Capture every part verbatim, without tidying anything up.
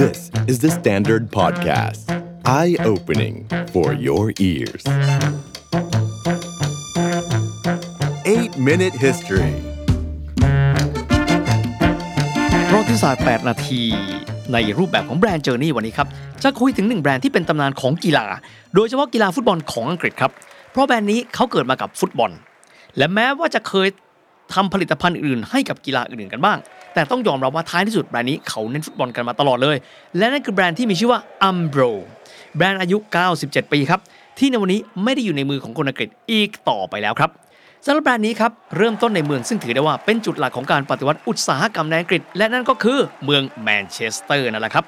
This is the Standard Podcast. Eye-opening for your ears. eight minute History. ประวัติศาสตร์แปดนาทีในรูปแบบของแบรนด์เจอร์นี่วันนี้ครับจะคุยถึงหนึ่งแบรนด์ที่เป็นตำนานของกีฬาโดยเฉพาะกีฬาฟุตบอลของอังกฤษครับเพราะแบรนด์นี้เขาเกิดมากับฟุตบอลและแม้ว่าจะเคยทำผลิตภัณฑ์อื่นให้กับกีฬาอื่นกันบ้างแต่ต้องยอมรับว่าท้ายที่สุดแบรนด์นี้เขาเน้นฟุตบอลกันมาตลอดเลยและนั่นคือแบรนด์ที่มีชื่อว่า Umbro แบรนด์อายุเก้าสิบเจ็ดปีครับที่ในวันนี้ไม่ได้อยู่ในมือของคนอังกฤษอีกต่อไปแล้วครับสำหรับแบรนด์นี้ครับเริ่มต้นในเมืองซึ่งถือได้ว่าเป็นจุดหลักของการปฏิวัติอุตสาหกรรมในอังกฤษและนั่นก็คือเมืองแมนเชสเตอร์นั่นแหละครับ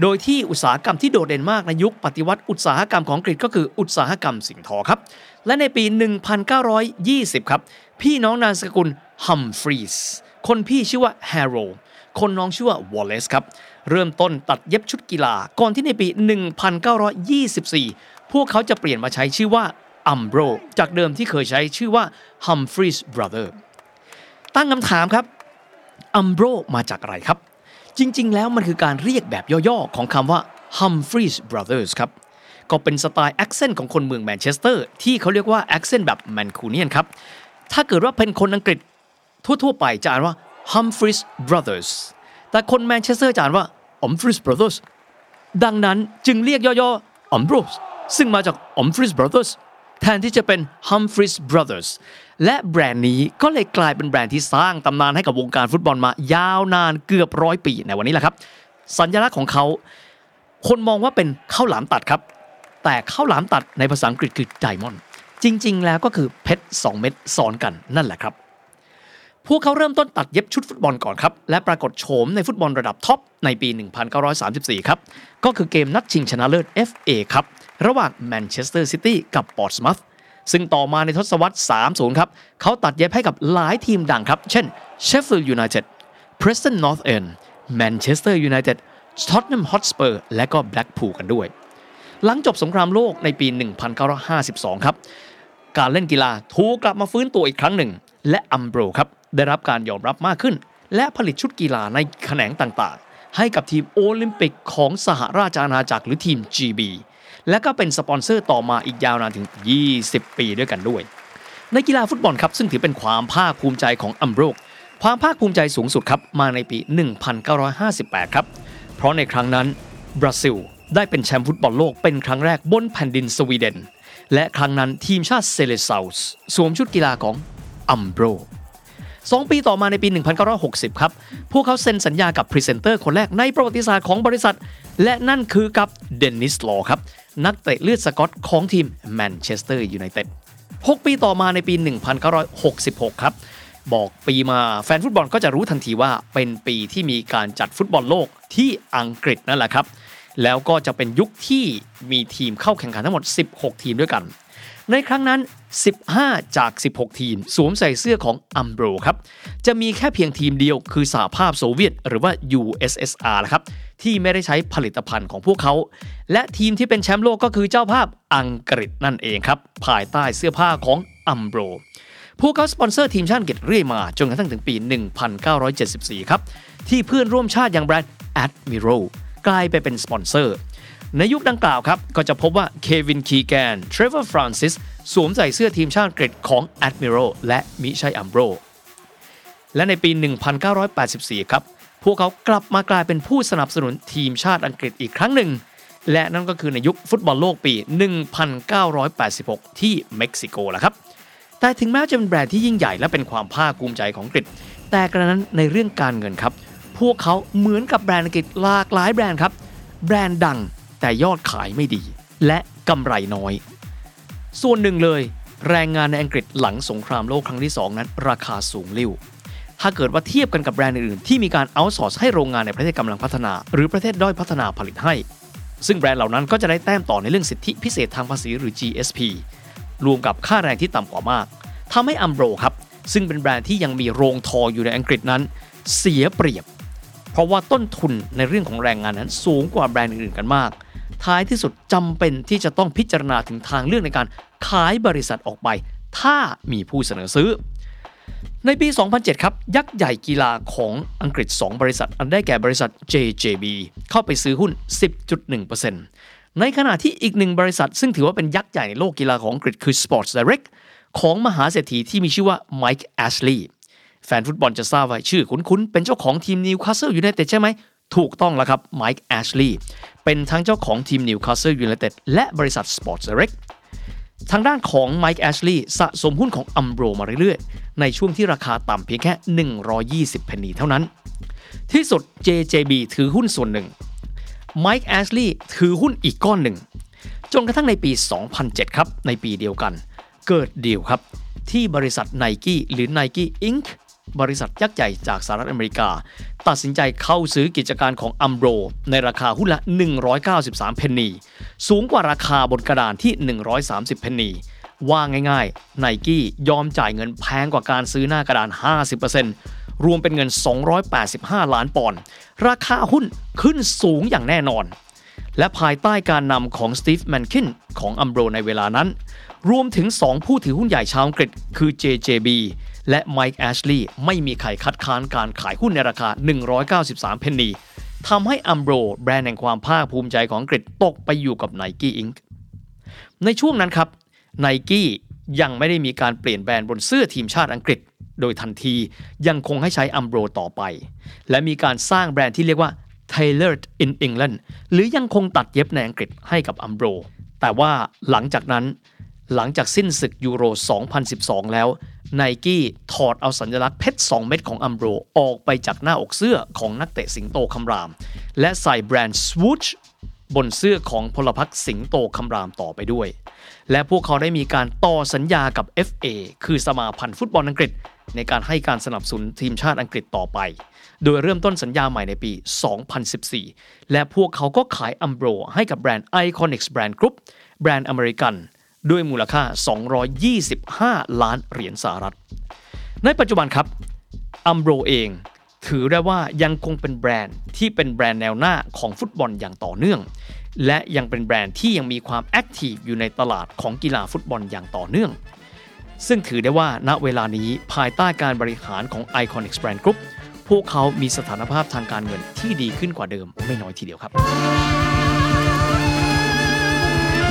โดยที่อุตสาหกรรมที่โดดเด่นมากในยุคปฏิวัติอุตสาหกรรมของอังกฤษก็คืออุตสาหกรรมสิ่งทอครับและในปีหนึ่งพันเก้าร้อยยี่สิบครับพี่น้องนามสกุลฮัมฟรีสคนพี่ชื่อว่าแฮโรคนน้องชื่อว่าวอลเลซครับเริ่มต้นตัดเย็บชุดกีฬาก่อนที่ในปีหนึ่งพันเก้าร้อยยี่สิบสี่พวกเขาจะเปลี่ยนมาใช้ชื่อว่าUmbro จากเดิมที่เคยใช้ชื่อว่า Humphreys Brothers ตั้งคำถามครับ Umbro มาจากอะไรครับจริงๆแล้วมันคือการเรียกแบบย่อๆของคำว่า Humphreys Brothers ครับก็เป็นสไตล์ accent ของคนเมืองแมนเชสเตอร์ที่เขาเรียกว่า accent แบบ Mancunian ครับถ้าเกิดว่าเป็นคนอังกฤษทั่วๆไปจะอ่านว่า Humphreys Brothers แต่คนแมนเชสเตอร์จะอ่านว่า Humphreys Brothers ดังนั้นจึงเรียกย่อๆ Umbro ซึ่งมาจาก Humphreys Brothersแทนที่จะเป็น Humphreys Brothers และแบรนด์นี้ก็เลยกลายเป็นแบรนด์ที่สร้างตำนานให้กับวงการฟุตบอลมายาวนานเกือบร้อยปีในวันนี้แหละครับสัญลักษณ์ของเขาคนมองว่าเป็นข้าวหลามตัดครับแต่ข้าวหลามตัดในภาษาอังกฤษคือ Diamond จริงๆแล้วก็คือเพชรสองเม็ดซ้อนกันนั่นแหละครับพวกเขาเริ่มต้นตัดเย็บชุดฟุตบอลก่อนครับและปรากฏโฉมในฟุตบอลระดับท็อปในปีหนึ่งพันเก้าร้อยสามสิบสี่ครับก็คือเกมนัดชิงชนะเลิศ เอฟ เอ ครับระหว่างแมนเชสเตอร์ซิตี้กับพอร์ตสมัธซึ่งต่อมาในทศวรรษสามสิบครับเขาตัดเย็บให้กับหลายทีมดังครับเช่น Sheffield United, Preston North End, Manchester United, Tottenham Hotspur และก็ Blackpool กันด้วยหลังจบสงครามโลกในปีหนึ่งพันเก้าร้อยห้าสิบสองครับการเล่นกีฬาถูกกลับมาฟื้นตัวอีกครั้งหนึ่งและอัมโบรครับได้รับการยอมรับมากขึ้นและผลิตชุดกีฬาในแขนงต่างๆให้กับทีมโอลิมปิกของสหราชอาณาจักรหรือทีม จี บี และก็เป็นสปอนเซอร์ต่อมาอีกยาวนานถึงยี่สิบปีด้วยกันด้วยในกีฬาฟุตบอลครับซึ่งถือเป็นความภาคภูมิใจของอัมโบรความภาคภูมิใจสูงสุดครับมาในปีหนึ่งพันเก้าร้อยห้าสิบแปดครับเพราะในครั้งนั้นบราซิลได้เป็นแชมป์ฟุตบอลโลกเป็นครั้งแรกบนแผ่นดินสวีเดนและครั้งนั้นทีมชาติเซเลเซาส์สวมชุดกีฬาของอัมโบรสองปีต่อมาในปีหนึ่งพันเก้าร้อยหกสิบครับพวกเขาเซ็นสัญญากับพรีเซนเตอร์คนแรกในประวัติศาสตร์ของบริษัทและนั่นคือกับเดนนิสลอครับนักเตะเลือดสกอตของทีมแมนเชสเตอร์ยูไนเต็ดหกปีต่อมาในปีหนึ่งพันเก้าร้อยหกสิบหกครับบอกปีมาแฟนฟุตบอลก็จะรู้ทันทีว่าเป็นปีที่มีการจัดฟุตบอลโลกที่อังกฤษนั่นแหละครับแล้วก็จะเป็นยุคที่มีทีมเข้าแข่งขันทั้งหมดสิบหกทีมด้วยกันในครั้งนั้นสิบห้าจากสิบหกทีมสวมใส่เสื้อของอัมโบรครับจะมีแค่เพียงทีมเดียวคือสหภาพโซเวียตหรือว่า ยู เอส เอส อาร์ นะครับที่ไม่ได้ใช้ผลิตภัณฑ์ของพวกเขาและทีมที่เป็นแชมป์โลกก็คือเจ้าภาพอังกฤษนั่นเองครับภายใต้เสื้อผ้าของอัมโบรพวกเขาสปอนเซอร์ทีมชาติอังกฤษเรื่อยมาจนกระทั่งถึงปีหนึ่งพันเก้าร้อยเจ็ดสิบสี่ครับที่เพื่อนร่วมชาติอย่างแบรนด์ Admiral กลายไปเป็นสปอนเซอร์ในยุคดังกล่าวครับก็จะพบว่าเควินคีแกนเทรเวอร์ฟรานซิสสวมใส่เสื้อทีมชาติอังกฤษของ Admiral และมิใช่อัมโบรและในปีหนึ่งพันเก้าร้อยแปดสิบสี่ครับพวกเขากลับมากลายเป็นผู้สนับสนุนทีมชาติอังกฤษอีกครั้งหนึ่งและนั่นก็คือในยุคฟุตบอลโลกปีหนึ่งพันเก้าร้อยแปดสิบหกที่เม็กซิโกล่ะครับแต่ถึงแม้จะเป็นแบรนด์ที่ยิ่งใหญ่และเป็นความภาคภูมิใจของอังกฤษแต่กระนั้นในเรื่องการเงินครับพวกเขาเหมือนกับแบรนด์อังกฤษหลากหลายแบรนด์ครับแบรนด์ดังแต่ยอดขายไม่ดีและกำไรน้อยส่วนหนึ่งเลยแรงงานในอังกฤษหลังสงครามโลกครั้งที่สองนั้นราคาสูงลิ่วถ้าเกิดว่าเทียบกันกับแบรนด์อื่นๆที่มีการเอาท์ซอร์สให้โรงงานในประเทศกำลังพัฒนาหรือประเทศด้อยพัฒนาผลิตให้ซึ่งแบรนด์เหล่านั้นก็จะได้แต้มต่อในเรื่องสิทธิพิเศษทางภาษีหรือ จี เอส พี รวมกับค่าแรงที่ต่ำกว่ามากทำให้อัมโบรครับซึ่งเป็นแบรนด์ที่ยังมีโรงทออยู่ในอังกฤษนั้นเสียเปรียบเพราะว่าต้นทุนในเรื่องของแรงงานนั้นสูงกว่าแบรนด์อื่นๆกันมากท้ายที่สุดจำเป็นที่จะต้องพิจารณาถึงทางเลือกในการขายบริษัทออกไปถ้ามีผู้เสนอซื้อ ในปีสองพันเจ็ดครับยักษ์ใหญ่กีฬาของอังกฤษสองบริษัทอันได้แก่บริษัท เจ เจ บี เข้าไปซื้อหุ้น สิบจุดหนึ่งเปอร์เซ็นต์ ในขณะที่อีกหนึ่งบริษัทซึ่งถือว่าเป็นยักษ์ใหญ่ในโลกกีฬาของอังกฤษคือ Sports Direct ของมหาเศรษฐีที่มีชื่อว่า Mike Ashley แฟนฟุตบอลจะทราบว่าชื่อคุ้นๆเป็นเจ้าของทีม Newcastle United ใช่ไหมถูกต้องแล้วครับ Mike Ashley เป็นทั้งเจ้าของทีม Newcastle United และบริษัท Sports Directทางด้านของ Mike Ashley สะสมหุ้นของ Umbro มาเรื่อยๆในช่วงที่ราคาต่ำเพียงแค่หนึ่งร้อยยี่สิบเพนนีเท่านั้นที่สุด เจ เจ บี ถือหุ้นส่วนหนึ่ง Mike Ashley ถือหุ้นอีกก้อนหนึ่งจนกระทั่งในปีสองพันเจ็ดครับในปีเดียวกันเกิดดีลครับที่บริษัท Nike หรือ Nike อิงค์ บริษัทยักษ์ใหญ่จากสหรัฐอเมริกาตัดสินใจเข้าซื้อกิจการของ Umbro ในราคาหุ้นละหนึ่งร้อยเก้าสิบสามเพนนีสูงกว่าราคาบนกระดานที่หนึ่งร้อยสามสิบเพนนีว่าง่ายๆ Nike ยอมจ่ายเงินแพงกว่าการซื้อหน้ากระดาน ห้าสิบเปอร์เซ็นต์ รวมเป็นเงินสองร้อยแปดสิบห้าล้านปอนด์ราคาหุ้นขึ้นสูงอย่างแน่นอนและภายใต้การนำของ Steve Mankin ของ Umbro ในเวลานั้นรวมถึงสองผู้ถือหุ้นใหญ่ชาวอังกฤษคือ เจ เจ บีและ Mike Ashley ไม่มีใครคัดค้านการขายหุ้นในราคาหนึ่งร้อยเก้าสิบสามเพนนีทำให้ Umbro แบรนด์แห่งความภาคภูมิใจของอังกฤษตกไปอยู่กับ Nike อิงค์ ในช่วงนั้นครับ Nike ยังไม่ได้มีการเปลี่ยนแบรนด์บนเสื้อทีมชาติอังกฤษโดยทันทียังคงให้ใช้ Umbro ต่อไปและมีการสร้างแบรนด์ที่เรียกว่า Tailored in England หรือยังคงตัดเย็บในอังกฤษให้กับ Umbro แต่ว่าหลังจากนั้นหลังจากสิ้นศึกยูโรสองพันสิบสองแล้ว Nike ถอดเอาสัญลักษณ์เพชรสองเม็ดของ Umbro ออกไปจากหน้าอกเสื้อของนักเตะสิงโตคำรามและใส่แบรนด์ Swoosh บนเสื้อของพลพรรคสิงโตคำรามต่อไปด้วยและพวกเขาได้มีการต่อสัญญากับ เอฟ เอ คือสมาพันธ์ฟุตบอลอังกฤษในการให้การสนับสนุนทีมชาติอังกฤษต่อไปโดยเริ่มต้นสัญญาใหม่ในปีสองพันสิบสี่และพวกเขาก็ขาย Umbro ให้กับแบรนด์ Iconics Brand Group แบรนด์อเมริกันด้วยมูลค่าสองร้อยยี่สิบห้าล้านเหรียญสหรัฐในปัจจุบันครับ Umbro เองถือได้ว่ายังคงเป็นแบรนด์ที่เป็นแบรนด์แนวหน้าของฟุตบอลอย่างต่อเนื่องและยังเป็นแบรนด์ที่ยังมีความแอคทีฟอยู่ในตลาดของกีฬาฟุตบอลอย่างต่อเนื่องซึ่งถือได้ว่าณเวลานี้ภายใต้การบริหารของ Iconics Brand Group พวกเขามีสถานภาพทางการเงินที่ดีขึ้นกว่าเดิมไม่น้อยทีเดียวครับ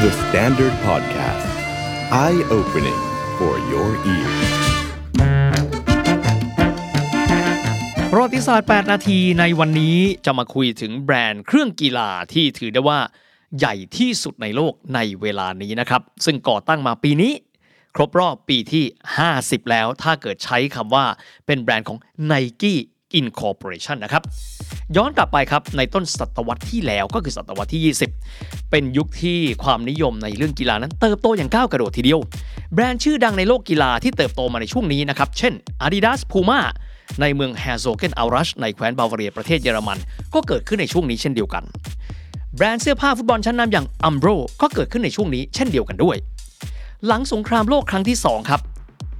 The Standard Podcast Eye-opening for your ears ประวัติศาสตร์แปดนาทีในวันนี้จะมาคุยถึงแบรนด์เครื่องกีฬาที่ถือได้ว่าใหญ่ที่สุดในโลกในเวลานี้นะครับซึ่งก่อตั้งมาปีนี้ครบรอบปีที่ห้าสิบแล้วถ้าเกิดใช้คำว่าเป็นแบรนด์ของ Nike Incorporation นะครับย้อนกลับไปครับในต้นศตวรรษที่แล้วก็คือศตวรรษที่ยี่สิบเป็นยุคที่ความนิยมในเรื่องกีฬานั้นเติบโตอย่างก้าวกระโดดทีเดียวแบรนด์ชื่อดังในโลกกีฬาที่เติบโตมาในช่วงนี้นะครับเช่น Adidas Puma ในเมือง Herzogenaurach ในแคว้นบาวาเรียประเทศเยอรมันก็เกิดขึ้นในช่วงนี้เช่นเดียวกันแบรนด์เสื้อผ้าฟุตบอลชั้นนำอย่าง Umbro ก็เกิดขึ้นในช่วงนี้เช่นเดียวกันด้วยหลังสงครามโลกครั้งที่สองครับ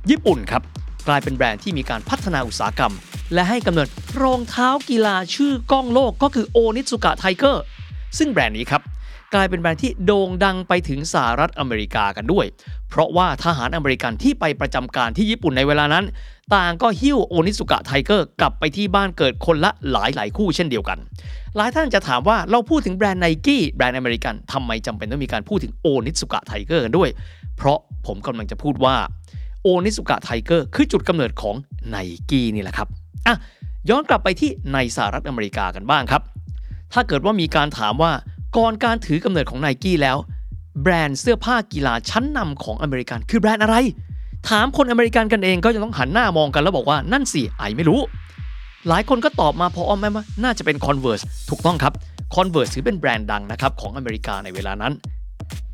ญี่ปุ่นครับกลายเป็นแบรนด์ที่มีการพัฒนาอุตสาหกรรมและให้กำเนิดรองเท้ากีฬาชื่อก้องโลกก็คือโอนิตสุกะไทเกอร์ซึ่งแบรนด์นี้ครับกลายเป็นแบรนด์ที่โด่งดังไปถึงสหรัฐอเมริกากันด้วยเพราะว่าทหารอเมริกันที่ไปประจำการที่ญี่ปุ่นในเวลานั้นต่างก็หิ้วโอนิตสุกะไทเกอร์กลับไปที่บ้านเกิดคนละหลายๆคู่เช่นเดียวกันหลายท่านจะถามว่าเราพูดถึงแบรนด์ Nike แบรนด์อเมริกันทำไมจำเป็นต้องมีการพูดถึงโอนิตสุกะไทเกอร์กันด้วยเพราะผมกำลังจะพูดว่าโอนิสุกะไทเกอร์คือจุดกำเนิดของ Nike นี่แหละครับอ่ะย้อนกลับไปที่ในสหรัฐอเมริกากันบ้างครับถ้าเกิดว่ามีการถามว่าก่อนการถือกำเนิดของ Nike แล้วแบรนด์เสื้อผ้ากีฬาชั้นนำของอเมริกันคือแบรนด์อะไรถามคนอเมริกันกันเองก็จะต้องหันหน้ามองกันแล้วบอกว่านั่นสิไอไม่รู้หลายคนก็ตอบมาพออ้อมแม่ว่าน่าจะเป็น Converse ถูกต้องครับ Converse ถือเป็นแบรนด์ดังนะครับของอเมริกาในเวลานั้น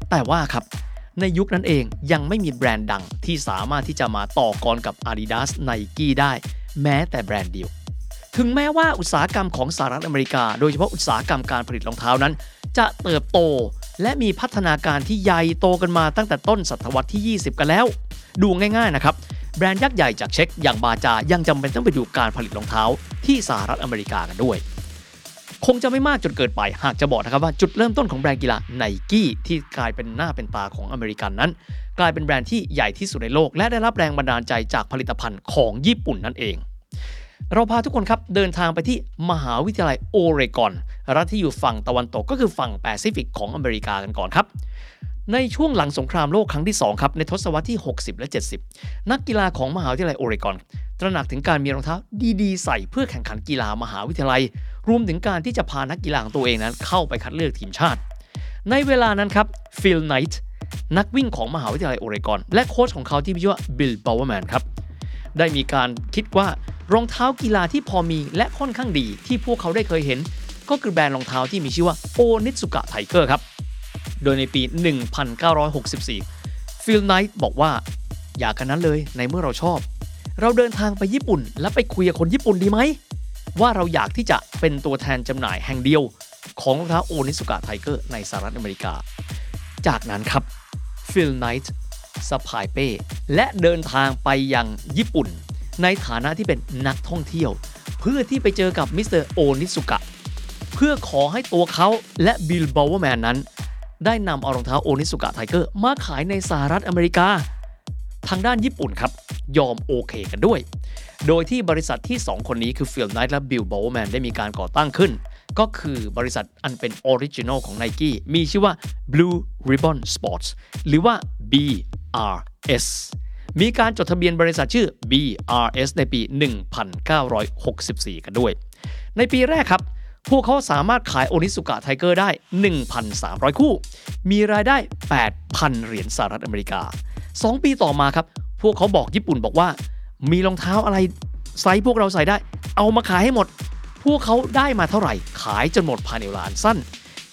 แต่ว่าครับในยุคนั้นเองยังไม่มีแบรนด์ดังที่สามารถที่จะมาต่อกรกับ Adidas Nike ได้แม้แต่แบรนด์เดียวถึงแม้ว่าอุตสาหกรรมของสหรัฐอเมริกาโดยเฉพาะอุตสาหกรรมการผลิตรองเท้านั้นจะเติบโตและมีพัฒนาการที่ใหญ่โตกันมาตั้งแต่ต้นศตวรรษที่ยี่สิบกันแล้วดูง่ายๆนะครับแบรนด์ยักษ์ใหญ่จากเช็กอย่างบาจายังจำเป็นต้องไปดูการผลิตรองเท้าที่สหรัฐอเมริกากันด้วย คงจะไม่มากจนเกินไปหากจะบอกนะครับว่าจุดเริ่มต้นของแบรนด์กีฬา Nike ที่กลายเป็นหน้าเป็นตาของอเมริกันนั้นกลายเป็นแบรนด์ที่ใหญ่ที่สุดในโลกและได้รับแรงบันดาลใจจากผลิตภัณฑ์ของญี่ปุ่นนั่นเองเราพาทุกคนครับเดินทางไปที่มหาวิทยาลัยโอเรกอนรัฐที่อยู่ฝั่งตะวันตกก็คือฝั่งแปซิฟิกของอเมริกากันก่อนครับในช่วงหลังสงครามโลกครั้งที่สองครับในทศวรรษที่หกสิบและเจ็ดสิบนักกีฬาของมหาวิทยาลัยโอเรกอนตระหนักถึงการมีรองเท้าดีๆใส่เพื่อแข่งขันกีฬามหาวิทยาลัยรวมถึงการที่จะพานักกีฬาของตัวเองนั้นเข้าไปคัดเลือกทีมชาติในเวลานั้นครับฟิลไนท์นักวิ่งของมหาวิทยาลัยโอเรกอนและโค้ชของเขาที่ชื่อว่าบิล บาวเวอร์แมนครับได้มีการคิดว่ารองเท้ากีฬาที่พอมีและค่อนข้างดีที่พวกเขาได้เคยเห็นก็คือแบรนด์รองเท้าที่มีชื่อว่าโอนิสุกะไทเกอร์ครับโดยในปี หนึ่งพันเก้าร้อยหกสิบสี่ ฟิลไนท์บอกว่าอยากกันนั้นเลยในเมื่อเราชอบเราเดินทางไปญี่ปุ่นและไปคุยกับคนญี่ปุ่นดีไหมว่าเราอยากที่จะเป็นตัวแทนจำหน่ายแห่งเดียวของรองเท้าโอนิสุกะไทเกอร์ในสหรัฐอเมริกาจากนั้นครับฟิลไนท์สะพายเป้และเดินทางไปยังญี่ปุ่นในฐานะที่เป็นนักท่องเที่ยวเพื่อที่ไปเจอกับมิสเตอร์โอนิสุกะเพื่อขอให้ตัวเขาและบิล บาวเวอร์แมนนั้นได้นำเอารองเท้าโอนิสุกะไทเกอร์มาขายในสหรัฐอเมริกาทางด้านญี่ปุ่นครับยอมโอเคกันด้วยโดยที่บริษัทที่สองคนนี้คือฟิลไนท์และบิล บาวเวอร์แมนได้มีการก่อตั้งขึ้นก็คือบริษัทอันเป็นออริจินอลของ Nike มีชื่อว่า Blue Ribbon Sports หรือว่า บี อาร์ เอส มีการจดทะเบียนบริษัทชื่อ บี อาร์ เอส ในปี หนึ่งพันเก้าร้อยหกสิบสี่ กันด้วยในปีแรกครับพวกเขาสามารถขายโอนิสุกะไทเกอร์ได้ หนึ่งพันสามร้อย คู่มีรายได้ แปดพัน เหรียญสหรัฐอเมริกาสองปีต่อมาครับพวกเขาบอกญี่ปุ่นบอกว่ามีรองเท้าอะไรไซส์พวกเราใส่ได้เอามาขายให้หมดพวกเขาได้มาเท่าไหร่ขายจนหมดภายในเวลาอันสั้น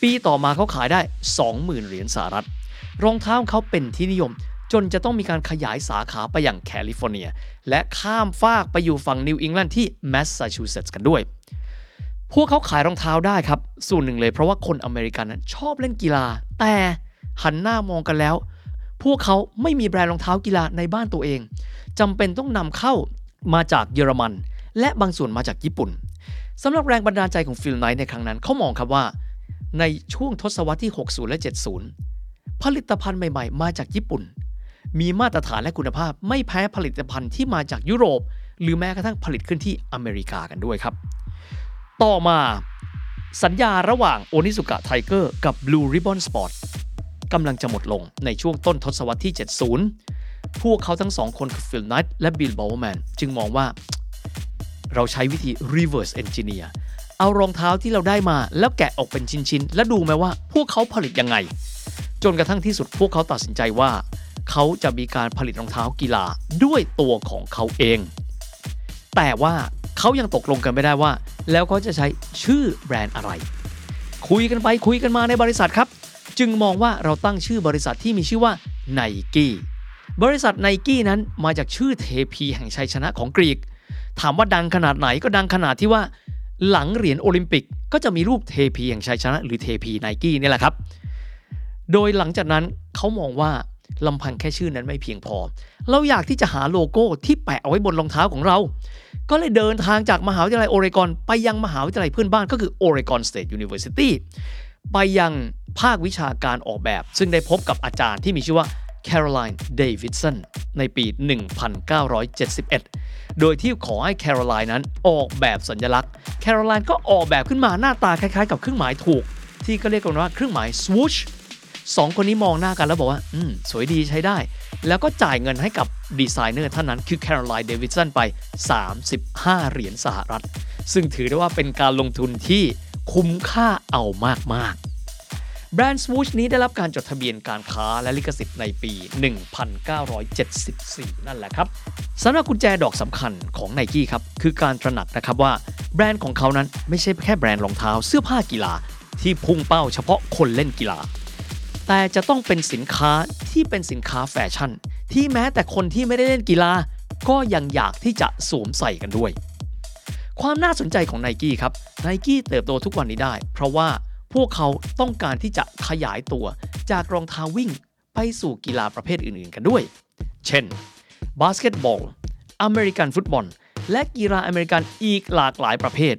ปีต่อมาเขาขายได้ สองหมื่น เหรียญสหรัฐรองเท้าเขาเป็นที่นิยมจนจะต้องมีการขยายสาขาไปอย่างแคลิฟอร์เนียและข้ามฟากไปอยู่ฝั่งนิวอิงแลนด์ที่แมสซาชูเซตส์กันด้วยพวกเขาขายรองเท้าได้ครับส่วนหนึ่งเลยเพราะว่าคนอเมริกันนั้นชอบเล่นกีฬาแต่หันหน้ามองกันแล้วพวกเขาไม่มีแบรนด์รองเท้ากีฬาในบ้านตัวเองจำเป็นต้องนำเข้ามาจากเยอรมันและบางส่วนมาจากญี่ปุ่นสำหรับแรงบันดาลใจของฟิลไนท์ในครั้งนั้นเขามองครับว่าในช่วงทศวรรษที่หกสิบและเจ็ดสิบผลิตภัณฑ์ใหม่ๆมาจากญี่ปุ่นมีมาตรฐานและคุณภาพไม่แพ้ผลิตภัณฑ์ที่มาจากยุโรปหรือแม้กระทั่งผลิตขึ้นที่อเมริกากันด้วยครับต่อมาสัญญาระหว่างโอนิสุกะไทเกอร์กับ Blue Ribbon Sport กำลังจะหมดลงในช่วงต้นทศวรรษที่เจ็ดสิบพวกเขาทั้งสองคนคือฟิลไนท์และบิล บาวเวอร์แมนจึงมองว่าเราใช้วิธี Reverse Engineer เอารองเท้าที่เราได้มาแล้วแกะออกเป็นชิ้นๆและดูไหมว่าพวกเขาผลิตยังไงจนกระทั่งที่สุดพวกเขาตัดสินใจว่าเขาจะมีการผลิตรองเท้ากีฬาด้วยตัวของเขาเองแต่ว่าเขายังตกลงกันไม่ได้ว่าแล้วเขาจะใช้ชื่อแบรนด์อะไรคุยกันไปคุยกันมาในบริษัทครับจึงมองว่าเราตั้งชื่อบริษัทที่มีชื่อว่า Nike บริษัท Nike นั้นมาจากชื่อเทพีแห่งชัยชนะของกรีกถามว่าดังขนาดไหนก็ดังขนาดที่ว่าหลังเหรียญโอลิมปิกก็จะมีรูปเทพีแห่งชัยชนะหรือเทพี Nike นี่แหละครับโดยหลังจากนั้นเขามองว่าลำพังแค่ชื่อนั้นไม่เพียงพอเราอยากที่จะหาโลโก้ที่แปะเอาไว้บนรองเท้าของเราก็เลยเดินทางจากมหาวิทยาลัยโอเรกอนไปยังมหาวิทยาลัยเพื่อนบ้านก็คือ Oregon State University ไปยังภาควิชาการออกแบบซึ่งได้พบกับอาจารย์ที่มีชื่อว่า Caroline Davidson ในปี หนึ่งพันเก้าร้อยเจ็ดสิบเอ็ด โดยที่ขอให้ Caroline นั้นออกแบบสัญลักษณ์ Caroline ก็ออกแบบขึ้นมาหน้าตาคล้ายๆกับเครื่องหมายถูกที่ก็เรียกกันว่าเครื่องหมาย swooshสองคนนี้มองหน้ากันแล้วบอกว่าอืมสวยดีใช้ได้แล้วก็จ่ายเงินให้กับดีไซเนอร์ท่านนั้นคือ Caroline Davidson ไปสามสิบห้าเหรียญสหรัฐซึ่งถือได้ว่าเป็นการลงทุนที่คุ้มค่าเอามากๆแบรนด์ Swoosh นี้ได้รับการจดทะเบียนการค้าและลิขสิทธิ์ในปีหนึ่งพันเก้าร้อยเจ็ดสิบสี่นั่นแหละครับสำหรับกุญแจดอกสำคัญของ Nike ครับคือการตระหนักนะครับว่าแบรนด์ของเขานั้นไม่ใช่แค่แบรนด์รองเท้าเสื้อผ้ากีฬาที่พุ่งเป้าเฉพาะคนเล่นกีฬาแต่จะต้องเป็นสินค้าที่เป็นสินค้าแฟชั่นที่แม้แต่คนที่ไม่ได้เล่นกีฬาก็ยังอยากที่จะสวมใส่กันด้วยความน่าสนใจของ Nike ครับ Nike เติบโตทุกวันนี้ได้เพราะว่าพวกเขาต้องการที่จะขยายตัวจากรองเท้าวิ่งไปสู่กีฬาประเภทอื่นๆกันด้วยเช่นบาสเกตบอลอเมริกันฟุตบอลและกีฬาอเมริกันอีกหลากหลายประเภท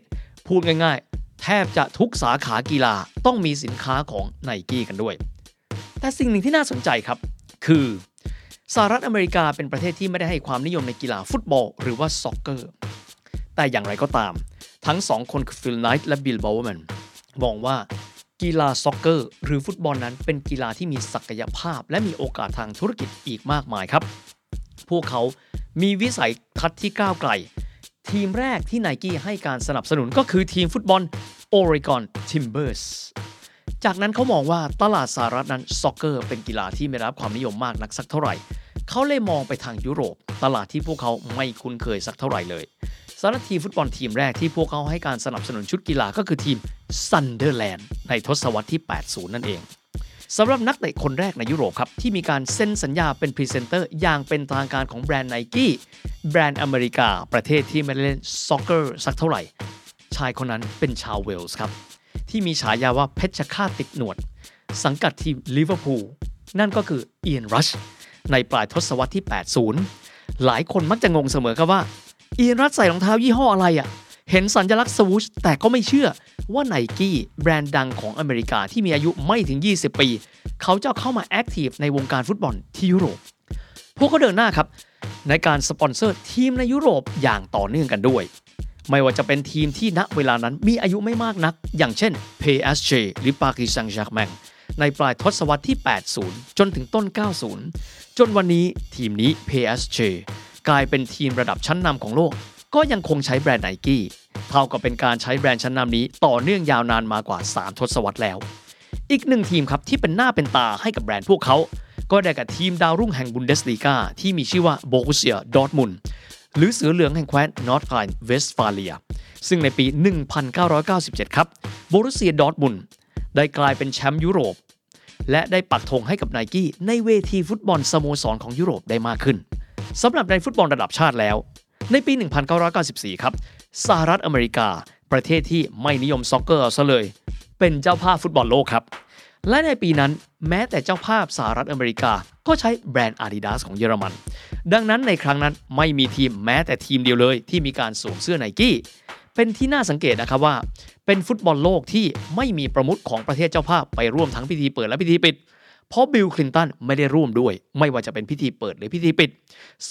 พูดง่ายๆ แทบจะทุกสาขากีฬาต้องมีสินค้าของ Nike กันด้วยแต่สิ่งหนึ่งที่น่าสนใจครับคือสหรัฐอเมริกาเป็นประเทศที่ไม่ได้ให้ความนิยมในกีฬาฟุตบอลหรือว่าซ็อกเกอร์แต่อย่างไรก็ตามทั้งสองคนคือฟิลไนท์และบิลบอว์แมนมองว่ากีฬาซ็อกเกอร์หรือฟุตบอลนั้นเป็นกีฬาที่มีศักยภาพและมีโอกาสทางธุรกิจอีกมากมายครับพวกเขามีวิสัยทัศน์ที่ก้าวไกลทีมแรกที่ Nike ให้การสนับสนุนก็คือทีมฟุตบอล Oregon Timbers จากนั้นเขามองว่าตลาดสหรัฐนั้นซ็อกเกอร์เป็นกีฬาที่ไม่รับความนิยมมากนักสักเท่าไหร่เขาเลยมองไปทางยุโรปตลาดที่พวกเขาไม่คุ้นเคยสักเท่าไหร่เลยสำหรับทีมฟุตบอลทีมแรกที่พวกเขาให้การสนับสนุนชุดกีฬาก็คือทีม Sunderland ในทศวรรษที่แปดสิบนั่นเองสำหรับนักเตะคนแรกในยุโรปครับที่มีการเซ็นสัญญาเป็นพรีเซนเตอร์อย่างเป็นทางการของแบรนด์ Nike แบรนด์อเมริกาประเทศที่ไม่ได้เล่นซ็อกเกอร์สักเท่าไหร่ชายคนนั้นเป็นชาวเวลส์ครับที่มีฉายาว่าเพชรฆาตติดหนวดสังกัดทีมลิเวอร์พูลนั่นก็คือเอียนรัชในปลายทศวรรษที่แปดสิบหลายคนมักจะงงเสมอครับว่าเอียนรัชใส่รองเท้ายี่ห้ออะไรอ่ะเห็นสัญลักษณ์สวูชแต่ก็ไม่เชื่อว่า Nike แบรนด์ดังของอเมริกาที่มีอายุไม่ถึงยี่สิบปีเขาจะเข้ามาแอคทีฟในวงการฟุตบอลที่ยุโรปพวกเขาเดินหน้าครับในการสปอนเซอร์ทีมในยุโรปอย่างต่อเนื่องกันด้วยไม่ว่าจะเป็นทีมที่ณเวลานั้นมีอายุไม่มากนักอย่างเช่น พี เอส จี หรือ Paris Saint-Germain ในปลายทศวรรษที่แปดสิบจนถึงต้นเก้าสิบจนวันนี้ทีมนี้ พี เอส จี กลายเป็นทีมระดับชั้นนำของโลกก็ยังคงใช้แบรนด์ Nike เท่ากับเป็นการใช้แบรนด์ชั้นนำนี้ต่อเนื่องยาวนานมากว่าสามทศวรรษแล้วอีกหนึ่งทีมครับที่เป็นหน้าเป็นตาให้กับแบรนด์พวกเขาก็ได้กับทีมดาวรุ่งแห่งบุนเดสลีกาที่มีชื่อว่า Borussia Dortmund หรือเสือเหลืองแห่งแคว้น North Rhine-Westphalia ซึ่งในปีหนึ่งพันเก้าร้อยเก้าสิบเจ็ดครับ Borussia Dortmund ได้กลายเป็นแชมป์ยุโรปและได้ปักธงให้กับ Nike ในเวทีฟุตบอลสโมสรของยุโรปได้มากขึ้นสำหรับในฟุตบอลระดับชาติแล้วในปีหนึ่งพันเก้าร้อยเก้าสิบสี่ครับสหรัฐอเมริกาประเทศที่ไม่นิยมซ็อกเกอร์ซะเลยเป็นเจ้าภาพฟุตบอลโลกครับและในปีนั้นแม้แต่เจ้าภาพสหรัฐอเมริกาก็ใช้แบรนด์ Adidas ของเยอรมันดังนั้นในครั้งนั้นไม่มีทีมแม้แต่ทีมเดียวเลยที่มีการสวมเสื้อ Nike เป็นที่น่าสังเกตนะครับว่าเป็นฟุตบอลโลกที่ไม่มีประมุขของประเทศเจ้าภาพไปร่วมทั้งพิธีเปิดและพิธีปิดเพราะบิลคลินตันไม่ได้ร่วมด้วยไม่ว่าจะเป็นพิธีเปิดหรือพิธีปิด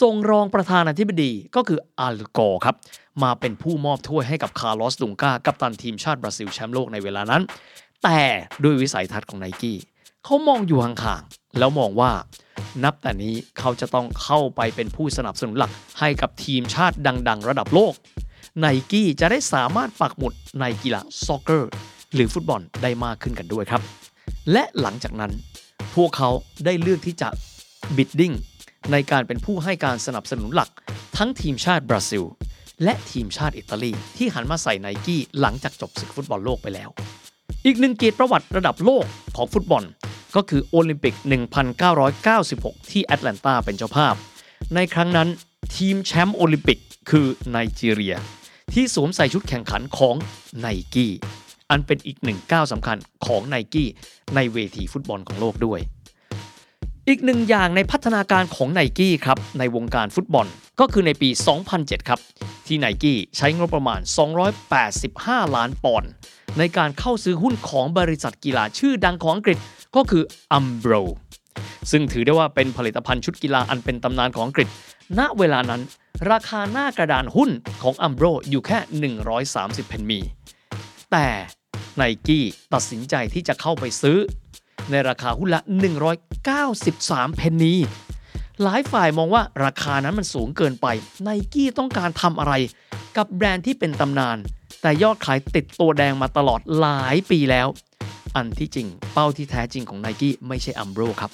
ทรงรองประธานาธิบดีก็คืออัลกอร์ครับมาเป็นผู้มอบถ้วยให้กับคาร์ลอสลูก้ากัปตันทีมชาติบราซิลแชมป์โลกในเวลานั้นแต่ด้วยวิสัยทัศน์ของ Nike เขามองอยู่ห่างๆแล้วมองว่านับแต่นี้เขาจะต้องเข้าไปเป็นผู้สนับสนุนหลักให้กับทีมชาติดังๆระดับโลก Nike จะได้สามารถปักหมุดในกีฬาซ็อกเกอร์หรือฟุตบอลได้มากขึ้นกันด้วยครับและหลังจากนั้นพวกเขาได้เลือกที่จะบิดดิ้งในการเป็นผู้ให้การสนับสนุนหลักทั้งทีมชาติบราซิลและทีมชาติอิตาลีที่หันมาใส่ Nike หลังจากจบศึกฟุตบอลโลกไปแล้วอีกหนึ่งเกียรติประวัติระดับโลกของฟุตบอลก็คือโอลิมปิกหนึ่งพันเก้าร้อยเก้าสิบหกที่แอตแลนตาเป็นเจ้าภาพในครั้งนั้นทีมแชมป์โอลิมปิกคือไนจีเรียที่สวมใส่ชุดแข่งขันของ Nikeอันเป็นอีกหนึ่งก้าวสำคัญของ Nike ในเวทีฟุตบอลของโลกด้วยอีกหนึ่งอย่างในพัฒนาการของ Nike ครับในวงการฟุตบอลก็คือในปีสองพันเจ็ดครับที่ Nike ใช้งบประมาณสองร้อยแปดสิบห้าล้านปอนด์ในการเข้าซื้อหุ้นของบริษัทกีฬาชื่อดังของอังกฤษก็คือ Umbro ซึ่งถือได้ว่าเป็นผลิตภัณฑ์ชุดกีฬาอันเป็นตำนานของอังกฤษณเวลานั้นราคาหน้ากระดานหุ้นของ Umbro อยู่แค่หนึ่งร้อยสามสิบเพนนีแต่Nike ตัดสินใจที่จะเข้าไปซื้อในราคาหุ้นละหนึ่งร้อยเก้าสิบสามเพนนีหลายฝ่ายมองว่าราคานั้นมันสูงเกินไป Nike ต้องการทำอะไรกับแบรนด์ที่เป็นตำนานแต่ยอดขายติดตัวแดงมาตลอดหลายปีแล้วอันที่จริงเป้าที่แท้จริงของ Nike ไม่ใช่ Umbro ครับ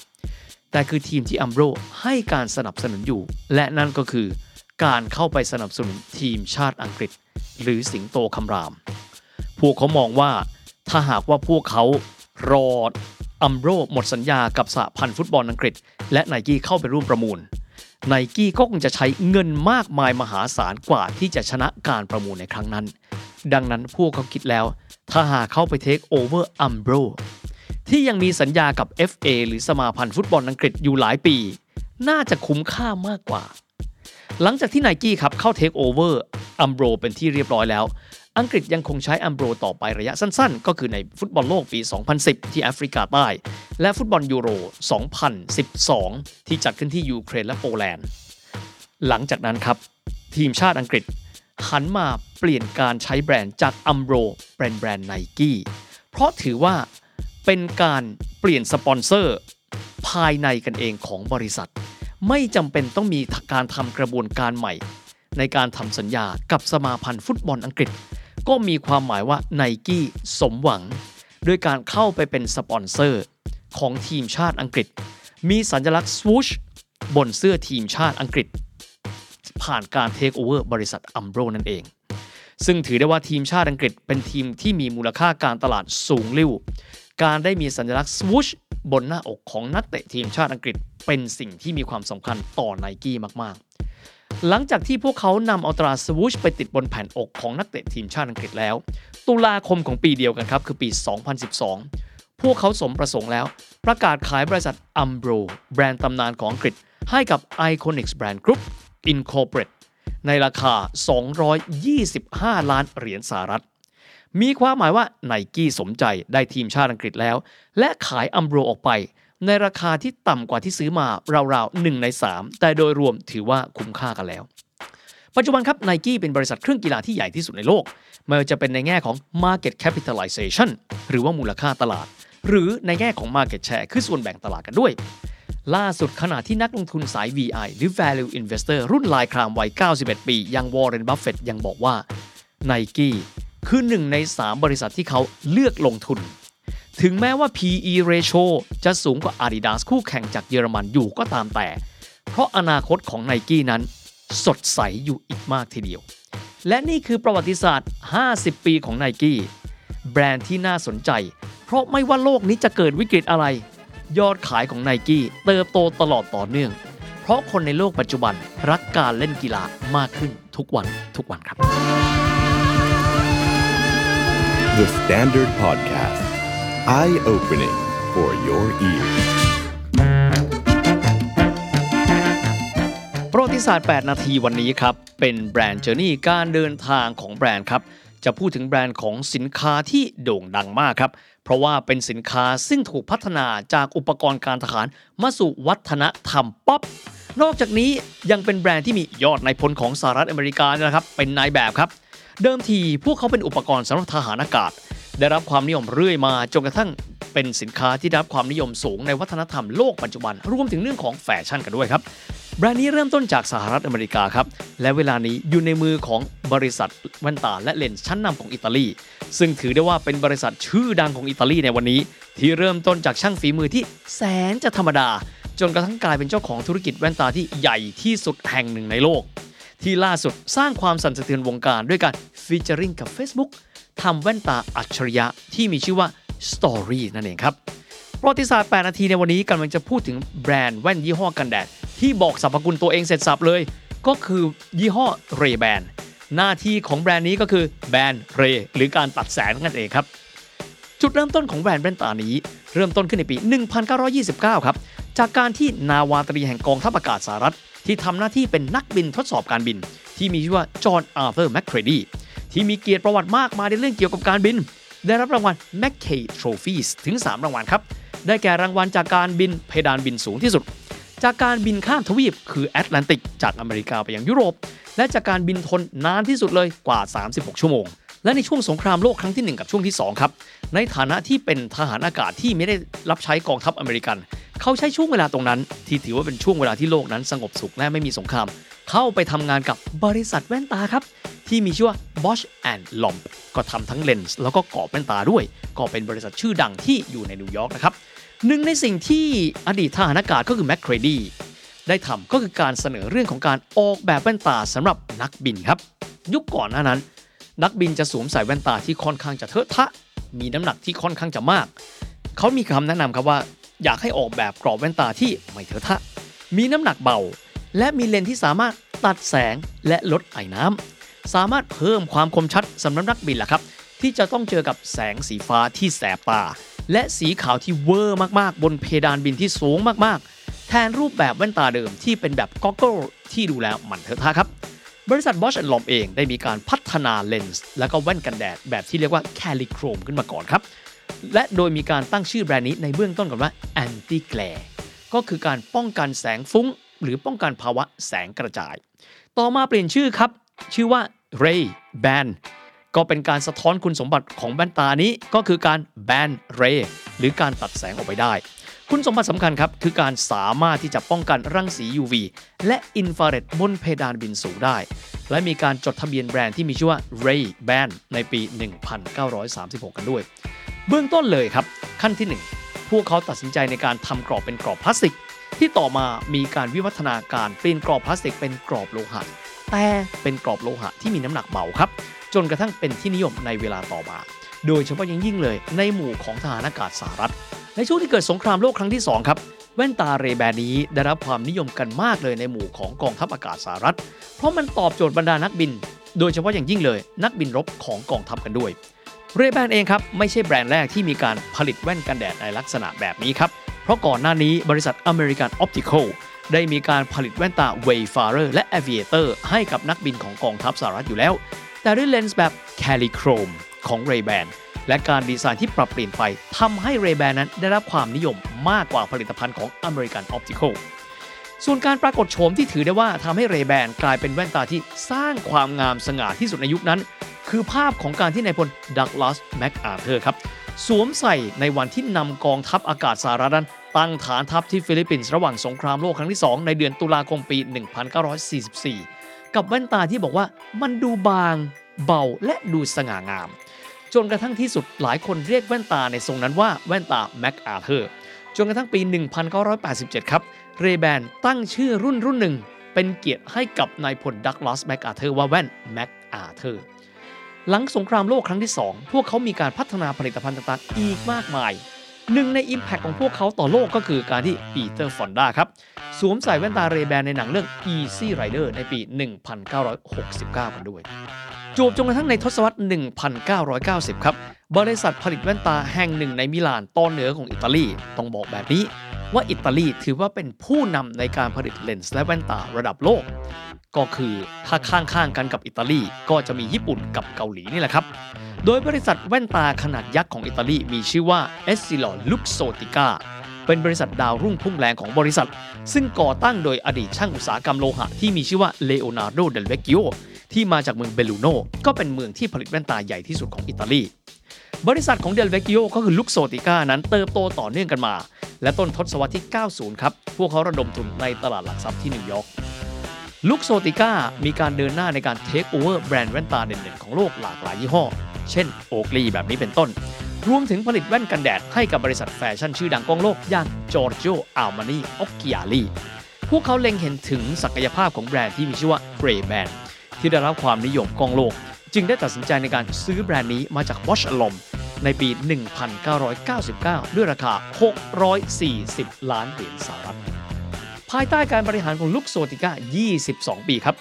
แต่คือทีมที่ Umbro ให้การสนับสนุนอยู่และนั่นก็คือการเข้าไปสนับสนุนทีมชาติอังกฤษหรือสิงโตคำรามพวกเขามองว่าถ้าหากว่าพวกเขารออัมโบรหมดสัญญากับสหพันธ์ฟุตบอลอังกฤษและ Nike เข้าไปร่วมประมูล Nike ก็คงจะใช้เงินมากมายมหาศาลกว่าที่จะชนะการประมูลในครั้งนั้นดังนั้นพวกเขาคิดแล้วถ้าหากเข้าไปเทคโอเวอร์อัมโบรที่ยังมีสัญญากับ เอฟ เอ หรือสมาพันธ์ฟุตบอลอังกฤษอยู่หลายปีน่าจะคุ้มค่ามากกว่าหลังจากที่ Nike ครับเข้าเทคโอเวอร์อัมโบรเป็นที่เรียบร้อยแล้ว อังกฤษยังคงใช้อัมโบรต่อไประยะสั้นๆก็คือในฟุตบอลโลกปีสองพันสิบที่แอฟริกาใต้และฟุตบอลยูโรสองพันสิบสองที่จัดขึ้นที่ยูเครนและโปแลนด์หลังจากนั้นครับทีมชาติอังกฤษหันมาเปลี่ยนการใช้แบรนด์จากอัมโบรแบรนด์แบรนด์ไนกี้เพราะถือว่าเป็นการเปลี่ยนสปอนเซอร์ภายในกันเองของบริษัทไม่จำเป็นต้องมีการทำกระบวนการใหม่ในการทำสัญญากับสมาพันธ์ฟุตบอลอังกฤษก็มีความหมายว่า Nike สมหวังด้วยการเข้าไปเป็นสปอนเซอร์ของทีมชาติอังกฤษมีสัญลักษณ์ Swoosh บนเสื้อทีมชาติอังกฤษผ่านการเทคโอเวอร์บริษัท Umbro นั่นเองซึ่งถือได้ว่าทีมชาติอังกฤษเป็นทีมที่มีมูลค่าการตลาดสูงลิ่วการได้มีสัญลักษณ์ Swoosh บนหน้าอกของนักเตะทีมชาติอังกฤษเป็นสิ่งที่มีความสำคัญต่อ Nike มากๆหลังจากที่พวกเขานำเอาตราสวูชไปติดบนแผ่นอกของนักเตะทีมชาติอังกฤษแล้วตุลาคมของปีเดียวกันครับคือปีสองพันสิบสองพวกเขาสมประสงค์แล้วประกาศขายบริษัท Umbro แบรนด์ตำนานของอังกฤษให้กับ Iconics Brand Group Incorporated ในราคาสองร้อยยี่สิบห้าล้านเหรียญสหรัฐมีความหมายว่า Nike สมใจได้ทีมชาติอังกฤษแล้วและขาย Umbro ออกไปในราคาที่ต่ำกว่าที่ซื้อมาราวๆหนึ่งในสามแต่โดยรวมถือว่าคุ้มค่ากันแล้วปัจจุบันครับ Nike เป็นบริษัทเครื่องกีฬาที่ใหญ่ที่สุดในโลกไม่ว่าจะเป็นในแง่ของ market capitalization หรือว่ามูลค่าตลาดหรือในแง่ของ market share คือส่วนแบ่งตลาดกันด้วยล่าสุดขณะที่นักลงทุนสาย วี ไอ หรือ value investor รุ่นลายครามวัยเก้าสิบเอ็ดปีอย่าง Warren Buffett ยังบอกว่า Nike คือหนึ่งในสามบริษัทที่เขาเลือกลงทุนถึงแม้ว่า พี อี ratio จะสูงกว่า Adidas คู่แข่งจากเยอรมันอยู่ก็ตามแต่เพราะอนาคตของ Nike นั้นสดใสอยู่อีกมากทีเดียวและนี่คือประวัติศาสตร์ห้าสิบปีของ Nike แบรนด์ที่น่าสนใจเพราะไม่ว่าโลกนี้จะเกิดวิกฤตอะไรยอดขายของ Nike เติบโตตลอดต่อเนื่องเพราะคนในโลกปัจจุบันรักการเล่นกีฬามากขึ้นทุกวันทุกวันครับ The Standard Podcast Eye-opening for your ears ประวัติศาสตร์แปดนาทีวันนี้ครับเป็นแบรนด์เจอร์นี่การเดินทางของแบรนด์ครับจะพูดถึงแบรนด์ของสินค้าที่โด่งดังมากครับเพราะว่าเป็นสินค้าซึ่งถูกพัฒนาจากอุปกรณ์การทหารมาสู่วัฒนธรรมป๊อปนอกจากนี้ยังเป็นแบรนด์ที่มียอดนายพลของสหรัฐอเมริกานะครับเป็นนายแบบครับเดิมทีพวกเขาเป็นอุปกรณ์สำหรับทหารอากาศได้รับความนิยมเรื่อยมาจนกระทั่งเป็นสินค้าที่ได้รับความนิยมสูงในวัฒนธรรมโลกปัจจุบันรวมถึงเรื่องของแฟชั่นกันด้วยครับแบรนด์นี้เริ่มต้นจากสหรัฐอเมริกาครับและเวลานี้อยู่ในมือของบริษัทแว่นตาและเลนส์ชั้นนำของอิตาลีซึ่งถือได้ว่าเป็นบริษัทชื่อดังของอิตาลีในวันนี้ที่เริ่มต้นจากช่างฝีมือที่แสนจะธรรมดาจนกระทั่งกลายเป็นเจ้าของธุรกิจแว่นตาที่ใหญ่ที่สุดแห่งหนึ่งในโลกที่ล่าสุดสร้างความสั่นสะเทือนวงการด้วยการฟีเจอริ่งกับ Facebookทำแว่นตาอัจฉริยะที่มีชื่อว่า Story นั่นเองครับประวัติศาสตร์แปดนาทีในวันนี้กำลังจะพูดถึงแบรนด์แว่นยี่ห้อกันแดดที่บอกสรรพคุณตัวเองเสร็จสับเลยก็คือยี่ห้อ Ray-Ban หน้าที่ของแบรนด์นี้ก็คือแบรนด์ Ray หรือการตัดแสงนั่นเองครับจุดเริ่มต้นของแบรนด์แว่นตานี้เริ่มต้นขึ้นในปีหนึ่งพันเก้าร้อยยี่สิบเก้าครับจากการที่นาวาตรีแห่งกองทัพอากาศสหรัฐที่ทำหน้าที่เป็นนักบินทดสอบการบินที่มีชื่อว่าจอห์นอาร์เธอร์แมคเครดีที่มีเกียรติประวัติมากมายในเรื่องเกี่ยวกับการบินได้รับรางวัล Mackay Trophies ถึงสามรางวัลครับได้แก่รางวัลจากการบินเพดานบินสูงที่สุดจากการบินข้ามทวีปคือแอตแลนติกจากอเมริกาไปยังยุโรปและจากการบินทนนานที่สุดเลยกว่าสามสิบหกชั่วโมงและในช่วงสงครามโลกครั้งที่หนึ่งกับช่วงที่สองครับในฐานะที่เป็นทหารอากาศที่ไม่ได้รับใช้กองทัพอเมริกันเขาใช้ช่วงเวลาตรงนั้นที่ถือว่าเป็นช่วงเวลาที่โลกนั้นสงบสุขและไม่มีสงครามเข้าไปทำงานกับบริษัทแว่นตาครับที่มีชื่อว่า Bosch แอนด์ Lomb ก็ทำทั้งเลนส์แล้วก็กรอบแว่นตาด้วยก็เป็นบริษัทชื่อดังที่อยู่ในนิวยอร์กนะครับหนึ่งในสิ่งที่อดีตทหารอากาศก็คือแมคเครดีได้ทำก็คือการเสนอเรื่องของการออกแบบแว่นตาสำหรับนักบินครับยุคก่อนหน้านั้นนักบินจะสวมใส่แว่นตาที่ค่อนข้างจะเถอะทะมีน้ำหนักที่ค่อนข้างจะมากเขามีคำแนะนำครับว่าอยากให้ออกแบบกรอบแว่นตาที่ไม่เถอะทะมีน้ำหนักเบาและมีเลนส์ที่สามารถตัดแสงและลดไอน้ำสามารถเพิ่มความคมชัดสำหรับนักบินล่ะครับที่จะต้องเจอกับแสงสีฟ้าที่แสบตาและสีขาวที่เวอร์มากๆบนเพดานบินที่สูงมากๆแทนรูปแบบแว่นตาเดิมที่เป็นแบบก็อกเกิลที่ดูแล้วมันเถอะทะครับบริษัท Bosch แอนด์ Lomb เองได้มีการพัฒ นาดเลนส์แล้วก็แว่นกันแดดแบบที่เรียกว่าแคลิโครมขึ้นมาก่อนครับและโดยมีการตั้งชื่อแบรนด์นี้ในเบื้องต้นก่อนว่าแอนตี้แกลร์ก็คือการป้องกันแสงฟุ้งหรือป้องกันภาวะแสงกระจายต่อมาเปลี่ยนชื่อครับชื่อว่า Ray-Ban ก็เป็นการสะท้อนคุณสมบัติของแว่นตานี้ก็คือการ Ban Ray หรือการตัดแสงออกไปได้คุณสมบัติสำคัญครับคือการสามารถที่จะป้องกันรังสี ยู วี และอินฟราเรดบนเพดานบินสูงได้และมีการจดทะเบียนแบรนด์ที่มีชื่อว่า Ray-Ban ในปีหนึ่งพันเก้าร้อยสามสิบหกกันด้วยเบื้องต้นเลยครับขั้นที่หนึ่งพวกเขาตัดสินใจในการทำกรอบเป็นกรอบพลาสติกที่ต่อมามีการวิวัฒนาการเปลี่ยนกรอบพลาสติกเป็นกรอบโลหะแต่เป็นกรอบโลหะที่มีน้ำหนักเบาครับจนกระทั่งเป็นที่นิยมในเวลาต่อมาโดยเฉพาะอย่างยิ่งเลยในหมู่ของทหารอากาศสหรัฐในช่วงที่เกิดสงครามโลกครั้งที่สองครับแว่นตาเรย์แบนนี้ได้รับความนิยมกันมากเลยในหมู่ของกองทัพอากาศสหรัฐเพราะมันตอบโจทย์บรรดานักบินโดยเฉพาะอย่างยิ่งเลยนักบินรบของกองทัพกันด้วยเรย์แบนเองครับไม่ใช่แบรนด์แรกที่มีการผลิตแว่นกันแดดในลักษณะแบบนี้ครับเพราะก่อนหน้านี้บริษัท American Optical ได้มีการผลิตแว่นตา Wayfarer และ Aviator ให้กับนักบินของกองทัพสหรัฐอยู่แล้วแต่ด้วยเลนส์แบบ Calichrome ของ Ray-Ban และการดีไซน์ที่ปรับเปลี่ยนไปทำให้ Ray-Ban นั้นได้รับความนิยมมากกว่าผลิตภัณฑ์ของ American Optical ส่วนการปรากฏโฉมที่ถือได้ว่าทำให้ Ray-Ban กลายเป็นแว่นตาที่สร้างความงามสง่าที่สุดในยุคนั้นคือภาพของการที่นายพลดักลาสแม็กอาเธอร์ครับสวมใส่ในวันที่นำกองทัพอากาศสหรัฐนั้นตั้งฐานทัพที่ฟิลิปปินส์ระหว่างสงครามโลกครั้งที่สองในเดือนตุลาคมปีหนึ่งพันเก้าร้อยสี่สิบสี่กับแว่นตาที่บอกว่ามันดูบางเบาและดูสง่างามจนกระทั่งที่สุดหลายคนเรียกแว่นตาในทรงนั้นว่าแว่นตาแม็กอาเธอร์จนกระทั่งปีหนึ่งพันเก้าร้อยแปดสิบเจ็ดครับเรย์แบนตั้งชื่อรุ่นรุ่นหนึ่งเป็นเกียรติให้กับนายพลดักลาสแม็กอาเธอร์ว่าแว่นแม็กอาเธอร์หลังสงครามโลกครั้งที่สองพวกเขามีการพัฒนาผลิตภัณฑ์ต่างๆอีกมากมายหนึ่งใน Impact ของพวกเขาต่อโลกก็คือการที่ปีเตอร์ฟอนดาครับสวมใส่แว่นตา Ray-Ban ในหนังเรื่อง Easy Rider ในปี หนึ่งพันเก้าร้อยหกสิบเก้า กันด้วยจวบจนกระทั่งในทศวรรษ หนึ่งพันเก้าร้อยเก้าสิบ ครับบริษัทผลิตแว่นตาแห่งหนึ่งในมิลานตอนเหนือของอิตาลีต้องบอกแบบนี้ว่าอิตาลีถือว่าเป็นผู้นำในการผลิตเลนส์และแว่นตาระดับโลกก็คือถ้าข้างๆกันกับอิตาลีก็จะมีญี่ปุ่นกับเกาหลีนี่แหละครับโดยบริษัทแว่นตาขนาดยักษ์ของอิตาลีมีชื่อว่า Essilor Luxottica เป็นบริษัทดาวรุ่งพุ่งแรงของบริษัทซึ่งก่อตั้งโดยอดีตช่างอุตสาหกรรมโลหะที่มีชื่อว่า Leonardo Del Vecchio ที่มาจากเมืองเบลูโนก็เป็นเมืองที่ผลิตแว่นตาใหญ่ที่สุดของอิตาลีบริษัทของ Del Vecchio ก็คือ Luxottica นั้นเติบโตต่อเนื่องกันมาและต้นทศวรรษที่เก้าสิบครับพวกเขาระดมทุนในตลาดหลักทรัพย์ที่นิวยอร์กLuxottica มีการเดินหน้าในการเทคโอเวอร์แบรนด์แว่นตาเด่นๆของโลกหลากหลายยี่ห้อเช่น Oakley แบบนี้เป็นต้นรวมถึงผลิตแว่นกันแดดให้กับบริษัทแฟชั่นชื่อดังของโลกอย่าง Giorgio Armani Occhiali พวกเขาเล็งเห็นถึงศักยภาพของแบรนด์ที่มีชื่อว่า Ray-Ban ที่ได้รับความนิยมของโลกจึงได้ตัดสินใจในการซื้อแบรนด์นี้มาจาก Bausch and Lomb ในปี หนึ่งพันเก้าร้อยเก้าสิบเก้า ด้วยราคาหกร้อยสี่สิบล้านเหรียญสหรัฐภายใต้การบริหารของLuxotticaยี่สิบสอง ปีครับ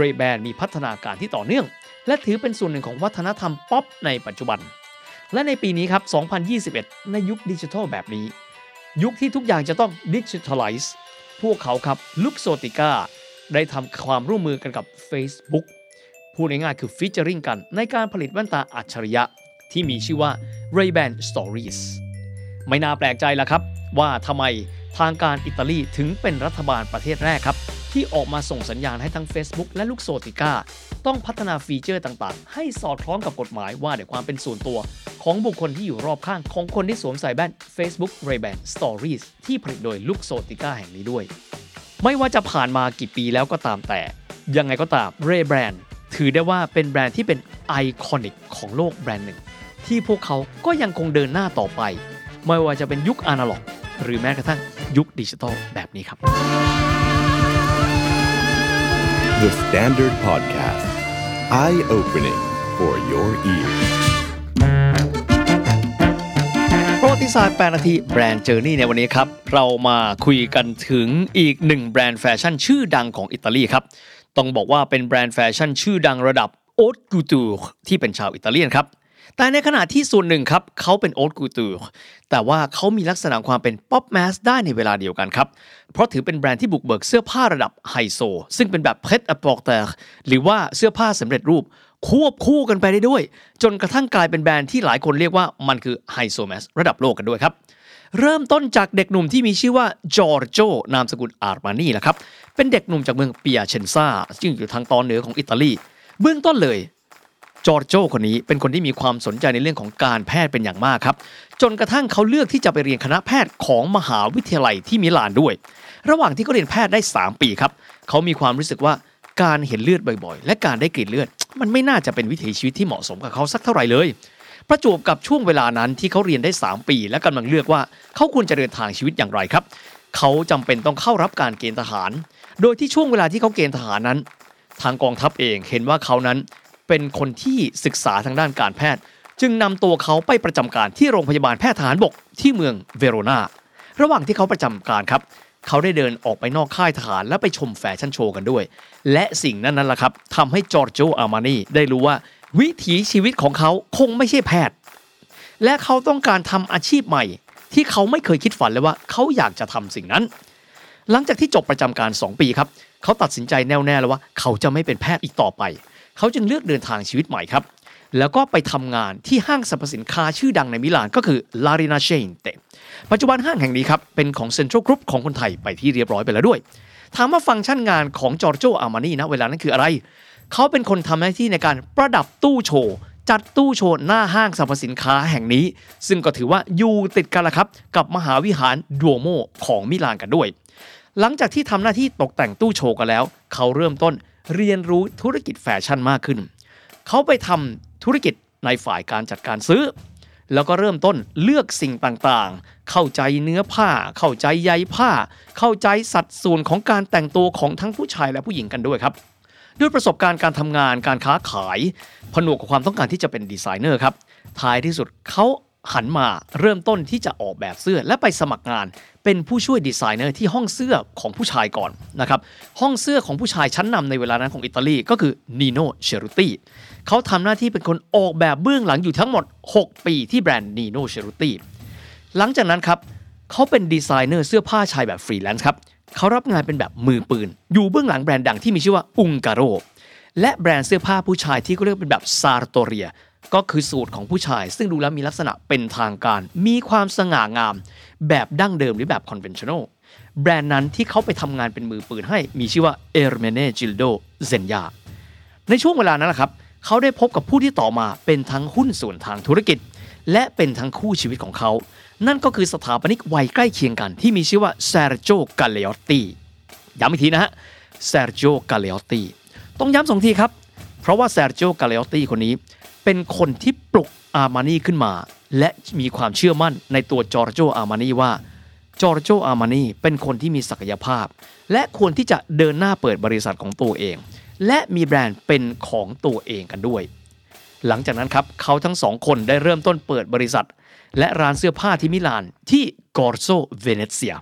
Ray-Ban มีพัฒนาการที่ต่อเนื่องและถือเป็นส่วนหนึ่งของวัฒนธรรมป๊อปในปัจจุบันและในปีนี้ครับสองพันยี่สิบเอ็ดในยุคดิจิทัลแบบนี้ยุคที่ทุกอย่างจะต้องดิจิทัลไลซ์พวกเขาครับLuxotticaได้ทำความร่วมมือกันกับ Facebook พูดง่ายๆคือฟีเจอริ่งกันในการผลิตแว่นตาอัจฉริยะที่มีชื่อว่า Ray-Ban Stories ไม่น่าแปลกใจละครับว่าทำไมทางการอิตาลีถึงเป็นรัฐบาลประเทศแรกครับที่ออกมาส่งสัญญาณให้ทั้ง Facebook และLuxotticaต้องพัฒนาฟีเจอร์ต่างๆให้สอดคล้องกับกฎหมายว่าด้วยความเป็นส่วนตัวของบุคคลที่อยู่รอบข้างของคนที่สวมใส่แว่น Facebook Ray-Ban Stories ที่ผลิตโดยLuxotticaแห่งนี้ด้วยไม่ว่าจะผ่านมากี่ปีแล้วก็ตามแต่ยังไงก็ตาม Ray-Ban ถือได้ว่าเป็นแบรนด์ที่เป็นไอคอนิกของโลกแบรนด์หนึ่งที่พวกเขาก็ยังคงเดินหน้าต่อไปไม่ว่าจะเป็นยุคอนาล็อกหรือแม้กระทั่งยุคดิจิทัลแบบนี้ครับ The Standard Podcast Eye Opening for Your Ears ประวัติศาสตร์แปดนาทีแบรนด์เจอร์นี่ในวันนี้ครับเรามาคุยกันถึงอีกหนึ่งแบรนด์แฟชั่นชื่อดังของอิตาลีครับต้องบอกว่าเป็นแบรนด์แฟชั่นชื่อดังระดับ Haute Couture ที่เป็นชาวอิตาเลียนครับแต่ในขณะที่ส่วนหนึ่งครับเขาเป็น Haute Couture แต่ว่าเขามีลักษณะความเป็น Pop Mass ได้ในเวลาเดียวกันครับเพราะถือเป็นแบรนด์ที่บุกเบิกเสื้อผ้าระดับไฮโซซึ่งเป็นแบบ Prêt-à-porter หรือว่าเสื้อผ้าสำเร็จรูป ควบคู่กันไปได้ด้วยจนกระทั่งกลายเป็นแบรนด์ที่หลายคนเรียกว่ามันคือไฮโซแมสระดับโลกกันด้วยครับเริ่มต้นจากเด็กหนุ่มที่มีชื่อว่าจอร์โจนามสกุลอาร์มานีนะครับเป็นเด็กหนุ่มจากเมืองเปียเชนซาซึ่งอยู่ทางตอนเหนือของอิตาลีเบื้องต้นเลยจอร์โจคนนี้เป็นคนที่มีความสนใจในเรื่องของการแพทย์เป็นอย่างมากครับจนกระทั่งเขาเลือกที่จะไปเรียนคณะแพทย์ของมหาวิทยาลัยที่มิลานด้วยระหว่างที่เขาเรียนแพทย์ได้สามปีครับเขามีความรู้สึกว่าการเห็นเลือดบ่อยๆและการได้กลิ่นเลือดมันไม่น่าจะเป็นวิถีชีวิตที่เหมาะสมกับเขาสักเท่าไหร่เลยประจวบกับช่วงเวลานั้นที่เขาเรียนได้สามปีและกำลังเลือกว่าเขาควรจะเดินทางชีวิตอย่างไรครับเขาจำเป็นต้องเข้ารับการเกณฑ์ทหารโดยที่ช่วงเวลาที่เขาเกณฑ์ทหารนั้นทางกองทัพเองเห็นว่าเขานั้นเป็นคนที่ศึกษาทางด้านการแพทย์จึงนำตัวเขาไปประจำการที่โรงพยาบาลแพทย์ทหารบกที่เมืองเวโรนาระหว่างที่เขาประจำการครับเขาได้เดินออกไปนอกค่ายทหารและไปชมแฟชั่นโชว์กันด้วยและสิ่งนั้นนั่นแหละครับทำให้จอร์โจ อาร์มานีได้รู้ว่าวิถีชีวิตของเขาคงไม่ใช่แพทย์และเขาต้องการทำอาชีพใหม่ที่เขาไม่เคยคิดฝันเลยว่าเขาอยากจะทำสิ่งนั้นหลังจากที่จบประจำการสองปีครับเขาตัดสินใจแน่วแน่แล้วว่าเขาจะไม่เป็นแพทย์อีกต่อไปเขาจึงเลือกเดินทางชีวิตใหม่ครับแล้วก็ไปทำงานที่ห้างสรรพสินค้าชื่อดังในมิลานก็คือ L'Arinascente ปัจจุบันห้างแห่งนี้ครับเป็นของ Central Group ของคนไทยไปที่เรียบร้อยไปแล้วด้วยถามว่าฟังก์ชันงานของจอร์โจ อาร์มานีณเวลานั้นคืออะไรเขาเป็นคนทำหน้าที่ในการประดับตู้โชว์จัดตู้โชว์หน้าห้างสรรพสินค้าแห่งนี้ซึ่งก็ถือว่าอยู่ติดกันละครับกับมหาวิหารดูโมของมิลานกันด้วยหลังจากที่ทำหน้าที่ตกแต่งตู้โชว์กันแล้วเขาเริ่มต้นเรียนรู้ธุรกิจแฟชั่นมากขึ้นเขาไปทำธุรกิจในฝ่ายการจัดการซื้อแล้วก็เริ่มต้นเลือกสิ่งต่างๆเข้าใจเนื้อผ้าเข้าใจใยผ้าเข้าใจสัดส่วนของการแต่งตัวของทั้งผู้ชายและผู้หญิงกันด้วยครับด้วยประสบการณ์การทำงานการค้าขายผนวกกับความต้องการที่จะเป็นดีไซเนอร์ครับท้ายที่สุดเขาหันมาเริ่มต้นที่จะออกแบบเสื้อและไปสมัครงานเป็นผู้ช่วยดีไซเนอร์ที่ห้องเสื้อของผู้ชายก่อนนะครับห้องเสื้อของผู้ชายชั้นนำในเวลานั้นของอิตาลีก็คือนีโน่เชรูตี้เขาทำหน้าที่เป็นคนออกแบบเบื้องหลังอยู่ทั้งหมดหกปีที่แบรนด์นีโน่เชรูตี้หลังจากนั้นครับเขาเป็นดีไซเนอร์เสื้อผ้าชายแบบฟรีแลนซ์ครับเขารับงานเป็นแบบมือปืนอยู่เบื้องหลังแบรนด์ดังที่มีชื่อว่าอุงการโรและแบรนด์เสื้อผ้าผู้ชายที่เขาเรียกเป็นแบบซาร์โตเรียก็คือสูตรของผู้ชายซึ่งดูแล้วมีลักษณะเป็นทางการมีความสง่างามแบบดั้งเดิมหรือแบบคอนเวนชั่นอลแบรนด์นั้นที่เขาไปทำงานเป็นมือปืนให้มีชื่อว่าเอร์เมเนจิลโดเซนยาในช่วงเวลานั้นแหละครับเขาได้พบกับผู้ที่ต่อมาเป็นทั้งหุ้นส่วนทางธุรกิจและเป็นทั้งคู่ชีวิตของเขานั่นก็คือสถาปนิกวัยใกล้เคียงกันที่มีชื่อว่าเซอร์โจ กาเลอตตีย้ำอีกทีนะฮะเซอร์โจ กาเลอตตีต้องย้ำสองทีครับเพราะว่าเซอร์โจ กาเลอตตีคนนี้เป็นคนที่ปลุกอาร์มานีขึ้นมาและมีความเชื่อมั่นในตัวจอร์โจ อาร์มานีว่าจอร์โจ อาร์มานีเป็นคนที่มีศักยภาพและควรที่จะเดินหน้าเปิดบริษัทของตัวเองและมีแบรนด์เป็นของตัวเองกันด้วยหลังจากนั้นครับเขาทั้งสองคนได้เริ่มต้นเปิดบริษัทและร้านเสื้อผ้าที่มิลานที่กอร์โซเวเนเซีย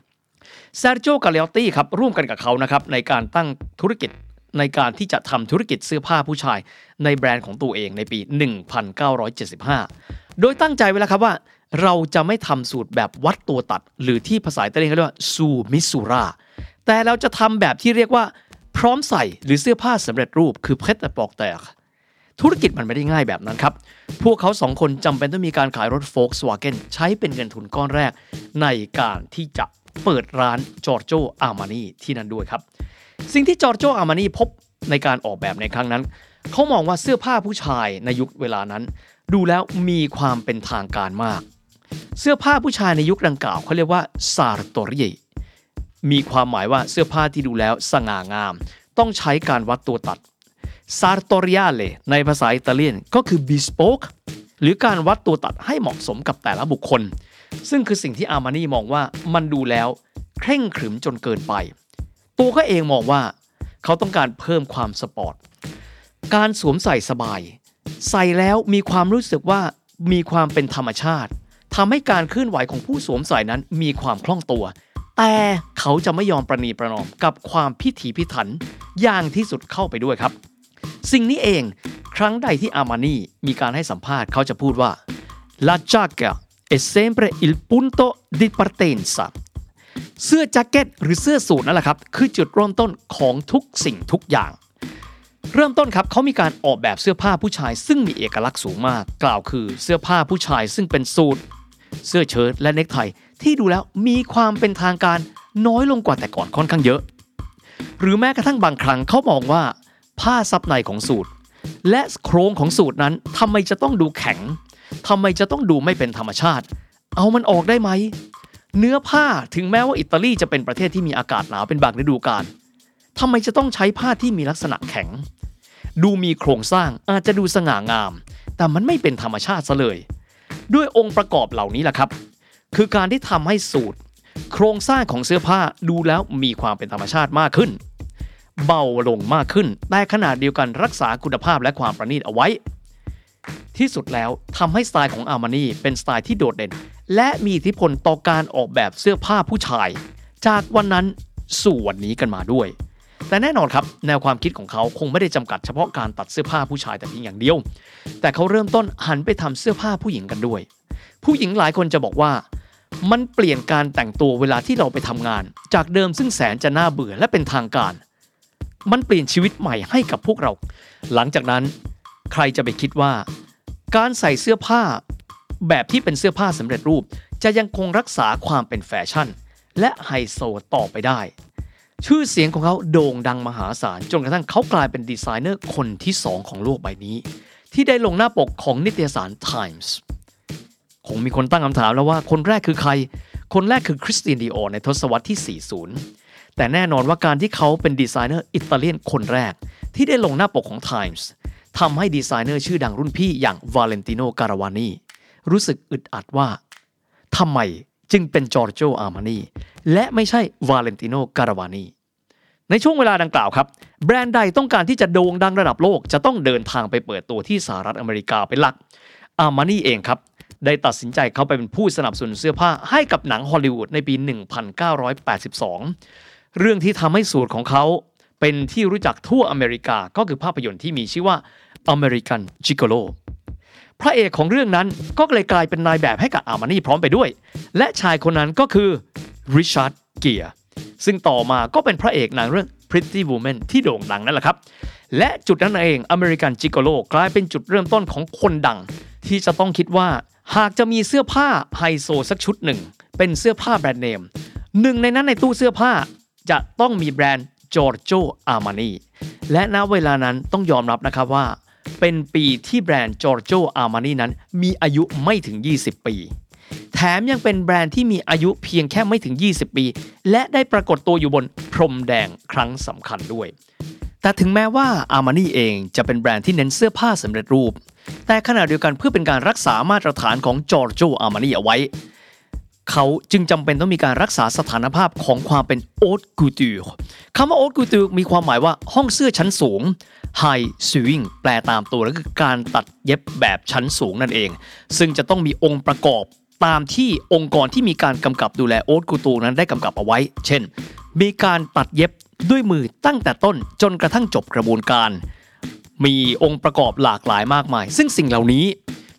เซอร์โจ กาเลอตตีครับร่วมกันกับเขานะครับในการตั้งธุรกิจในการที่จะทำธุรกิจเสื้อผ้าผู้ชายในแบรนด์ของตัวเองในปีหนึ่งพันเก้าร้อยเจ็ดสิบห้าโดยตั้งใจไว้แล้วครับว่าเราจะไม่ทำสูตรแบบวัดตัวตัดหรือที่ภาษาอิตาเลียนเขาเรียกว่าซูมิซูราแต่เราจะทำแบบที่เรียกว่าพร้อมใส่หรือเสื้อผ้าสำเร็จรูปคือเพชรปลอกแตกธุรกิจมันไม่ได้ง่ายแบบนั้นครับพวกเขาสองคนจำเป็นต้องมีการขายรถ Volkswagen ใช้เป็นเงินทุนก้อนแรกในการที่จะเปิดร้านจอร์โจ อาร์มานีที่นั่นด้วยครับสิ่งที่จอร์โจ อาร์มานีพบในการออกแบบในครั้งนั้นเขามองว่าเสื้อผ้าผู้ชายในยุคเวลานั้นดูแล้วมีความเป็นทางการมากเสื้อผ้าผู้ชายในยุคดังกล่าวเขาเรียกว่าซาร์โตเรียมีความหมายว่าเสื้อผ้าที่ดูแล้วสง่างามต้องใช้การวัดตัวตัดซาร์โตเรียเลในภาษาอิตาเลียนก็คือ bespoke หรือการวัดตัวตัดให้เหมาะสมกับแต่ละบุคคลซึ่งคือสิ่งที่อาร์มานีมองว่ามันดูแล้วเคร่งขรึมจนเกินไปตัวเขาเองมองว่าเขาต้องการเพิ่มความสปอร์ตการสวมใส่สบายใส่แล้วมีความรู้สึกว่ามีความเป็นธรรมชาติทำให้การเคลื่อนไหวของผู้สวมใส่นั้นมีความคล่องตัวแต่เขาจะไม่ยอมประนีประนอมกับความพิถีพิถันอย่างที่สุดเข้าไปด้วยครับสิ่งนี้เองครั้งใดที่อาร์มานีมีการให้สัมภาษณ์เขาจะพูดว่า La giacca è sempre il punto di partenzaเสื้อแจ็คเก็ตหรือเสื้อสูทนั่นแหละครับคือจุดเริ่มต้นของทุกสิ่งทุกอย่าง เริ่มต้นครับเขามีการออกแบบเสื้อผ้าผู้ชายซึ่งมีเอกลักษณ์สูงมากกล่าวคือเสื้อผ้าผู้ชายซึ่งเป็นสูทเสื้อเชิ้ตและเนคไทที่ดูแล้วมีความเป็นทางการน้อยลงกว่าแต่ก่อนค่อนข้างเยอะหรือแม้กระทั่งบางครั้งเขามองว่าผ้าซับในของสูทและโครงของสูทนั้นทำไมจะต้องดูแข็งทำไมจะต้องดูไม่เป็นธรรมชาติเอามันออกได้ไหมเนื้อผ้าถึงแม้ว่าอิตาลีจะเป็นประเทศที่มีอากาศหนาวเป็นบางฤดูกาลทำไมจะต้องใช้ผ้าที่มีลักษณะแข็งดูมีโครงสร้างอาจจะดูสง่างามแต่มันไม่เป็นธรรมชาติซะเลยด้วยองค์ประกอบเหล่านี้แหละครับคือการที่ทำให้สูทโครงสร้างของเสื้อผ้าดูแล้วมีความเป็นธรรมชาติมากขึ้นเบาลงมากขึ้นแต่ขนาดเดียวกันรักษาคุณภาพและความประณีตเอาไว้ที่สุดแล้วทำให้สไตล์ของอาร์มานีเป็นสไตล์ที่โดดเด่นและมีอิทธิพลต่อการออกแบบเสื้อผ้าผู้ชายจากวันนั้นสู่วันนี้กันมาด้วยแต่แน่นอนครับแนวความคิดของเขาคงไม่ได้จำกัดเฉพาะการตัดเสื้อผ้าผู้ชายแต่เพียงอย่างเดียวแต่เขาเริ่มต้นหันไปทำเสื้อผ้าผู้หญิงกันด้วยผู้หญิงหลายคนจะบอกว่ามันเปลี่ยนการแต่งตัวเวลาที่เราไปทำงานจากเดิมซึ่งแสนจะน่าเบื่อและเป็นทางการมันเปลี่ยนชีวิตใหม่ให้กับพวกเราหลังจากนั้นใครจะไปคิดว่าการใส่เสื้อผ้าแบบที่เป็นเสื้อผ้าสำเร็จรูปจะยังคงรักษาความเป็นแฟชั่นและไฮโซต่อไปได้ชื่อเสียงของเขาโด่งดังมหาศาลจนกระทั่งเขากลายเป็นดีไซเนอร์คนที่สองของโลกใบนี้ที่ได้ลงหน้าปกของนิตยสาร Times คงมีคนตั้งคำถามแล้วว่าคนแรกคือใครคนแรกคือคริสเตียนดิออร์ในทศวรรษที่ สี่สิบแต่แน่นอนว่าการที่เขาเป็นดีไซเนอร์อิตาเลียนคนแรกที่ได้ลงหน้าปกของ Times ทำให้ดีไซเนอร์ชื่อดังรุ่นพี่อย่างวาเลนติโน การาวานีรู้สึกอึดอัดว่าทำไมจึงเป็นจอร์โจ อาร์มานีและไม่ใช่วาเลนติโน การาวานีในช่วงเวลาดังกล่าวครับแบรนด์ใดต้องการที่จะโด่งดังระดับโลกจะต้องเดินทางไปเปิดตัวที่สหรัฐอเมริกาเป็นหลักอาร์มานีเองครับได้ตัดสินใจเข้าไปเป็นผู้สนับสนุนเสื้อผ้าให้กับหนังฮอลลีวูดในปี หนึ่งพันเก้าร้อยแปดสิบสอง เรื่องที่ทำให้สูตรของเขาเป็นที่รู้จักทั่วอเมริกาก็คือภาพยนตร์ที่มีชื่อว่า American Gigoloพระเอกของเรื่องนั้นก็เลยกลายเป็นนายแบบให้กับอาร์มานีพร้อมไปด้วยและชายคนนั้นก็คือริชาร์ดเกียร์ซึ่งต่อมาก็เป็นพระเอกหนังเรื่อง Pretty Woman ที่โด่งดังนั่นแหละครับและจุดนั้นเอง American Gigolo กลายเป็นจุดเริ่มต้นของคนดังที่จะต้องคิดว่าหากจะมีเสื้อผ้าไฮโซสักชุดหนึ่งเป็นเสื้อผ้าแบรนด์เนมหนึ่งในนั้นในตู้เสื้อผ้าจะต้องมีแบรนด์ Giorgio Armani และณเวลานั้นต้องยอมรับนะครับว่าเป็นปีที่แบรนด์ Giorgio Armani นั้นมีอายุไม่ถึงยี่สิบปีแถมยังเป็นแบรนด์ที่มีอายุเพียงแค่ไม่ถึงยี่สิบปีและได้ปรากฏตัวอยู่บนพรมแดงครั้งสำคัญด้วยแต่ถึงแม้ว่า Armani เองจะเป็นแบรนด์ที่เน้นเสื้อผ้าสำเร็จรูปแต่ขณะเดียวกันเพื่อเป็นการรักษามาตรฐานของ Giorgio Armani เอาไว้เขาจึงจำเป็นต้องมีการรักษาสถานภาพของความเป็น Haute Couture คำว่า Haute Couture มีความหมายว่าห้องเสื้อชั้นสูง High Sewing แปลตามตัวแล้วคือการตัดเย็บแบบชั้นสูงนั่นเองซึ่งจะต้องมีองค์ประกอบตามที่องค์กรที่มีการกำกับดูแล Haute Couture นั้นได้กำกับเอาไว้เช่นมีการตัดเย็บด้วยมือตั้งแต่ต้นจนกระทั่งจบกระบวนการมีองค์ประกอบหลากหลายมากมายซึ่งสิ่งเหล่านี้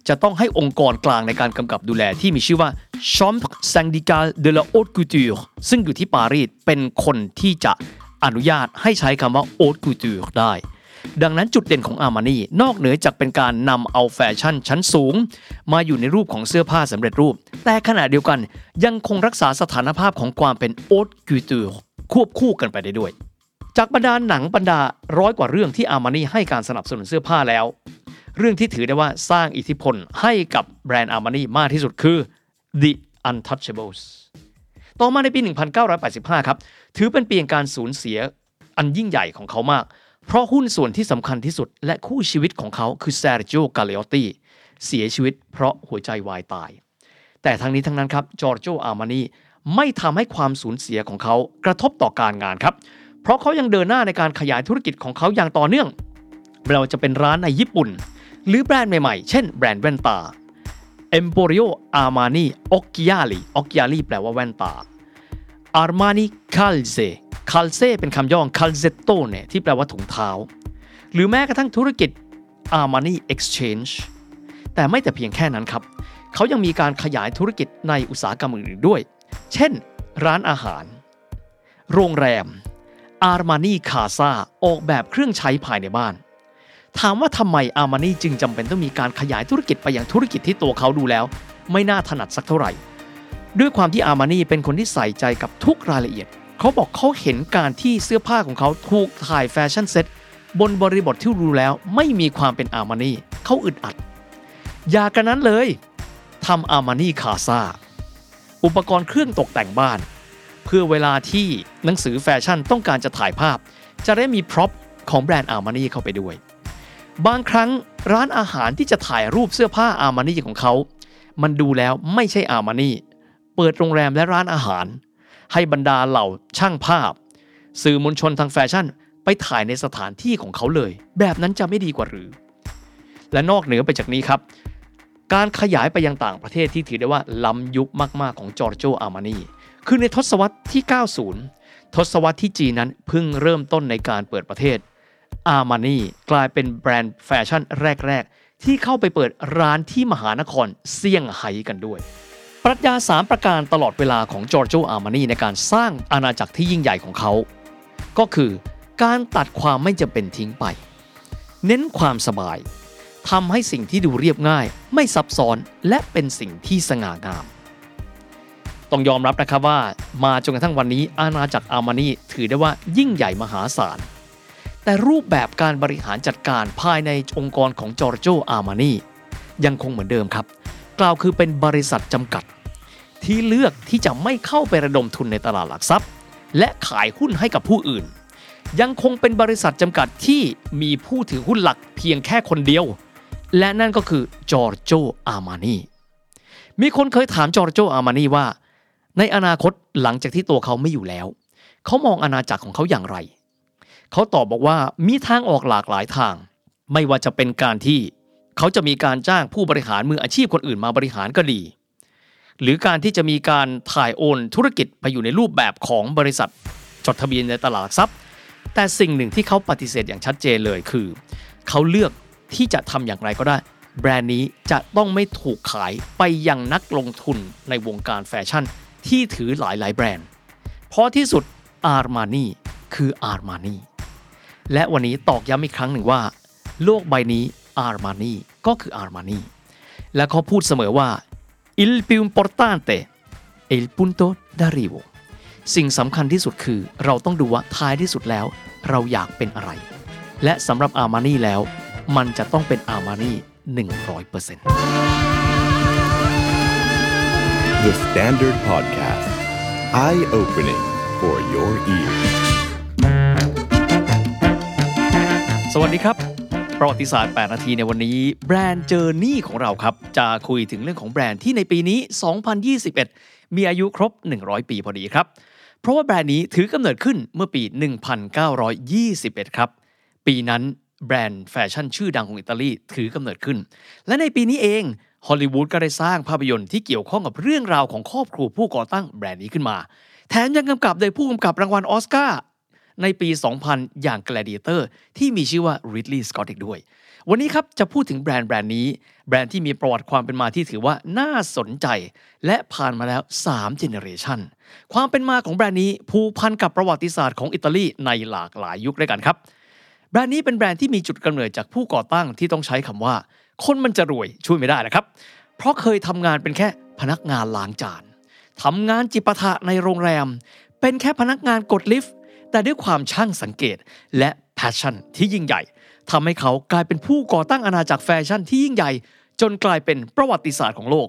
จะต้องให้องค์กรกลางในการกำกับดูแลที่มีชื่อว่า Chambre syndicale de la haute couture ซึ่งอยู่ที่ปารีสเป็นคนที่จะอนุญาตให้ใช้คำว่า haute couture ได้ดังนั้นจุดเด่นของ Armani นอกเหนือจากเป็นการนำเอาแฟชั่นชั้นสูงมาอยู่ในรูปของเสื้อผ้าสำเร็จรูปแต่ขณะเดียวกันยังคงรักษาสถานภาพของความเป็น haute couture ควบคู่กันไปได้ด้วยจากบรรดาหนังบรรดาร้อยกว่าเรื่องที่ Armani ให้การสนับสนุนเสื้อผ้าแล้วเรื่องที่ถือได้ว่าสร้างอิทธิพลให้กับแบรนด์ Armani มากที่สุดคือ The Untouchables ต่อมาในปี หนึ่งพันเก้าร้อยแปดสิบห้า ครับถือเป็นปีแห่งการสูญเสียอันยิ่งใหญ่ของเขามากเพราะหุ้นส่วนที่สำคัญที่สุดและคู่ชีวิตของเขาคือ Sergio Galeotti เสียชีวิตเพราะหัวใจวายตายแต่ทั้งนี้ทั้งนั้นครับ Giorgio Armani ไม่ทำให้ความสูญเสียของเขากระทบต่อการงานครับเพราะเขายังเดินหน้าในการขยายธุรกิจของเขาอย่างต่อเนื่องไม่ว่าจะเป็นร้านในญี่ปุ่นหรือแบรนด์ใหม่ๆเช่นแบรนด์แว่นตา Emporio Armani Occhiali Occhiali แปลว่าแว่นตา Armani Calze Calze เป็นคำย่อของ Calzetto เนี่ยที่แปลว่าถุงเท้าหรือแม้กระทั่งธุรกิจ Armani Exchange แต่ไม่แต่เพียงแค่นั้นครับเขายังมีการขยายธุรกิจในอุตสาหกรรมอื่นๆด้วยเช่นร้านอาหารโรงแรม อาร์มานีคาซาออกแบบเครื่องใช้ภายในบ้านถามว่าทำไมอาร์มานีจึงจำเป็นต้องมีการขยายธุรกิจไปยังธุรกิจที่ตัวเขาดูแล้วไม่น่าถนัดสักเท่าไหร่ด้วยความที่อาร์มานีเป็นคนที่ใส่ใจกับทุกรายละเอียดเขาบอกเขาเห็นการที่เสื้อผ้าของเขาถูกถ่ายแฟชั่นเซ็ตบนบริบทที่รู้แล้วไม่มีความเป็นอาร์มานีเขาอึดอัดอย่ากันนั้นเลยทำอาร์มานีคาซาอุปกรณ์เครื่องตกแต่งบ้านเพื่อเวลาที่หนังสือแฟชั่นต้องการจะถ่ายภาพจะได้มีพร็อพของแบรนด์อาร์มานีเข้าไปด้วยบางครั้งร้านอาหารที่จะถ่ายรูปเสื้อผ้าอาร์มานีของเขามันดูแล้วไม่ใช่อาร์มานีเปิดโรงแรมและร้านอาหารให้บรรดาเหล่าช่างภาพสื่อมวลชนทางแฟชั่นไปถ่ายในสถานที่ของเขาเลยแบบนั้นจะไม่ดีกว่าหรือและนอกเหนือไปจากนี้ครับการขยายไปยังต่างประเทศที่ถือได้ว่าล้ำยุคมากๆของจอร์โจอาร์มานีคือในทศวรรษที่เก้าสิบทศวรรษที่จีนนั้นเพิ่งเริ่มต้นในการเปิดประเทศอาร์มานีกลายเป็นแบรนด์แฟชั่นแรกๆที่เข้าไปเปิดร้านที่มหานครเซี่ยงไฮ้กันด้วยปรัชญาสามประการตลอดเวลาของจอร์โจอาร์มานีในการสร้างอาณาจักรที่ยิ่งใหญ่ของเขาก็คือการตัดความไม่จำเป็นทิ้งไปเน้นความสบายทำให้สิ่งที่ดูเรียบง่ายไม่ซับซ้อนและเป็นสิ่งที่สง่างามต้องยอมรับนะครับว่ามาจนกระทั่งวันนี้อาณาจักรอาร์มานีถือได้ว่ายิ่งใหญ่มหาศาลแต่รูปแบบการบริหารจัดการภายในองค์กรของจอร์โจอาร์มานียังคงเหมือนเดิมครับกล่าวคือเป็นบริษัทจำกัดที่เลือกที่จะไม่เข้าไประดมทุนในตลาดหลักทรัพย์และขายหุ้นให้กับผู้อื่นยังคงเป็นบริษัทจำกัดที่มีผู้ถือหุ้นหลักเพียงแค่คนเดียวและนั่นก็คือจอร์โจอาร์มานีมีคนเคยถามจอร์โจอาร์มานีว่าในอนาคตหลังจากที่ตัวเขาไม่อยู่แล้วเขามองอาณาจักรของเขาอย่างไรเขาตอบบอกว่ามีทางออกหลากหลายทางไม่ว่าจะเป็นการที่เขาจะมีการจ้างผู้บริหารมืออาชีพคนอื่นมาบริหารก็ดีหรือการที่จะมีการถ่ายโอนธุรกิจไปอยู่ในรูปแบบของบริษัทจดทะเบียนในตลาดหลักทรัพย์แต่สิ่งหนึ่งที่เขาปฏิเสธอย่างชัดเจนเลยคือเขาเลือกที่จะทำอย่างไรก็ได้แบรนด์นี้จะต้องไม่ถูกขายไปยังนักลงทุนในวงการแฟชั่นที่ถือหลายๆแบรนด์เพราะที่สุดอาร์มานีคืออาร์มานีและวันนี้ตอกย้ำอีกครั้งหนึ่งว่าโลกใบนี้อาร์มานีก็คืออาร์มานีและเขาพูดเสมอว่า Il più importante è il punto d'arrivo สิ่งสำคัญที่สุดคือเราต้องดูว่าท้ายที่สุดแล้วเราอยากเป็นอะไรและสำหรับอาร์มานีแล้วมันจะต้องเป็นอาร์มานี หนึ่งร้อยเปอร์เซ็นต์ The Standard Podcast Eye-opening for your ears สวัสดีครับประวัติศาสตร์แปดนาทีในวันนี้แบรนด์เจอร์นี่ของเราครับจะคุยถึงเรื่องของแบรนด์ที่ในปีนี้ สองพันยี่สิบเอ็ด มีอายุครบหนึ่งร้อยปีพอดีครับเพราะว่าแบรนด์นี้ถือกำเนิดขึ้นเมื่อปี หนึ่งพันเก้าร้อยยี่สิบเอ็ด ครับปีนั้นแบรนด์แฟชั่นชื่อดังของอิตาลีถือกำเนิดขึ้นและในปีนี้เองฮอลลีวูดก็ได้สร้างภาพยนตร์ที่เกี่ยวข้องกับเรื่องราวของครอบครัวผู้ก่อตั้งแบรนด์นี้ขึ้นมาแถมยังกำกับโดยผู้กำกับรางวัลออสการ์ในปีสองพันอย่าง Gladiator ที่มีชื่อว่า Ridley Scott อีกด้วยวันนี้ครับจะพูดถึงแบรนด์แบรนด์นี้แบรนด์ที่มีประวัติความเป็นมาที่ถือว่าน่าสนใจและผ่านมาแล้วสามเจเนอเรชั่นความเป็นมาของแบรนด์นี้ผูกพันกับประวัติศาสตร์ของอิตาลีในหลากหลายยุคด้วยกันครับแบรนด์นี้เป็นแบรนด์ที่มีจุดกำเนิดจากผู้ก่อตั้งที่ต้องใช้คำว่าคนมันจะรวยช่วยไม่ได้นะครับเพราะเคยทำงานเป็นแค่พนักงานล้างจานทำงานจิปาถะในโรงแรมเป็นแค่พนักงานกดลิฟต์แต่ด้วยความช่างสังเกตและแพชชั่นที่ยิ่งใหญ่ทำให้เขากลายเป็นผู้ก่อตั้งอาณาจักรแฟชั่นที่ยิ่งใหญ่จนกลายเป็นประวัติศาสตร์ของโลก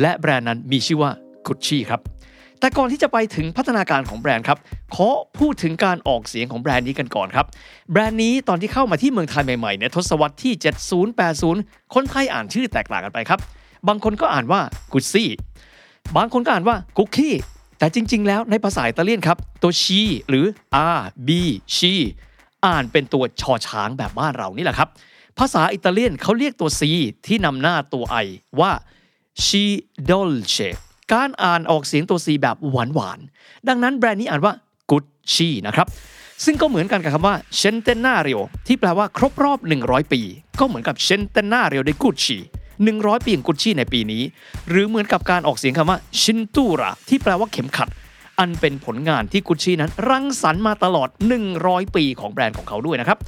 และแบรนด์นั้นมีชื่อว่า Gucci ครับแต่ก่อนที่จะไปถึงพัฒนาการของแบรนด์ครับขอพูดถึงการออกเสียงของแบรนด์นี้กันก่อนครับแบรนด์นี้ตอนที่เข้ามาที่เมืองไทยใหม่ๆเนี่ยทศวรรษที่เจ็ดสิบ แปดสิบคนไทยอ่านชื่อแตกต่างกันไปครับบางคนก็อ่านว่ากุชชี่บางคนก็อ่านว่ากุ๊กกี้แต่จริงๆแล้วในภาษาอิตาเลียนครับตัวชีหรือ R B ชีอ่านเป็นตัวชอช้างแบบบ้านเรานี่แหละครับภาษาอิตาเลียนเขาเรียกตัว C ที่นำหน้าตัว I ว่า She Dolceการอ่านออกเสียงตัว C แบบหวานๆดังนั้นแบรนด์นี้อ่านว่า Gucci นะครับซึ่งก็เหมือนกันกับคำว่า Centenario ที่แปลว่าครบรอบหนึ่งร้อยปีก็เหมือนกับ Centenario di Gucci หนึ่งร้อยปีของ Gucci ในปีนี้หรือเหมือนกับการออกเสียงคำว่า Cintura ที่แปลว่าเข็มขัด อันเป็นผลงานที่กุชชี่นั้นรังสรรค์มาตลอดหนึ่งร้อยปีของแบรนด์ของเขาด้วยนะครับ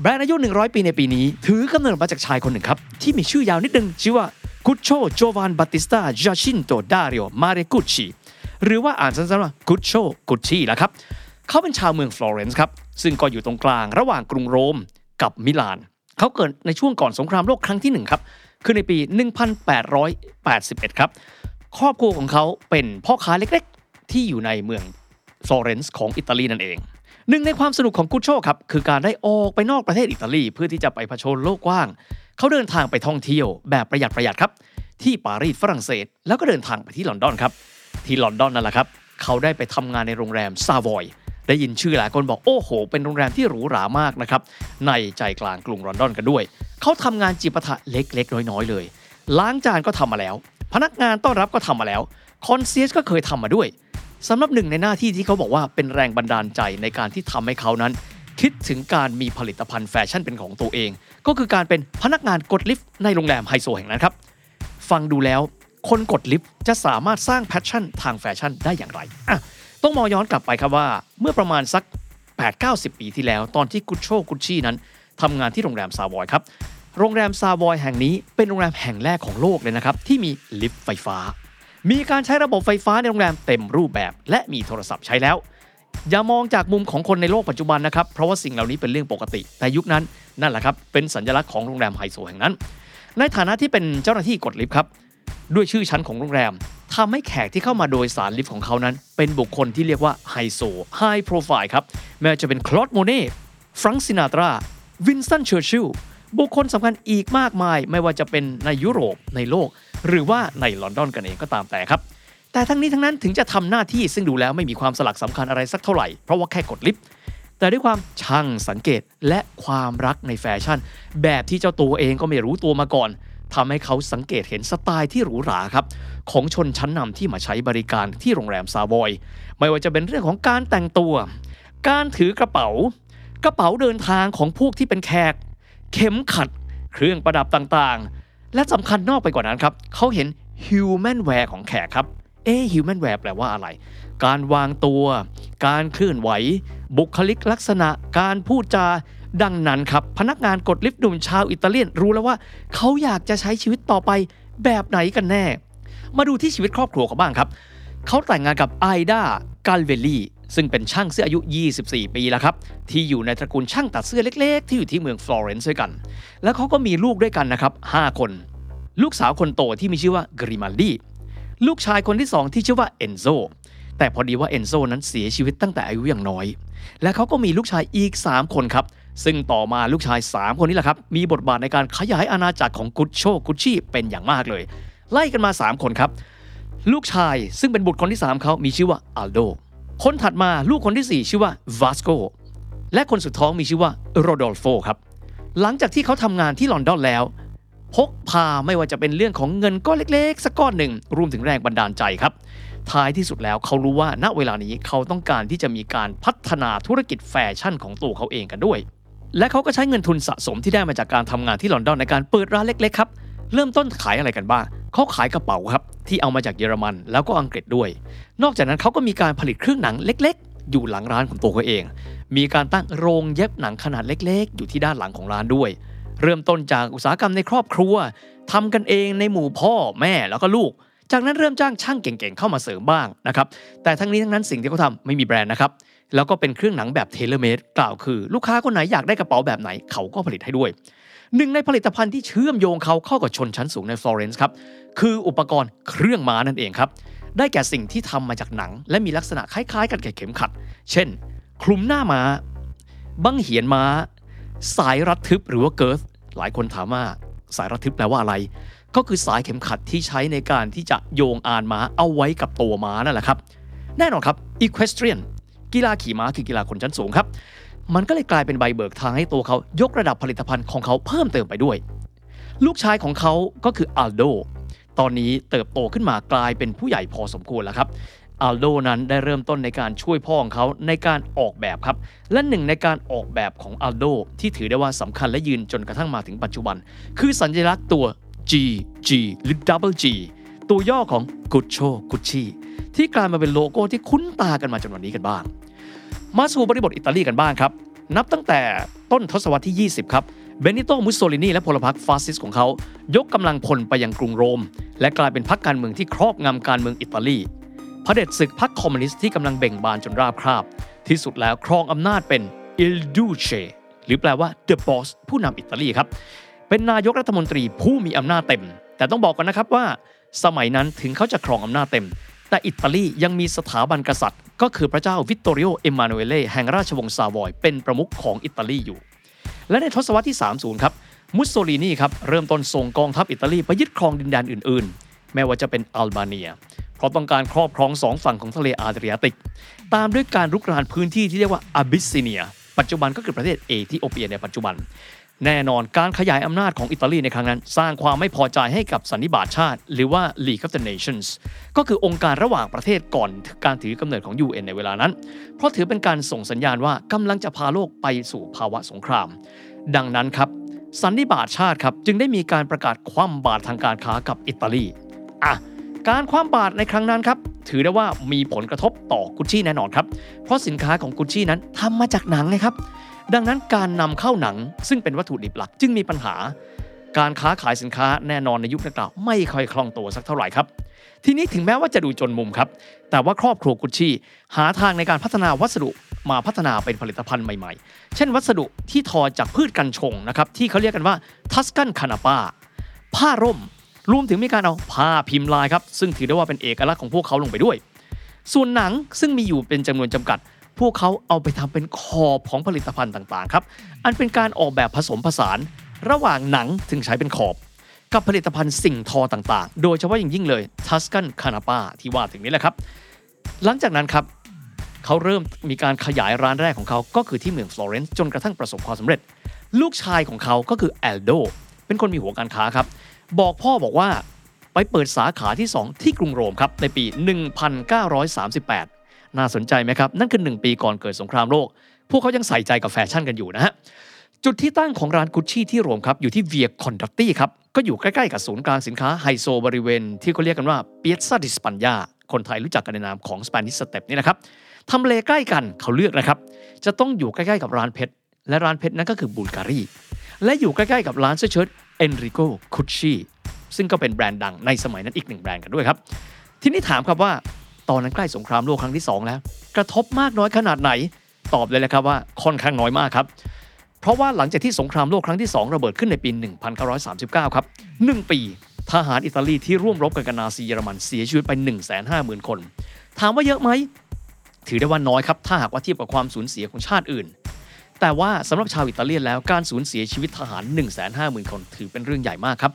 แบรนด์อายุหนึ่งร้อยปีในปีนี้ถือกำเนิดมาจากชายคนหนึ่งครับที่มีชื่อยาวนิดนึงชื่อว่ากุชโชโจวานบัตติสตาจาชินโตดาริโอมาเรกุชชีหรือว่าอ่านสั้นๆว่ากุชโชกุชชี่ละครับเขาเป็นชาวเมืองฟลอเรนซ์ครับซึ่งก็อยู่ตรงกลางระหว่างกรุงโรมกับมิลานเขาเกิดในช่วงก่อนสงครามโลกครั้งที่หนึ่งครับคือในปีหนึ่งพันแปดร้อยแปดสิบเอ็ดครับครอบครัวของเขาเป็นพ่อค้าเล็กๆที่อยู่ในเมืองฟลอเรนซ์ของอิตาลีนั่นเองหนึ่งในความสนุกของกุชโชครับคือการได้ออกไปนอกประเทศอิตาลีเพื่อที่จะไปเผชิญโลกกว้างเขาเดินทางไปท่องเที่ยวแบบประหยัดประหยัดครับที่ปารีสฝรั่งเศสแล้วก็เดินทางไปที่ลอนดอนครับที่ลอนดอนนั่นแหละครับเขาได้ไปทำงานในโรงแรมซาวอยได้ยินชื่อหลายคนบอกโอ้โหเป็นโรงแรมที่หรูหรามากนะครับในใจกลางกรุงลอนดอนกันด้วยเขาทำงานจิปาถะเล็กๆน้อยๆเลยล้างจานก็ทำมาแล้วพนักงานต้อนรับก็ทำมาแล้วคอนเซียร์ก็เคยทำมาด้วยสำหรับหนึ่งในหน้าที่ที่เขาบอกว่าเป็นแรงบันดาลใจในการที่ทำให้เขานั้นคิดถึงการมีผลิตภัณฑ์แฟชั่นเป็นของตัวเองก็คือการเป็นพนักงานกดลิฟต์ในโรงแรมไฮโซแห่งนั้นครับฟังดูแล้วคนกดลิฟต์จะสามารถสร้างแพชชั่นทางแฟชั่นได้อย่างไรอ่ะต้องมองย้อนกลับไปครับว่าเมื่อประมาณสัก แปดถึงเก้าสิบ ปีที่แล้วตอนที่กุชโชกุชชี่นั้นทำงานที่โรงแรมซาวอยครับโรงแรมซาวอยแห่งนี้เป็นโรงแรมแห่งแรกของโลกเลยนะครับที่มีลิฟต์ไฟฟ้ามีการใช้ระบบไฟฟ้าในโรงแรมเต็มรูปแบบและมีโทรศัพท์ใช้แล้วอย่ามองจากมุมของคนในโลกปัจจุบันนะครับเพราะว่าสิ่งเหล่านี้เป็นเรื่องปกติแต่ยุคนั้นนั่นแหละครับเป็นสัญลักษณ์ของโรงแรมไฮโซแห่งนั้นในฐานะที่เป็นเจ้าหน้าที่กดลิฟต์ครับด้วยชื่อชั้นของโรงแรมทำให้แขกที่เข้ามาโดยสารลิฟต์ของเขานั้นเป็นบุคคลที่เรียกว่าไฮโซไฮโปรไฟล์ครับแม้จะเป็นคลอดโมเน่ฟรังก์ซินาตราวินสตันเชอร์ชิลบุคคลสำคัญอีกมากมายไม่ว่าจะเป็นในยุโรปในโลกหรือว่าในลอนดอนกันเองก็ตามแต่ครับแต่ทั้งนี้ทั้งนั้นถึงจะทำหน้าที่ซึ่งดูแล้วไม่มีความสลักสำคัญอะไรสักเท่าไหร่เพราะว่าแค่กดลิฟต์แต่ด้วยความช่างสังเกตและความรักในแฟชั่นแบบที่เจ้าตัวเองก็ไม่รู้ตัวมาก่อนทำให้เขาสังเกตเห็นสไตล์ที่หรูหราครับของชนชั้นนำที่มาใช้บริการที่โรงแรมซาวอยไม่ว่าจะเป็นเรื่องของการแต่งตัวการถือกระเป๋ากระเป๋าเดินทางของพวกที่เป็นแขกเข็มขัดเครื่องประดับต่างๆและสำคัญนอกไปกว่านั้นครับเขาเห็น human wear ของแขกครับเอ๊ human wear แปลว่าอะไรการวางตัวการเคลื่อนไหวบุคลิกลักษณะการพูดจาดังนั้นครับพนักงานกดลิฟต์หนุ่มชาวอิตาเลียนรู้แล้วว่าเขาอยากจะใช้ชีวิตต่อไปแบบไหนกันแน่มาดูที่ชีวิตครอบครัวเขาบ้างครับเขาแต่งงานกับไอดากาลเวลลี่ซึ่งเป็นช่างเสื้ออายุยี่สิบสี่ปีแล้วครับที่อยู่ในตระกูลช่างตัดเสื้อเล็กๆที่อยู่ที่เมืองฟลอเรนซ์ด้วยกันแล้วเขาก็มีลูกด้วยกันนะครับห้าคนลูกสาวคนโตที่มีชื่อว่ากริมาลดีลูกชายคนที่สองที่ชื่อว่าเอนโซแต่พอดีว่าเอนโซนั้นเสียชีวิตตั้งแต่อายุยังน้อยและเขาก็มีลูกชายอีกสามคนครับซึ่งต่อมาลูกชายสามคนนี้แหละครับมีบทบาทในการขยายอาณาจักรของกุชโชกุชชี่เป็นอย่างมากเลยไล่กันมาสามคนครับลูกชายซึ่งเป็นบุตรคนที่สามเขามีชื่อว่าอัลโดคนถัดมาลูกคนที่สี่ชื่อว่าวาสโกและคนสุดท้องมีชื่อว่าโรดอลโฟครับหลังจากที่เขาทำงานที่ลอนดอนแล้วพกพาไม่ว่าจะเป็นเรื่องของเงินก้อนเล็กๆสักก้อนหนึ่งรวมถึงแรงบันดาลใจครับท้ายที่สุดแล้วเขารู้ว่าณเวลานี้เขาต้องการที่จะมีการพัฒนาธุรกิจแฟชั่นของตัวเขาเองกันด้วยและเขาก็ใช้เงินทุนสะสมที่ได้มาจากการทำงานที่ลอนดอนในการเปิดร้านเล็กๆครับเริ่มต้นขายอะไรกันบ้างเขาขายกระเป๋าครับที่เอามาจากเยอรมันแล้วก็อังกฤษด้วยนอกจากนั้นเขาก็มีการผลิตเครื่องหนังเล็กๆอยู่หลังร้านของตัวเขาเองมีการตั้งโรงเย็บหนังขนาดเล็กๆอยู่ที่ด้านหลังของร้านด้วยเริ่มต้นจากอุตสาหกรรมในครอบครัวทำกันเองในหมู่พ่อแม่แล้วก็ลูกจากนั้นเริ่มจ้างช่างเก่งๆเข้ามาเสริมบ้างนะครับแต่ทั้งนี้ทั้งนั้นสิ่งที่เขาทำไม่มีแบรนด์นะครับแล้วก็เป็นเครื่องหนังแบบเทเลเมดกล่าวคือลูกค้าคนไหนอยากได้กระเป๋าแบบไหนเขาก็ผลิตให้ด้วยหนึ่งในผลิตภัณฑ์ที่เชื่อมโยงเขาเข้ากับชนชั้นสูงในฟลอเรนซ์ครับคืออุปกรณ์เครื่องม้านั่นเองครับได้แก่สิ่งที่ทำมาจากหนังและมีลักษณะคล้ายๆกันกับเข็มขัดเช่นคลุมหน้าม้าบั้งเหียนม้าสายรัดทึบหรือว่าเกิร์ธหลายคนถามว่าสายรัดทึบแปลว่าอะไรก็คือสายเข็มขัดที่ใช้ในการที่จะโยงอานม้าเอาไว้กับตัวม้านั่นแหละครับแน่นอนครับ Equestrian กีฬาขี่ม้าคือกีฬาคนชั้นสูงครับมันก็เลยกลายเป็นใบเบิกทางให้ตัวเขายกระดับผลิตภัณฑ์ของเขาเพิ่มเติมไปด้วยลูกชายของเขาก็คืออัลโดตอนนี้เติบโตขึ้นมากลายเป็นผู้ใหญ่พอสมควรแล้วครับอัลโดนั้นได้เริ่มต้นในการช่วยพ่อของเขาในการออกแบบครับและหนึ่งในการออกแบบของอัลโดที่ถือได้ว่าสำคัญและยืนจนกระทั่งมาถึงปัจจุบันคือสัญลักษณ์ตัว จี จี หรือ ดับเบิล จี ตัวย่อของกุชโชกุชชี่ที่กลายมาเป็นโลโก้ที่คุ้นตากันมาจนวันนี้กันบ้างมาสู่บริบทอิตาลีกันบ้างครับนับตั้งแต่ต้นทศวรรษที่ยี่สิบครับเบนิโต มุสโสลินีและพลพรรคฟาสซิสต์ของเขายกกำลังพลไปยังกรุงโรมและกลายเป็นพรรคการเมืองที่ครอบงำการเมืองอิตาลีเผด็จศึกพรรคคอมมิวนิสต์ที่กำลังเบ่งบานจนราบคาบที่สุดแล้วครองอำนาจเป็นอิลดูเชหรือแปลว่า The Boss ผู้นำอิตาลีครับเป็นนายกรัฐมนตรีผู้มีอำนาจเต็มแต่ต้องบอกก่อนนะครับว่าสมัยนั้นถึงเขาจะครองอำนาจเต็มแต่อิตาลียังมีสถาบันกษัตริย์ก็คือพระเจ้าวิตตอริโอ เอมมานูเอเล่แห่งราชวงศ์ซาวอยเป็นประมุขของอิตาลีอยู่และในทศวรรษที่สามสิบครับมุสโสลินีครับเริ่มต้นส่งกองทัพอิตาลีไปยึดครองดินแดนอื่นๆแม้ว่าจะเป็นอัลบาเนียเพราะต้องการครอบครองสองฝั่งของทะเลอาดริอาติกตามด้วยการรุกรานพื้นที่ที่เรียกว่าอาบิสซิเนียปัจจุบันก็คือประเทศเอธิโอเปียในปัจจุบันแน่นอนการขยายอำนาจของอิตาลีในครั้งนั้นสร้างความไม่พอใจให้กับสันนิบาตชาติหรือว่า League of the Nations ก็คือองค์การระหว่างประเทศก่อนการถือกำเนิดของ ยู เอ็น ในเวลานั้นเพราะถือเป็นการส่งสัญญาณว่ากำลังจะพาโลกไปสู่ภาวะสงครามดังนั้นครับสันนิบาตชาติครับจึงได้มีการประกาศคว่ำบาตรทางการค้ากับอิตาลีอ่ะการคว่ำบาตรในครั้งนั้นครับถือได้ว่ามีผลกระทบต่อกุชชี่แน่นอนครับเพราะสินค้าของกุชชี่นั้นทำมาจากหนังไงครับดังนั้นการนำเข้าหนังซึ่งเป็นวัตถุดิบหลักจึงมีปัญหาการค้าขายสินค้าแน่นอนในยุคดังกล่าวไม่ค่อยคล่องตัวสักเท่าไหร่ครับทีนี้ถึงแม้ว่าจะดูจนมุมครับแต่ว่าครอบครัวกุชชี่หาทางในการพัฒนาวัสดุมาพัฒนาเป็นผลิตภัณฑ์ใหม่ๆเช่นวัสดุที่ทอจากพืชกัญชงนะครับที่เขาเรียกกันว่าทัสกันคานาป้าผ้าร่มรวมถึงมีการเอาผ้าพิมพ์ลายครับซึ่งถือได้ว่าเป็นเอกลักษณ์ของพวกเขาลงไปด้วยส่วนหนังซึ่งมีอยู่เป็นจำนวนจำกัดพวกเขาเอาไปทำเป็นขอบของผลิตภัณฑ์ต่างๆครับอันเป็นการออกแบบผสมผสานระหว่างหนังถึงใช้เป็นขอบกับผลิตภัณฑ์สิ่งทอต่างๆโดยเฉพาะอย่างยิ่งเลยทัสกันคานาป้าที่ว่าถึงนี้แหละครับหลังจากนั้นครับเขาเริ่มมีการขยายร้านแรกของเขาก็คือที่เมืองฟลอเรนซ์จนกระทั่งประสบความสำเร็จลูกชายของเขาก็คือแอลโดเป็นคนมีหัวการค้าครับบอกพ่อบอกว่าไปเปิดสาขาที่สองที่กรุงโรมครับในปีหนึ่งพันเก้าร้อยสามสิบแปดน่าสนใจไหมครับนั่นคือหนึ่งปีก่อนเกิดสงครามโลกพวกเขายังใส่ใจกับแฟชั่นกันอยู่นะฮะจุดที่ตั้งของร้านกุชชี่ที่โรมครับอยู่ที่เวียคอนดัตตี้ครับก็อยู่ใกล้ๆกับศูนย์กลางสินค้าไฮโซบริเวณที่เขาเรียกกันว่าเปียซซาดิสปัญญาคนไทยรู้จักกันในนามของสเปนิชสเต็ปนี่นะครับทำเลใกล้กันเขาเลือกนะครับจะต้องอยู่ใกล้ๆกับร้านเพชรและร้านเพชรนั้นก็คือบูลการีและอยู่ใกล้ๆกับร้านเสื้อเชิ้ตเอนริโกกุชชี่ซึ่งก็เป็นแบรนด์ดังในสมัยนั้นอีกหนึ่งแบรนด์กันด้วยครับทีนี้ถามครับว่าตอนนั้นใกล้สงครามโลกครั้งที่สองแล้วกระทบมากน้อยขนาดไหนตอบเลยนะครับว่าค่อนข้างน้อยมากครับเพราะว่าหลังจากที่สงครามโลกครั้งที่สองระเบิดขึ้นในปีหนึ่งพันเก้าร้อยสามสิบเก้าครับหนึ่งปีทหารอิตาลีที่ร่วมรบกันกับนาซีเยอรมันเสียชีวิตไป หนึ่งแสนห้าหมื่น คนถามว่าเยอะไหมถือได้ว่าน้อยครับถ้าหากว่าเทียบกับความสูญเสียของชาติอื่นแต่ว่าสำหรับชาวอิตาเลียนแล้วการสูญเสียชีวิตทหาร หนึ่งแสนห้าหมื่น คนถือเป็นเรื่องใหญ่มากครับ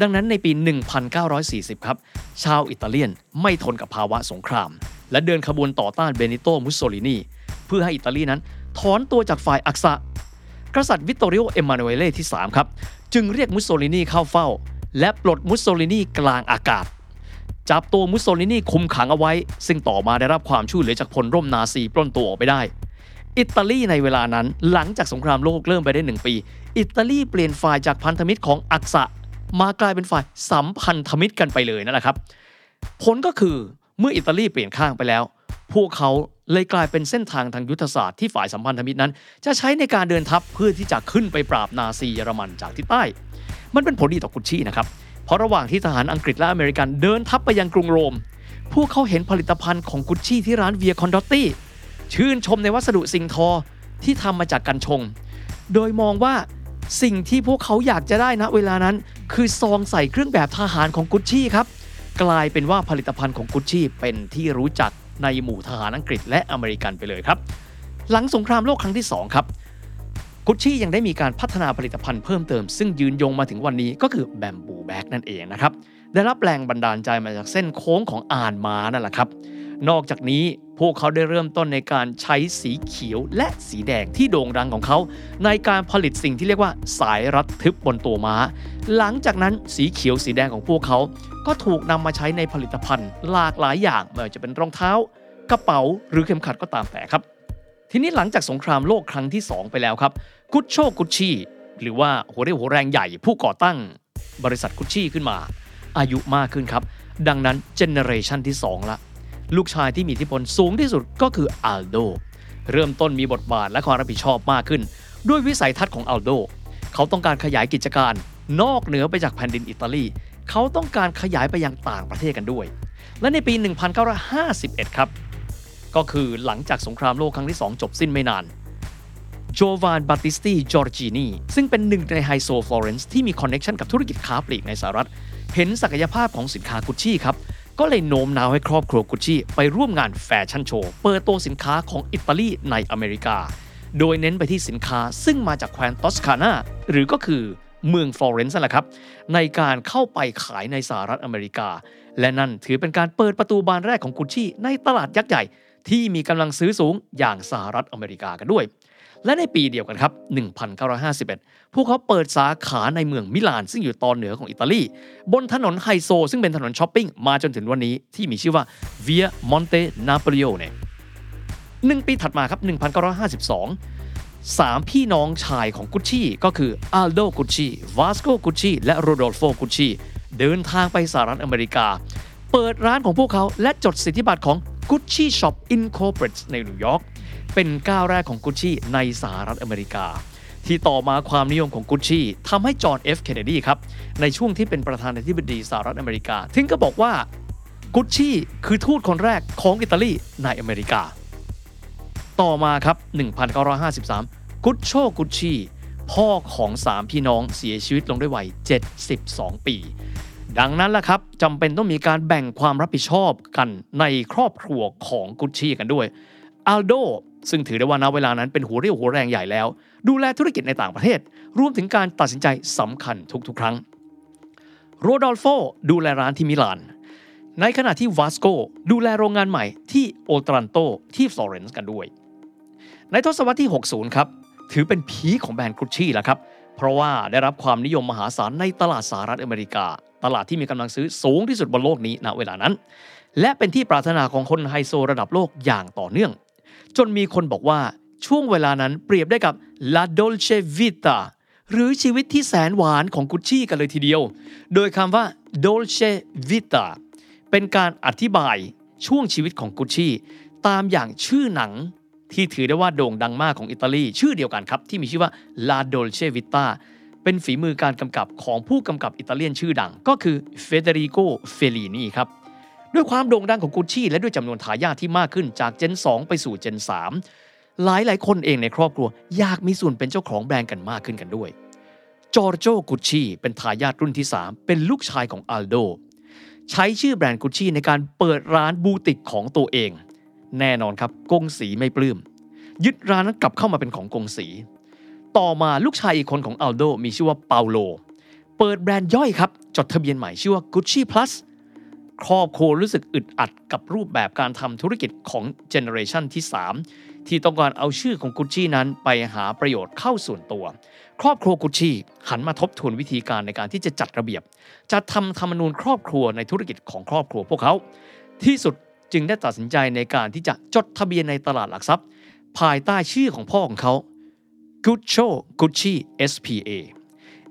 ดังนั้นในปี หนึ่งพันเก้าร้อยสี่สิบ ครับชาวอิตาเลียนไม่ทนกับภาวะสงครามและเดินขบวนต่อต้านเบนิโต มุสโสลินีเพื่อให้อิตาลีนั้นถอนตัวจากฝ่ายอักษะกษัตริย์วิตตอริโอ เอมมานูเอเล่ที่สามครับจึงเรียกมุสโสลินีเข้าเฝ้าและปลดมุสโสลินีกลางอากาศจับตัวมุสโสลินีคุมขังเอาไว้ซึ่งต่อมาได้รับความช่วยเหลือจากพลร่มนาซีปล้นตัวออกไปได้อิตาลีในเวลานั้นหลังจากสงครามโลกเริ่มไปได้หนึ่งปีอิตาลีเปลี่ยนฝ่ายจากพันธมิตรของอักษะมากลายเป็นฝ่ายสัมพันธมิตรกันไปเลยนั่นแหละครับผลก็คือเมื่ออิตาลีเปลี่ยนข้างไปแล้วพวกเขาเลยกลายเป็นเส้นทางทางยุทธศาสตร์ที่ฝ่ายสัมพันธมิตรนั้นจะใช้ในการเดินทัพเพื่อที่จะขึ้นไปปราบนาซีเยอรมันจากที่ใต้มันเป็นผลดีต่อกุชชี่นะครับเพราะระหว่างที่ทหารอังกฤษและอเมริกันเดินทัพไปยังกรุงโรมพวกเขาเห็นผลิตภัณฑ์ของกุชชี่ที่ร้านเวียคอนดอตตี้ชื่นชมในวัสดุสิ่งทอที่ทำมาจากกัญชงโดยมองว่าสิ่งที่พวกเขาอยากจะได้ณเวลานั้นคือซองใส่เครื่องแบบทหารของกุชชี่ครับกลายเป็นว่าผลิตภัณฑ์ของกุชชี่เป็นที่รู้จักในหมู่ทหารอังกฤษและอเมริกันไปเลยครับหลังสงครามโลกครั้งที่สองครับกุชชี่ยังได้มีการพัฒนาผลิตภัณฑ์เพิ่มเติมซึ่งยืนยงมาถึงวันนี้ก็คือแบมบูแบ็กนั่นเองนะครับได้รับแรงบันดาลใจมาจากเส้นโค้งของอ่านม้านั่นแหละครับนอกจากนี้พวกเขาได้เริ่มต้นในการใช้สีเขียวและสีแดงที่โด่งดังของเขาในการผลิตสิ่งที่เรียกว่าสายรัดทึบบนตัวม้าหลังจากนั้นสีเขียวสีแดงของพวกเขาก็ถูกนำมาใช้ในผลิตภัณฑ์หลากหลายอย่างไม่ว่าจะเป็นรองเท้ากระเป๋าหรือเข็มขัดก็ตามแต่ครับทีนี้หลังจากสงครามโลกครั้งที่สองไปแล้วครับกุชโชกุชชี่หรือว่าหัวเรี่ยวหัวแรงใหญ่ผู้ก่อตั้งบริษัทกุชชี่ขึ้นมาอายุมากขึ้นครับ ดังนั้นเจเนอเรชันที่สองละลูกชายที่มีอิทธิพลสูงที่สุดก็คืออัลโดเริ่มต้นมีบทบาทและความรับผิดชอบมากขึ้นด้วยวิสัยทัศน์ของอัลโดเขาต้องการขยายกิจการนอกเหนือไปจากแผ่นดินอิตาลีเขาต้องการขยายไปยังต่างประเทศกันด้วยและในปีหนึ่งพันเก้าร้อยห้าสิบเอ็ดครับก็คือหลังจากสงครามโลกครั้งที่สองจบสิ้นไม่นานโจวานบัตติสตีจอร์จินีซึ่งเป็นหนึ่งในไฮโซฟลอเรนซ์ที่มีคอนเนคชั่นกับธุรกิจค้าปลีกในสหรัฐเห็นศักยภาพของสินค้ากุชชี่ครับก็เลยโน้มน้าวให้ครอบครัวกุชชี่ไปร่วมงานแฟชั่นโชว์เปิดตัวสินค้าของอิตาลีในอเมริกาโดยเน้นไปที่สินค้าซึ่งมาจากแคว้นตอสคาน่าหรือก็คือเมืองฟลอเรนซ์นั่นแหละครับในการเข้าไปขายในสหรัฐอเมริกาและนั่นถือเป็นการเปิดประตูบานแรกของกุชชี่ในตลาดยักษ์ใหญ่ที่มีกำลังซื้อสูงอย่างสหรัฐอเมริกากันด้วยและในปีเดียวกันครับหนึ่งพันเก้าร้อยห้าสิบเอ็ดพวกเขาเปิดสาขาในเมืองมิลานซึ่งอยู่ตอนเหนือของอิตาลีบนถนนไฮโซซึ่งเป็นถนนช้อปปิ้งมาจนถึงวันนี้ที่มีชื่อว่า Via Monte Napoleone หนึ่งปีถัดมาครับหนึ่งพันเก้าร้อยห้าสิบสอง สามพี่น้องชายของกุชชี่ก็คือ Aldo Gucci, Vasco Gucci และ Rodolfo Gucci เดินทางไปสหรัฐอเมริกาเปิดร้านของพวกเขาและจดสิทธิบัตรของ Gucci Shop Incorporated ในนิวยอร์กเป็นก้าวแรกของกุชชี่ในสหรัฐอเมริกาที่ต่อมาความนิยมของกุชชี่ทำให้จอห์น เอฟ เคนเนดีครับในช่วงที่เป็นประธานาธิบดีสหรัฐอเมริกาถึงก็บอกว่ากุชชี่คือทูตคนแรกของอิตาลีในอเมริกาต่อมาครับหนึ่งพันเก้าร้อยห้าสิบสามกุชโชกุชชี่พ่อของสามพี่น้องเสียชีวิตลงด้วยวัยเจ็ดสิบสองปีดังนั้นล่ะครับจำเป็นต้องมีการแบ่งความรับผิดชอบกันในครอบครัวของกุชชี่กันด้วยอัลโดซึ่งถือได้ว่าณเวลานั้นเป็นหัวเรี่ยวหัวแรงใหญ่แล้วดูแลธุรกิจในต่างประเทศรวมถึงการตัดสินใจสำคัญทุกๆครั้งโรดอลโฟดูแลร้านที่มิลานในขณะที่วาสโกดูแลโรงงานใหม่ที่โอตรันโตที่ฟลอเรนซ์กันด้วยในทศวรรษที่หกสิบครับถือเป็นพีคของแบรนด์กุชชี่แล้วครับเพราะว่าได้รับความนิยมมหาศาลในตลาดสหรัฐอเมริกาตลาดที่มีกำลังซื้อสูงที่สุดบนโลกนี้ณเวลานั้นและเป็นที่ปรารถนาของคนไฮโซระดับโลกอย่างต่อเนื่องจนมีคนบอกว่าช่วงเวลานั้นเปรียบได้กับ La Dolce Vita หรือชีวิตที่แสนหวานของกุชชี่กันเลยทีเดียวโดยคำว่า Dolce Vita เป็นการอธิบายช่วงชีวิตของกุชชี่ตามอย่างชื่อหนังที่ถือได้ว่าโด่งดังมากของอิตาลีชื่อเดียวกันครับที่มีชื่อว่า La Dolce Vita เป็นฝีมือการกำกับของผู้กำกับอิตาเลียนชื่อดังก็คือ Federico Fellini ครับด้วยความโด่งดังของกุชชี่และด้วยจำนวนทายาทที่มากขึ้นจากเจนสองไปสู่เจนสามหลายหลายคนเองในครอบครัวอยากมีส่วนเป็นเจ้าของแบรนด์กันมากขึ้นกันด้วยจอร์โจกุชชี่เป็นทายาทรุ่นที่สามเป็นลูกชายของอัลโดใช้ชื่อแบรนด์กุชชี่ในการเปิดร้านบูติกของตัวเองแน่นอนครับกงสีไม่ปลื้มยึดร้านนั้นกลับเข้ามาเป็นของกงสีต่อมาลูกชายอีกคนของอัลโดมีชื่อว่าเปาโลเปิดแบรนด์ย่อยครับจดทะเบียนใหม่ชื่อว่ากุชชี่พลัสครอบครัวรู้สึกอึดอัดกับรูปแบบการทำธุรกิจของเจเนอเรชันที่สามที่ต้องการเอาชื่อของกุชชี่นั้นไปหาประโยชน์เข้าส่วนตัวครอบครัวกุชชี่หันมาทบทวนวิธีการในการที่จะจัดระเบียบจัดทำธรรมนูญครอบครัวในธุรกิจของครอบครัวพวกเขาที่สุดจึงได้ตัดสินใจในการที่จะจดทะเบียนในตลาดหลักทรัพย์ภายใต้ชื่อของพ่อของเขากุชโชกุชชี่ เอส พี เอ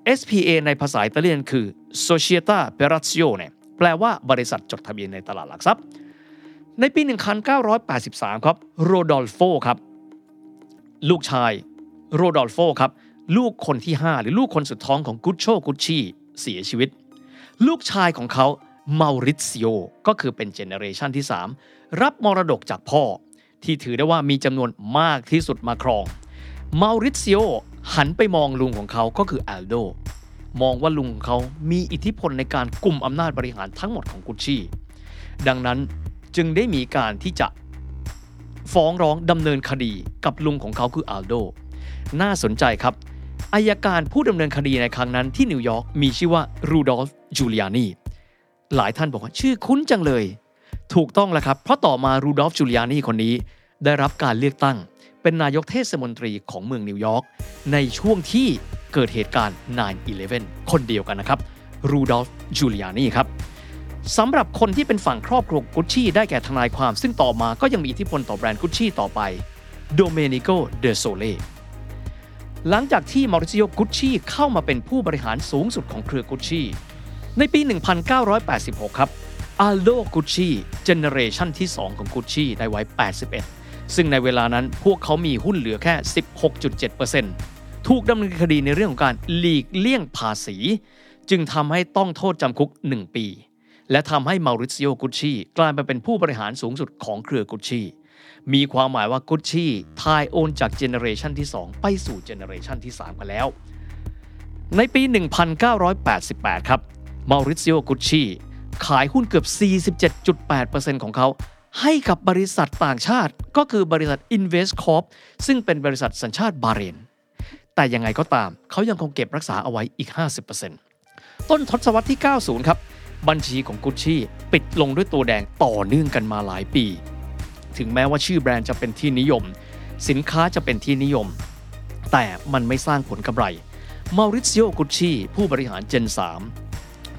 เอส พี เอ ในภาษาอิตาเลียนคือ Società per azioneแปลว่าบริษัทจดทะเบียนในตลาดหลักทรัพย์ในปีหนึ่งพันเก้าร้อยแปดสิบสามครับโรดอลโฟครับลูกชายโรดอลโฟครับลูกคนที่ห้าหรือลูกคนสุดท้องของกุชโชกุชชี่เสียชีวิตลูกชายของเขาเมาริซิโอก็คือเป็นเจเนอเรชันที่สามรับมรดกจากพ่อที่ถือได้ว่ามีจำนวนมากที่สุดมาครองเมาริซิโอหันไปมองลุงของเขาก็คืออัลโดมองว่าลุงของเขามีอิทธิพลในการกุมอำนาจบริหารทั้งหมดของกุชชี่ดังนั้นจึงได้มีการที่จะฟ้องร้องดำเนินคดีกับลุงของเขาคืออัลโดน่าสนใจครับอัยการผู้ดำเนินคดีในครั้งนั้นที่นิวยอร์กมีชื่อว่ารูดอลฟ์จูเลียนีหลายท่านบอกว่าชื่อคุ้นจังเลยถูกต้องแล้วครับเพราะต่อมารูดอลฟ์จูเลียนีคนนี้ได้รับการเลือกตั้งเป็นนายกเทศมนตรีของเมืองนิวยอร์กในช่วงที่เกิดเหตุการณ์ ไนน์ อิเลฟเว่น คนเดียวกันนะครับรูดอลฟ์จูเลียนีครับสำหรับคนที่เป็นฝั่งครอบครัวกุชชี่ได้แก่ทนายความซึ่งต่อมาก็ยังมีอิทธิพลต่อแบรนด์กุชชี่ต่อไปโดเมนิโกเดโซเล่หลังจากที่มาริซิโอกุชชี่เข้ามาเป็นผู้บริหารสูงสุดของเครือกุชชี่ในปีหนึ่งพันเก้าร้อยแปดสิบหกครับ อาโลกุชชี่เจเนเรชันที่สองของกุชชี่ได้ไว้แปดสิบเอ็ดซึ่งในเวลานั้นพวกเขามีหุ้นเหลือแค่ สิบหกจุดเจ็ดเปอร์เซ็นต์ ถูกดำเนินคดีในเรื่องของการหลีกเลี่ยงภาษีจึงทำให้ต้องโทษจำคุกหนึ่งปีและทำให้มาริซิโอกุชชี่กลายมาเป็นผู้บริหารสูงสุดของเครือกุชชี่มีความหมายว่ากุชชี่ทายโอนจากเจเนเรชันที่สองไปสู่เจเนเรชันที่สามกันแล้วในปีหนึ่งพันเก้าร้อยแปดสิบแปดครับมาริซิโอกุชชี่ขายหุ้นเกือบ สี่สิบเจ็ดจุดแปดเปอร์เซ็นต์ ของเขาให้กับบริษัทต่างชาติก็คือบริษัท อินเวสต์คอร์ป ซึ่งเป็นบริษัทสัญชาติบาเรนแต่ยังไงก็ตามเขายังคงเก็บรักษาเอาไว้อีก ห้าสิบเปอร์เซ็นต์ ต้นทศวรรษที่เก้าสิบครับบัญชีของกุชชี่ปิดลงด้วยตัวแดงต่อเนื่องกันมาหลายปีถึงแม้ว่าชื่อแบรนด์จะเป็นที่นิยมสินค้าจะเป็นที่นิยมแต่มันไม่สร้างผลกำไรมาริซิโอกุชชี่ผู้บริหารเจนสาม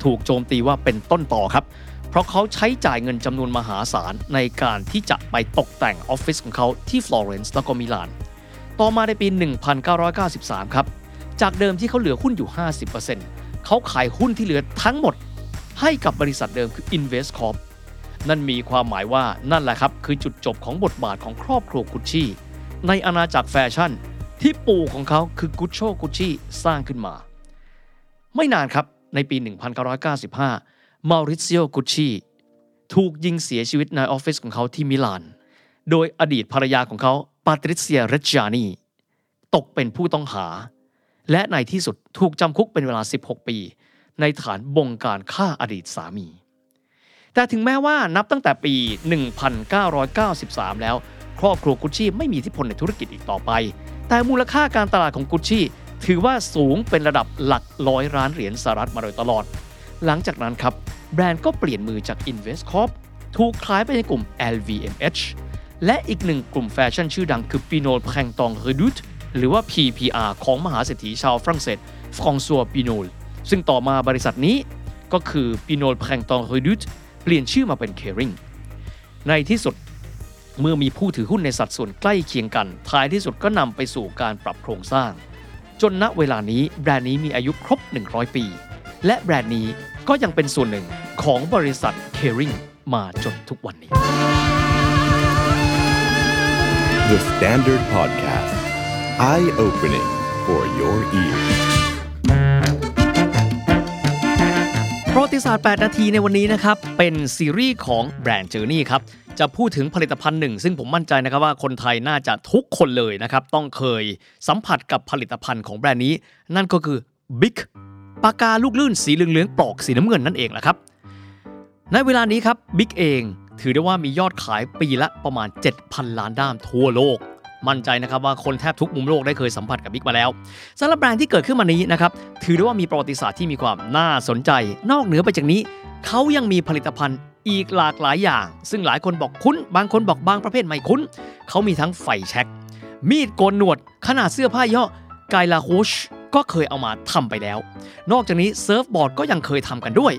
ถูกโจมตีว่าเป็นต้นต่อครับเพราะเขาใช้จ่ายเงินจำนวนมหาศาลในการที่จะไปตกแต่งออฟฟิศของเขาที่ฟลอเรนซ์และก็มิลานต่อมาในปีหนึ่งพันเก้าร้อยเก้าสิบสามครับจากเดิมที่เขาเหลือหุ้นอยู่ ห้าสิบเปอร์เซ็นต์ เขาขายหุ้นที่เหลือทั้งหมดให้กับบริษัทเดิมคือ อินเวสต์คอร์ป นั่นมีความหมายว่านั่นแหละครับคือจุดจบของบทบาทของครอบครัวกุชชี่ในอาณาจักรแฟชั่นที่ปู่ของเขาคือกุชโชกุชชี่สร้างขึ้นมาไม่นานครับในปี หนึ่งพันเก้าร้อยเก้าสิบห้า มาริซิโอ กุชชี่ถูกยิงเสียชีวิตในออฟฟิศของเขาที่มิลานโดยอดีตภรรยาของเขาปาตริเซีย เรจญานีตกเป็นผู้ต้องหาและในที่สุดถูกจำคุกเป็นเวลาสิบหกปีในฐานบงการฆ่าอดีตสามีแต่ถึงแม้ว่านับตั้งแต่ปี หนึ่งพันเก้าร้อยเก้าสิบสาม แล้วครอบครัวกุชชี่ไม่มีอิทธิพลในธุรกิจอีกต่อไปแต่มูลค่าการตลาดของกุชชี่ถือว่าสูงเป็นระดับหลักร้อยล้านเหรียญสหรัฐมาโดยตลอดหลังจากนั้นครับแบรนด์ก็เปลี่ยนมือจาก อินเวสต์คอร์ป ถูกขายไปในกลุ่ม แอล วี เอ็ม เอช และอีกหนึ่งกลุ่มแฟชั่นชื่อดังคือ Pinol Printemps Redoute หรือว่า พี พี อาร์ ของมหาเศรษฐีชาวฝรั่งเศส François Pinol ซึ่งต่อมาบริษัทนี้ก็คือ Pinol Printemps Redoute เปลี่ยนชื่อมาเป็น Kering ในที่สุดเมื่อมีผู้ถือหุ้นในสัดส่วนใกล้เคียงกันท้ายที่สุดก็นำไปสู่การปรับโครงสร้างจนณเวลานี้แบรนด์นี้มีอายุครบหนึ่งร้อยปีและแบรนด์นี้ก็ยังเป็นส่วนหนึ่งของบริษัท Kering มาจนทุกวันนี้ The Standard Podcast Eye-opening for your ears ประวัติศาสตร์แปดนาทีในวันนี้นะครับเป็นซีรีส์ของ Brand Journey ครับจะพูดถึงผลิตภัณฑ์หนึ่งซึ่งผมมั่นใจนะครับว่าคนไทยน่าจะทุกคนเลยนะครับต้องเคยสัมผัสกับผลิตภัณฑ์ของแบรนด์นี้นั่นก็คือ บิ๊ก ปากกาลูกลื่นสีเหลืองๆปลอกสีน้ำเงินนั่นเองแหละครับในเวลานี้ครับ บิ๊ก เองถือได้ว่ามียอดขายปีละประมาณ เจ็ดพัน ล้านด้ามทั่วโลกมั่นใจนะครับว่าคนแทบทุกมุมโลกได้เคยสัมผัสกับ บิ๊ก มาแล้วสำหรับแบรนด์ที่เกิดขึ้นมานี้นะครับถือได้ว่ามีประวัติศาสตร์ที่มีความน่าสนใจนอกเหนือไปจากนี้เขายังมีผลิตภัณฑ์อีกหลากหลายอย่างซึ่งหลายคนบอกคุ้นบางคนบอกบางประเภทไม่คุ้นเขามีทั้งไฟแช็กมีดโกนหนวดขนาดเสื้อผ้าย่อไกลาโฮชก็เคยเอามาทำไปแล้วนอกจากนี้เซิร์ฟบอร์ดก็ยังเคยทำกันด้วย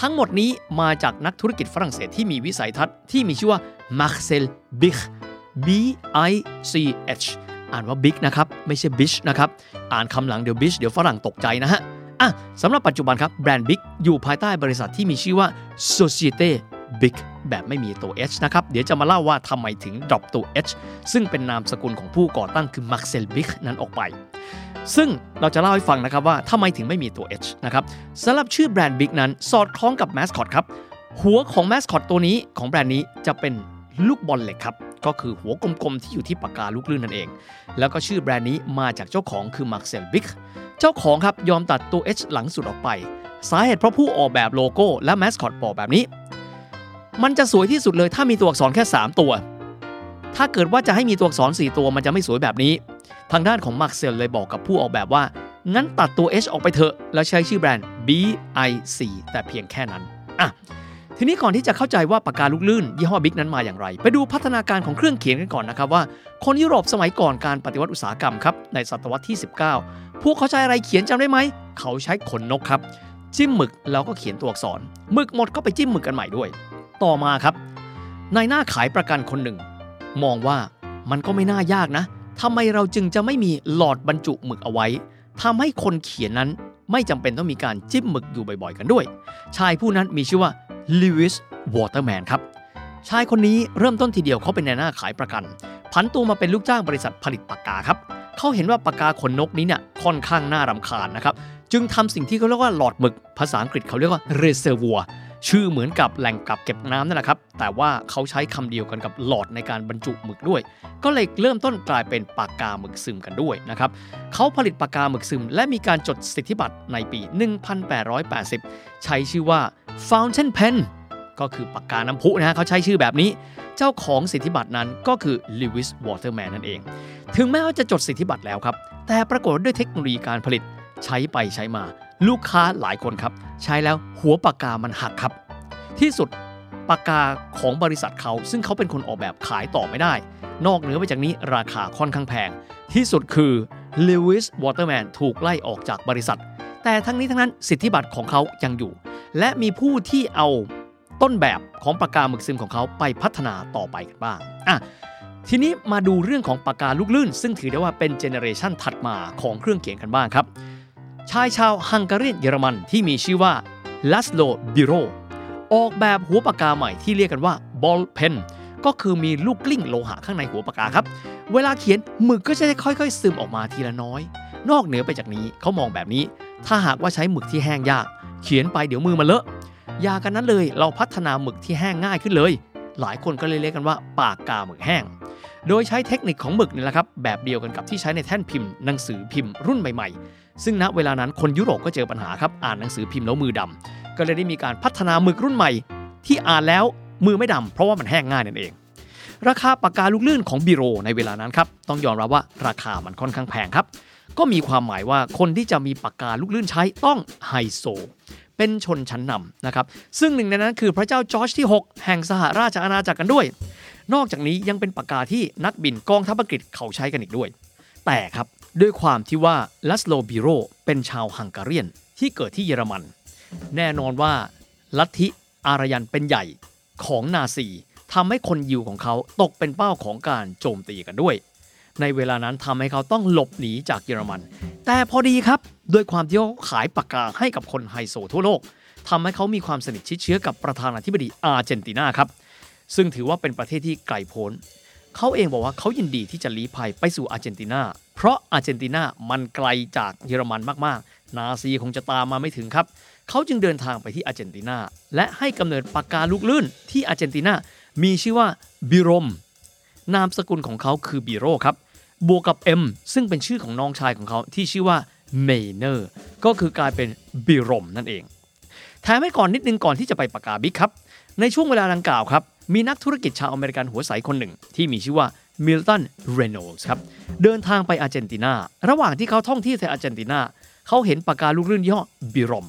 ทั้งหมดนี้มาจากนักธุรกิจฝรั่งเศสที่มีวิสัยทัศน์ที่มีชื่อว่า Marcel Bich B I C H อ่านว่า Bich นะครับไม่ใช่ Bitch นะครับอ่านคำหลังเดี๋ยว Bitch เดี๋ยวฝรั่งตกใจนะฮะอ่ะสำหรับปัจจุบันครับแบรนด์ บิ๊ก อยู่ภายใต้บริษัทที่มีชื่อว่า Société Bich แบบไม่มีตัว H นะครับเดี๋ยวจะมาเล่าว่าทำไมถึงดรอปตัว H ซึ่งเป็นนามสกุลของผู้ก่อตั้งคือ Marcel Bich นั้นออกไปซึ่งเราจะเล่าให้ฟังนะครับว่าทำไมถึงไม่มีตัว H นะครับสำหรับชื่อแบรนด์ บิ๊ก นั้นสอดคล้องกับ Mascot ครับหัวของ Mascot ตัวนี้ของแบรนด์นี้จะเป็นลูกบอลเหล็กครับก็คือหัวกลมๆที่อยู่ที่ปากกาลูกลื่นนั่นเองแล้วก็ชื่อแบรนด์นี้มาจากเจ้าของคือ Marcel Bichเจ้าของครับยอมตัดตัว H หลังสุดออกไปสาเหตุเพราะผู้ออกแบบโลโก้และแมสคอตบอกแบบนี้มันจะสวยที่สุดเลยถ้ามีตัวอักษรแค่สามตัวถ้าเกิดว่าจะให้มีตัวอักษรสี่ตัวมันจะไม่สวยแบบนี้ทางด้านของมาร์เซลเลยบอกกับผู้ออกแบบว่างั้นตัดตัว H ออกไปเถอะแล้วใช้ชื่อแบรนด์ บิ๊ก แต่เพียงแค่นั้นอ่ะทีนี้ก่อนที่จะเข้าใจว่าปากกาลูกลื่นยี่ห้อ บิ๊ก นั้นมาอย่างไรไปดูพัฒนาการของเครื่องเขียนกันก่อนนะครับว่าคนยุโรปสมัยก่อนการปฏิวัติอุตสาหกรรมครับในศตวรรษที่สิบเก้าพวกเขาใช้อะไรเขียนจำได้ไหมเขาใช้ขนนกครับจิ้มหมึกแล้วก็เขียนตัวอักษรหมึกหมดก็ไปจิ้มหมึกกันใหม่ด้วยต่อมาครับนายหน้าขายประกันคนหนึ่งมองว่ามันก็ไม่น่ายากนะทำไมเราจึงจะไม่มีหลอดบรรจุหมึกเอาไว้ทำให้คนเขียนนั้นไม่จำเป็นต้องมีการจิ้มหมึกอยู่บ่อยๆกันด้วยชายผู้นั้นมีชื่อว่าลิวิส วอเตอร์แมนครับชายคนนี้เริ่มต้นทีเดียวเขาเป็นนายหน้าขายประกันผันตัวมาเป็นลูกจ้างบริษัทผลิตปากกาครับเขาเห็นว่าปากกาขนนกนี้เนี่ยค่อนข้างน่ารำคาญนะครับจึงทำสิ่งที่เขาเรียกว่าหลอดหมึกภาษาอังกฤษเขาเรียกว่า reservoir ชื่อเหมือนกับแหล่งกักเก็บน้ำนั่นแหละครับแต่ว่าเขาใช้คำเดียวกันกับหลอดในการบรรจุหมึกด้วยก็เลยเริ่มต้นกลายเป็นปากกาหมึกซึมกันด้วยนะครับเขาผลิตปากกาหมึกซึมและมีการจดสิทธิบัตรในปีหนึ่งพันแปดร้อยแปดสิบใช้ชื่อว่า fountain pen ก็คือปากกาน้ำพุนะฮะเขาใช้ชื่อแบบนี้เจ้าของสิทธิบัตรนั้นก็คือลิวิสวอเตอร์แมนนั่นเองถึงแม้ว่าจะจดสิทธิบัตรแล้วครับแต่ปรากฏด้วยเทคโนโลยีการผลิตใช้ไปใช้มาลูกค้าหลายคนครับใช้แล้วหัวปากกามันหักครับที่สุดปากกาของบริษัทเขาซึ่งเขาเป็นคนออกแบบขายต่อไม่ได้นอกเหนือไปจากนี้ราคาค่อนข้างแพงที่สุดคือลิวิสวอเตอร์แมนถูกไล่ออกจากบริษัทแต่ทั้งนี้ทั้งนั้นสิทธิบัตรของเขายังอยู่และมีผู้ที่เอาต้นแบบของปากกาหมึกซึมของเขาไปพัฒนาต่อไปกันบ้างอ่ะทีนี้มาดูเรื่องของปากกาลูกลื่นซึ่งถือได้ว่าเป็นเจเนอเรชันถัดมาของเครื่องเขียนกันบ้างครับชายชาวฮังการีเยอรมันที่มีชื่อว่าลัสโลบิโรออกแบบหัวปากกาใหม่ที่เรียกกันว่าบอลเพนก็คือมีลูกกลิ้งโลหะข้างในหัวปากกาครับเวลาเขียนหมึกก็จะค่อยๆซึมออกมาทีละน้อยนอกเหนือไปจากนี้เขามองแบบนี้ถ้าหากว่าใช้หมึกที่แห้งยากเขียนไปเดี๋ยวมือมันเลอะยากันนั้นเลยเราพัฒนาหมึกที่แห้งง่ายขึ้นเลยหลายคนก็เลยเรียกกันว่าปากกาหมึกแห้งโดยใช้เทคนิคของหมึกนี่แหละครับแบบเดียวกันกับที่ใช้ในแท่นพิมพ์หนังสือพิมพ์รุ่นใหม่ๆซึ่งณเวลานั้นคนยุโรปก็เจอปัญหาครับอ่านหนังสือพิมพ์แล้วมือดำก็เลยได้มีการพัฒนาหมึกรุ่นใหม่ที่อ่านแล้วมือไม่ดำเพราะว่ามันแห้งง่ายนั่นเองราคาปากกาลูกลื่นของบิโรในเวลานั้นครับต้องยอมรับว่าราคามันค่อนข้างแพงครับก็มีความหมายว่าคนที่จะมีปากกาลูกลื่นใช้ต้องไฮโซเป็นชนชั้นนำนะครับซึ่งหนึ่งในนั้นคือพระเจ้าจอร์จที่หกแห่งสหราชอาณาจักรกันด้วยนอกจากนี้ยังเป็นปากกาที่นักบินกองทัพอังกฤษเขาใช้กันอีกด้วยแต่ครับด้วยความที่ว่าลัสโลบิโรเป็นชาวฮังการีนที่เกิดที่เยอรมันแน่นอนว่าลัทธิอารยันเป็นใหญ่ของนาซีทำให้คนยิวของเขาตกเป็นเป้าของการโจมตีกันด้วยในเวลานั้นทำให้เขาต้องหลบหนีจากเยอรมันแต่พอดีครับด้วยความที่เขาขายปากกาให้กับคนไฮโซทั่วโลกทำให้เขามีความสนิทชิดเชื้อกับประธานาธิบดีอาร์เจนตินาครับซึ่งถือว่าเป็นประเทศที่ไกลโพ้นเขาเองบอกว่าเขายินดีที่จะลี้ภัยไปสู่อาร์เจนตินาเพราะอาร์เจนตินามันไกลจากเยอรมันมากๆนาซีคงจะตามมาไม่ถึงครับเขาจึงเดินทางไปที่อาร์เจนตินาและให้กำเนิดปากกาลูกลื่นที่อาร์เจนตินามีชื่อว่าบิโรมนามสกุลของเขาคือบิโรครับบวกกับ M ซึ่งเป็นชื่อของน้องชายของเขาที่ชื่อว่าเมเนอร์ก็คือกลายเป็นบิโรมนั่นเองแถมให้ก่อนนิดนึงก่อนที่จะไปปากกาบิ๊กครับในช่วงเวลาดังกล่าวครับมีนักธุรกิจชาวอเมริกันหัวใสคนหนึ่งที่มีชื่อว่ามิลตันเรโนลส์ครับเดินทางไปอาร์เจนตินาระหว่างที่เขาท่องเที่ยวในอาร์เจนตินาเขาเห็นปากกาลูกลื่นยี่ห้อบิโรม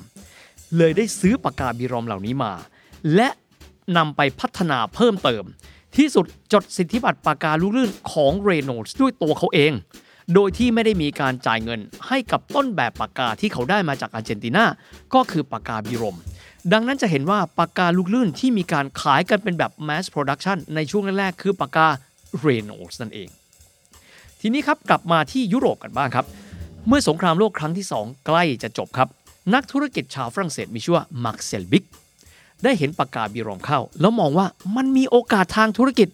เลยได้ซื้อปากกาบิโรมเหล่านี้มาและนำไปพัฒนาเพิ่มเติมที่สุดจดสิทธิบัตรปากกาลูกลื่นของเรโนลส์ด้วยตัวเขาเองโดยที่ไม่ได้มีการจ่ายเงินให้กับต้นแบบปากกาที่เขาได้มาจากอาร์เจนตินาก็คือปากกาบิโรมดังนั้นจะเห็นว่าปากกาลูกลื่นที่มีการขายกันเป็นแบบ mass production ในช่วงแรกๆคือปากกาเรโนลส์นั่นเองทีนี้ครับกลับมาที่ยุโรปกันบ้างครับเมื่อสงครามโลกครั้งที่สองใกล้จะจบครับนักธุรกิจชาวฝรั่งเศสมีชื่อว่ามาร์คเซลบิกได้เห็นปากกาบิโรมเข้าแล้วมองว่ามันมีโอกาสทางธุรกิจ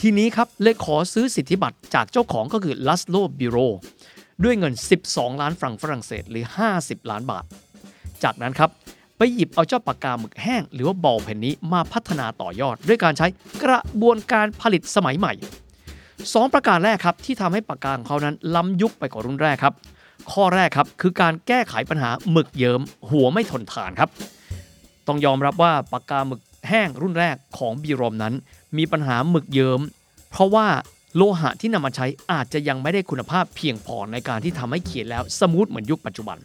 ทีนี้ครับเลยขอซื้อสิทธิบัตรจากเจ้าของก็คือลัสโลบิโรด้วยเงินสิบสองล้านฟรังก์ฝรั่งเศสหรือห้าสิบล้านบาทจากนั้นครับไปหยิบเอาเจ้าปากกาหมึกแห้งหรือว่าบอลเพนนี้มาพัฒนาต่อยอดด้วยการใช้กระบวนการผลิตสมัยใหม่สองประการแรกครับที่ทำให้ปากกาของเขานั้นล้ำยุคไปกว่ารุ่นแรกครับข้อแรกครับคือการแก้ไขปัญหาหมึกเยิ้มหัวไม่ทนทานครับต้องยอมรับว่าปากกาหมึกแห้งรุ่นแรกของบิโรมนั้นมีปัญหาหมึกเยิ้มเพราะว่าโลหะที่นำมาใช้อาจจะยังไม่ได้คุณภาพเพียงพอในการที่ทำให้เขียนแล้วสมูทเหมือนยุคปัจจุบัน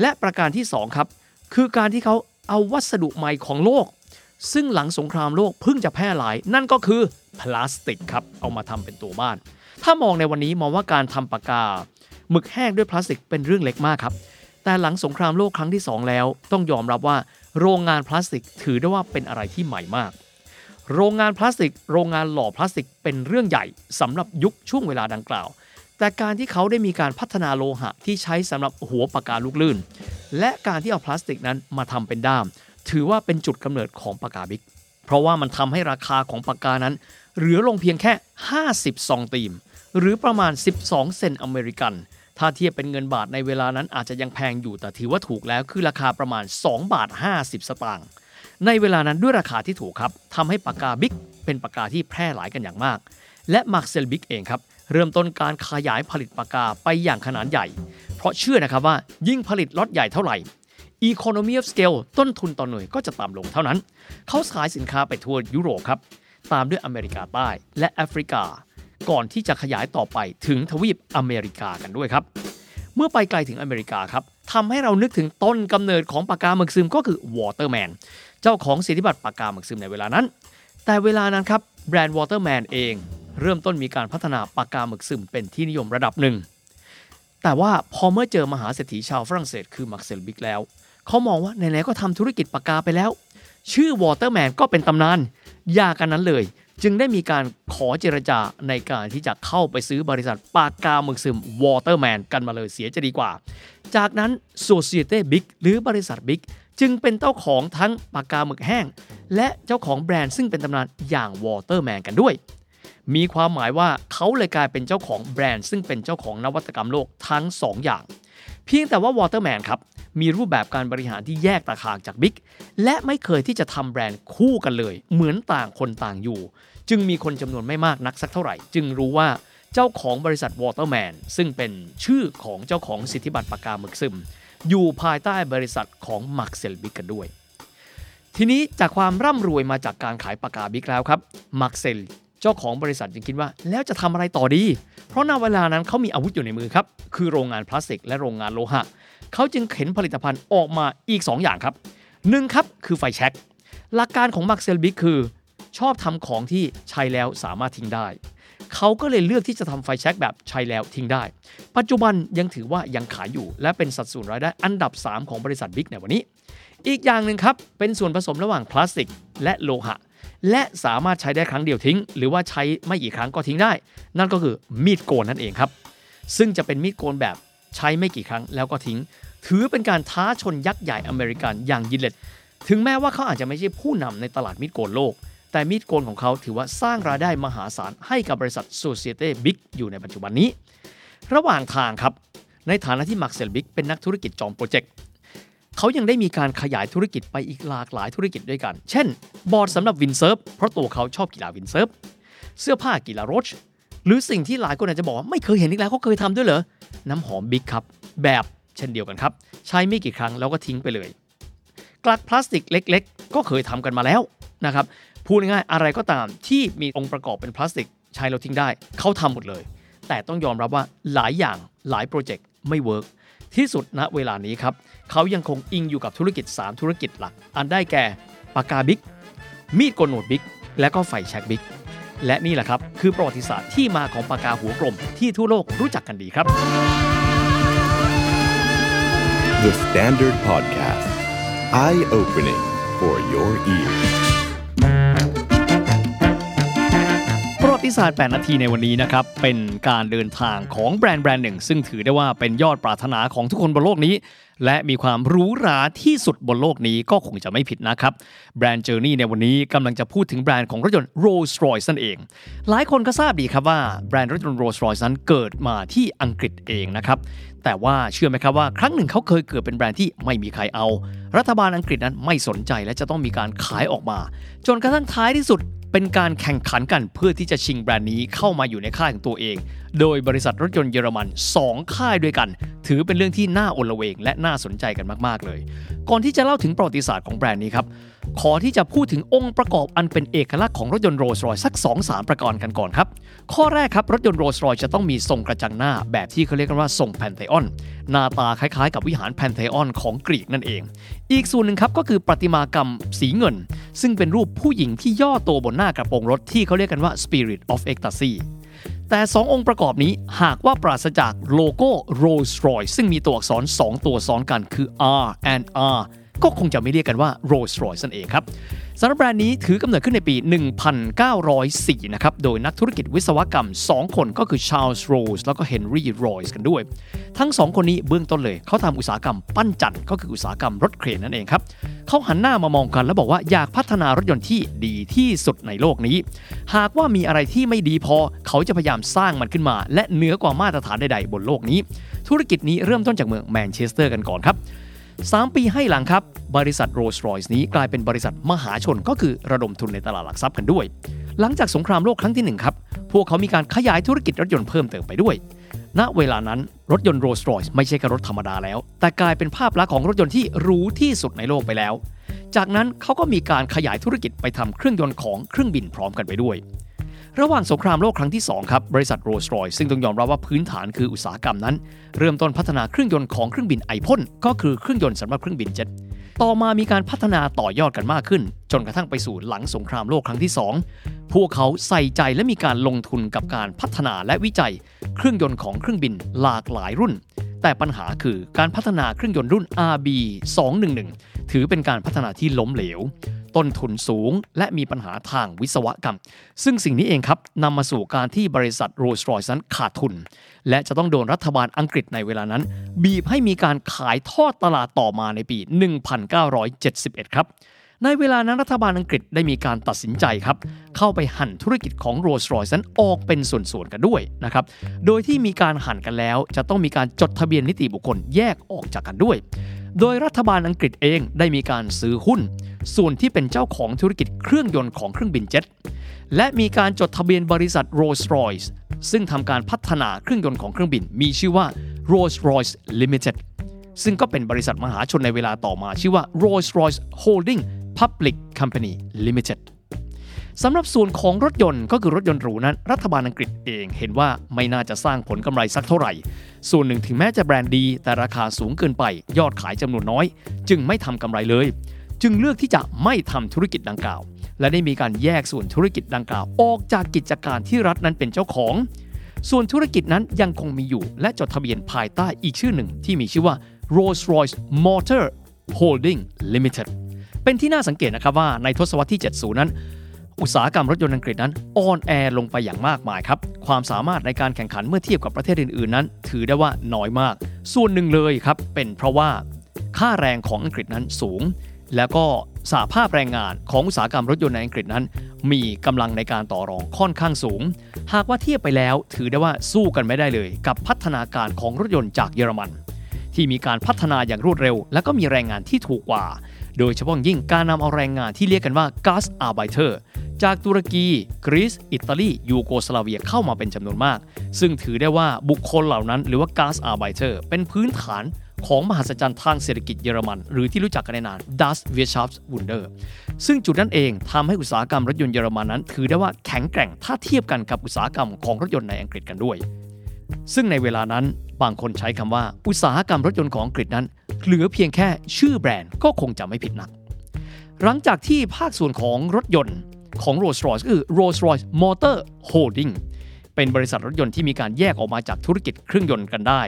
และประการที่สองครับคือการที่เขาเอาวัสดุใหม่ของโลกซึ่งหลังสงครามโลกเพิ่งจะแพร่หลายนั่นก็คือพลาสติกครับเอามาทำเป็นตัวบ้านถ้ามองในวันนี้มองว่าการทำปากกาหมึกแห้งด้วยพลาสติกเป็นเรื่องเล็กมากครับแต่หลังสงครามโลกครั้งที่สองแล้วต้องยอมรับว่าโรงงานพลาสติกถือได้ว่าเป็นอะไรที่ใหม่มากโรงงานพลาสติกโรงงานหล่อพลาสติกเป็นเรื่องใหญ่สำหรับยุคช่วงเวลาดังกล่าวแต่การที่เขาได้มีการพัฒนาโลหะที่ใช้สำหรับหัวปากกาลูกลื่นและการที่เอาพลาสติกนั้นมาทำเป็นด้ามถือว่าเป็นจุดกำเนิดของปากกาบิ๊ก เพราะว่ามันทำให้ราคาของปากกานั้นเหลือลงเพียงแค่ห้าสิบซองติมหรือประมาณสิบสองเซนต์อเมริกันถ้าเทียบเป็นเงินบาทในเวลานั้นอาจจะยังแพงอยู่แต่ถือว่าถูกแล้วคือราคาประมาณสองบาทห้าสิบสตางค์ในเวลานั้นด้วยราคาที่ถูกครับทำให้ปากกาบิ๊กเป็นปากกาที่แพร่หลายกันอย่างมากและมาร์คเซลบิ๊กเองครับเริ่มต้นการขยายผลิตปากกาไปอย่างขนาดใหญ่เพราะเชื่อนะครับว่ายิ่งผลิตล็อตใหญ่เท่าไหร่ Economy of Scale ต้นทุนต่อหน่วยก็จะต่ำลงเท่านั้นเขาขายสินค้าไปทั่วยุโรปครับตามด้วยอเมริกาใต้และแอฟริกาก่อนที่จะขยายต่อไปถึงทวีปอเมริกากันด้วยครับเมื่อไปไกลถึงอเมริกาครับทำให้เรานึกถึงต้นกำเนิดของปากกาหมึกซึมก็คือวอเตอร์แมนเจ้าของสิทธิบัตรปากกาหมึกซึมในเวลานั้นแต่เวลานั้นครับแบรนด์วอเตอร์แมนเองเริ่มต้นมีการพัฒนาปากกาหมึกซึมเป็นที่นิยมระดับหนึ่งแต่ว่าพอเมื่อเจอมหาเศรษฐีชาวฝรั่งเศสคือมาร์เซลบิ๊กแล้วเขามองว่าไหนๆก็ทำธุรกิจปากกาไปแล้วชื่อวอเตอร์แมนก็เป็นตำนานอย่ากันนั้นเลยจึงได้มีการขอเจรจาในการที่จะเข้าไปซื้อบริษัทปากกาหมึกซึมวอเตอร์แมนกันมาเลยเสียจะดีกว่าจากนั้น Société Bic หรือบริษัท Bic จึงเป็นเจ้าของทั้งปากกาหมึกแห้งและเจ้าของแบรนด์ซึ่งเป็นตำนานอย่างวอเตอร์แมนกันด้วยมีความหมายว่าเขาเลยกลายเป็นเจ้าของแบรนด์ซึ่งเป็นเจ้าของนวัตกรรมโลกทั้งสองอย่างเพียงแต่ว่าวอเตอร์แมนครับมีรูปแบบการบริหารที่แยกต่างหากจากบิ๊กและไม่เคยที่จะทำแบรนด์คู่กันเลยเหมือนต่างคนต่างอยู่จึงมีคนจำนวนไม่มากนักสักเท่าไหร่จึงรู้ว่าเจ้าของบริษัทวอเตอร์แมนซึ่งเป็นชื่อของเจ้าของสิทธิบัตรปากกาหมึกซึมอยู่ภายใต้บริษัทของมาร์คเซลบิ๊กกันด้วยทีนี้จากความร่ำรวยมาจากการขายปากกาบิ๊กแล้วครับมาร์คเซลเจ้าของบริษัทจึงคิดว่าแล้วจะทำอะไรต่อดีเพราะณเวลานั้นเขามีอาวุธอยู่ในมือครับคือโรงงานพลาสติกและโรงงานโลหะเขาจึงเข็นผลิตภัณฑ์ออกมาอีกสองอย่างครับหนึ่งครับคือไฟแช็กหลักการของมาร์คเซลบิ๊กคือชอบทำของที่ใช้แล้วสามารถทิ้งได้เขาก็เลยเลือกที่จะทำไฟแช็กแบบใช้แล้วทิ้งได้ปัจจุบันยังถือว่ายังขายอยู่และเป็นสัดส่วนรายได้อันดับสามของบริษัทบิ๊กในวันนี้อีกอย่างนึงครับเป็นส่วนผสมระหว่างพลาสติกและโลหะและสามารถใช้ได้ครั้งเดียวทิ้งหรือว่าใช้ไม่กี่ครั้งก็ทิ้งได้นั่นก็คือมีดโกนนั่นเองครับซึ่งจะเป็นมีดโกนแบบใช้ไม่กี่ครั้งแล้วก็ทิ้งถือเป็นการท้าชนยักษ์ใหญ่อเมริกันอย่างยินเล็ตถึงแม้ว่าเขาอาจจะไม่ใช่ผู้นำในตลาดมีดโกนโลกแต่มีดโกนของเขาถือว่าสร้างรายได้มหาศาลให้กับบริษัท Société Bic อยู่ในปัจจุบันนี้ระหว่างทางครับในฐานะที่มาร์คเซลบิ๊กเป็นนักธุรกิจจอมโปรเจกต์เขายังได้มีการขยายธุรกิจไปอีกหลากหลายธุรกิจด้วยกันเช่นบอร์ดสำหรับวินเซิร์ฟเพราะตัวเขาชอบกีฬาวินเซิร์ฟเสื้อผ้ากีฬาโรชหรือสิ่งที่หลายคนอาจจะบอกว่าไม่เคยเห็นอีกแล้วเขาเคยทำด้วยเหรอน้ำหอมบิ๊กครับแบบเช่นเดียวกันครับใช้ไม่กี่ครั้งแล้วก็ทิ้งไปเลยกลัดพลาสติกเล็กๆก็เคยทำกันมาแล้วนะครับพูดง่ายๆอะไรก็ตามที่มีองค์ประกอบเป็นพลาสติกใช้แล้วทิ้งได้เขาทำหมดเลยแต่ต้องยอมรับว่าหลายอย่างหลายโปรเจกต์ไม่เวิร์กที่สุดณเวลานี้ครับเขายังคงอิงอยู่กับธุรกิจสามธุรกิจหลักอันได้แก่ปากกาบิ๊กมีดโกนหนวดบิ๊กและก็ไฟแช็กบิ๊กและนี่แหละครับคือประวัติศาสตร์ที่มาของปากกาหัวกลมที่ทั่วโลกรู้จักกันดีครับ The Standard Podcast Eye Opening for Your Ears ประวัติศาสตร์แปดนาทีในวันนี้นะครับเป็นการเดินทางของแบรนด์แบรนด์หนึ่งซึ่งถือได้ว่าเป็นยอดปรารถนาของทุกคนบนโลกนี้และมีความหรูหราที่สุดบนโลกนี้ก็คงจะไม่ผิดนะครับแบรนด์ Journey ในวันนี้กำลังจะพูดถึงแบรนด์ของรถยนต์ Rolls-Royce นั่นเองหลายคนก็ทราบดีครับว่าแบรนด์รถยนต์ Rolls-Royce นั้นเกิดมาที่อังกฤษเองนะครับแต่ว่าเชื่อไหมครับว่าครั้งหนึ่งเขาเคยเกิดเป็นแบรนด์ที่ไม่มีใครเอารัฐบาลอังกฤษนั้นไม่สนใจและจะต้องมีการขายออกมาจนกระทั่งท้ายที่สุดเป็นการแข่งขันกันเพื่อที่จะชิงแบรนด์นี้เข้ามาอยู่ในค่ายของตัวเองโดยบริษัทรถยนต์เยอรมันสองค่ายด้วยกันถือเป็นเรื่องที่น่าอลเวงและน่าสนใจกันมากๆเลยก่อนที่จะเล่าถึงประวัติศาสตร์ของแบรนด์นี้ครับขอที่จะพูดถึงองค์ประกอบอันเป็นเอกลักษณ์ของรถยนต์ Rolls-Royce สัก สองถึงสาม ประการกันก่อนครับข้อแรกครับรถยนต์ Rolls-Royce จะต้องมีทรงกระจังหน้าแบบที่เขาเรียกกันว่าทรงแพนเธออนหน้าตาคล้ายๆกับวิหารแพนเธออนของกรีกนั่นเองอีกส่วนหนึ่งครับก็คือประติมากรรมสีเงินซึ่งเป็นรูปผู้หญิงที่ย่อตัวบนหน้ากระโปรงรถที่เขาเรียกกันว่า Spirit of Ecstasyแต่สององค์ประกอบนี้หากว่าปราศจากโลโก้ Rolls-Royce ซึ่งมีตัวอักษรสองตัวซ้อนกันคือ อาร์ และ อาร์ ก็คงจะไม่เรียกกันว่า Rolls-Royce นั่นเองครับ สำหรับแบรนด์นี้ถือกำเนิดขึ้นในปีหนึ่งพันเก้าร้อยสี่นะครับโดยนักธุรกิจวิศวกรรมสองคนก็คือ Charles Rolls แล้วก็ Henry Royce กันด้วยทั้งสองคนนี้เบื้องต้นเลยเขาทำอุตสาหกรรมปั้นจั่นก็คืออุตสาหกรรมรถเครนนั่นเองครับเขาหันหน้ามามองกันแล้วบอกว่าอยากพัฒนารถยนต์ที่ดีที่สุดในโลกนี้หากว่ามีอะไรที่ไม่ดีพอเขาจะพยายามสร้างมันขึ้นมาและเหนือกว่ามาตรฐานใดๆบนโลกนี้ธุรกิจนี้เริ่มต้นจากเมืองแมนเชสเตอร์กันก่อนครับสามปีให้หลังครับบริษัท Rolls-Royce นี้กลายเป็นบริษัทมหาชนก็คือระดมทุนในตลาดหลักทรัพย์กันด้วยหลังจากสงครามโลกครั้งที่หนึ่งครับพวกเขามีการขยายธุรกิจรถยนต์เพิ่มเติมไปด้วยณเวลานั้นรถยนต์ Rolls-Royce ไม่ใช่แค่รถธรรมดาแล้วแต่กลายเป็นภาพลักษณ์ของรถยนต์ที่รู้ที่สุดในโลกไปแล้วจากนั้นเขาก็มีการขยายธุรกิจไปทำเครื่องยนต์ของเครื่องบินพร้อมกันไปด้วยระหว่างสงครามโลกครั้งที่สองครับบริษัท Rolls-Royce ซึ่งต้องยอมรับว่าพื้นฐานคืออุตสาหกรรมนั้นเริ่มต้นพัฒนาเครื่องยนต์ของเครื่องบินไอพ่นก็คือเครื่องยนต์สำหรับเครื่องบินเจ็ตต่อมามีการพัฒนาต่อยอดกันมากขึ้นจนกระทั่งไปสู่หลังสงครามโลกครั้งที่สองพวกเขาใส่ใจและมีการลงทุนกับการพัฒนาและวิจัยเครื่องยนต์ของเครื่องบินหลากหลายรุ่นแต่ปัญหาคือการพัฒนาเครื่องยนต์รุ่น อาร์ บี สองหนึ่งหนึ่ง ถือเป็นการพัฒนาที่ล้มเหลวต้นทุนสูงและมีปัญหาทางวิศวกรรมซึ่งสิ่งนี้เองครับนำมาสู่การที่บริษัท Rolls-Royce นั้นขาดทุนและจะต้องโดนรัฐบาลอังกฤษในเวลานั้นบีบให้มีการขายทอดตลาดต่อมาในปีหนึ่งพันเก้าร้อยเจ็ดสิบเอ็ดครับในเวลานั้นรัฐบาลอังกฤษได้มีการตัดสินใจครับเข้าไปหั่นธุรกิจของ Rolls-Royce นั้นออกเป็นส่วนๆกันด้วยนะครับโดยที่มีการหั่นกันแล้วจะต้องมีการจดทะเบียนนิติบุคคลแยกออกจากกันด้วยโดยรัฐบาลอังกฤษเองได้มีการซื้อหุ้นส่วนที่เป็นเจ้าของธุรกิจเครื่องยนต์ของเครื่องบินเจ็ตและมีการจดทะเบียนบริษัท Rolls-Royce ซึ่งทำการพัฒนาเครื่องยนต์ของเครื่องบินมีชื่อว่า Rolls-Royce Limited ซึ่งก็เป็นบริษัทมหาชนในเวลาต่อมาชื่อว่า Rolls-Royce Holding Public Company Limited สำหรับส่วนของรถยนต์ก็คือรถยนต์หรูนั้นรัฐบาลอังกฤษเองเห็นว่าไม่น่าจะสร้างผลกำไรสักเท่าไหร่ส่วนหนึ่งถึงแม้จะแบรนด์ดีแต่ราคาสูงเกินไปยอดขายจำนวนน้อยจึงไม่ทำกำไรเลยจึงเลือกที่จะไม่ทำธุรกิจดังกล่าวและได้มีการแยกส่วนธุรกิจดังกล่าวออกจากกิจการที่รัฐนั้นเป็นเจ้าของส่วนธุรกิจนั้นยังคงมีอยู่และจดทะเบียนภายใต้อีกชื่อหนึ่งที่มีชื่อว่า Rolls-Royce Motor Holding Limited เป็นที่น่าสังเกตนะครับว่าในทศวรรษที่เจ็ดสิบนั้นอุตสาหกรรมรถยนต์อังกฤษนั้นอ่อนแอลงไปอย่างมากมายครับความสามารถในการแข่งขันเมื่อเทียบกับประเทศอื่นๆนั้นถือได้ว่าน้อยมากส่วนหนึ่งเลยครับเป็นเพราะว่าค่าแรงของอังกฤษนั้นสูงแล้วก็สหภาพแรงงานของอุตสาหกรรมรถยนต์ในอังกฤษนั้นมีกำลังในการต่อรองค่อนข้างสูงหากว่าเทียบไปแล้วถือได้ว่าสู้กันไม่ได้เลยกับพัฒนาการของรถยนต์จากเยอรมันที่มีการพัฒนาอย่างรวดเร็วและก็มีแรงงานที่ถูกกว่าโดยเฉพาะยิ่งการนำเอาแรงงานที่เรียกกันว่า Gastarbeiter จากตุรกีกรีซอิตาลียูโกสลาเวียเข้ามาเป็นจำนวนมากซึ่งถือได้ว่าบุคคลเหล่านั้นหรือว่า Gastarbeiter เป็นพื้นฐานของมหัศจรรย์ทางเศรษฐกิจเยอรมันหรือที่รู้จักกันในนาม Das Wirtschaftswunder ซึ่งจุดนั้นเองทำให้อุตสาหกรรมรถยนต์เยอรมันนั้นถือได้ว่าแข็งแกร่งถ้าเทียบกันกับอุตสาหกรรมของรถยนต์ในอังกฤษกันด้วยซึ่งในเวลานั้นบางคนใช้คำว่าอุตสาหกรรมรถยนต์ของอังกฤษนั้นเหลือเพียงแค่ชื่อแบรนด์ก็คงจะไม่ผิดนักหลังจากที่ภาคส่วนของรถยนต์ของ Rolls-Royce คือ Rolls-Royce Motor Holdingเป็นบริษัทรถยนต์ที่มีการแยกออกมาจากธุรกิจเครื่องยนต์กันได้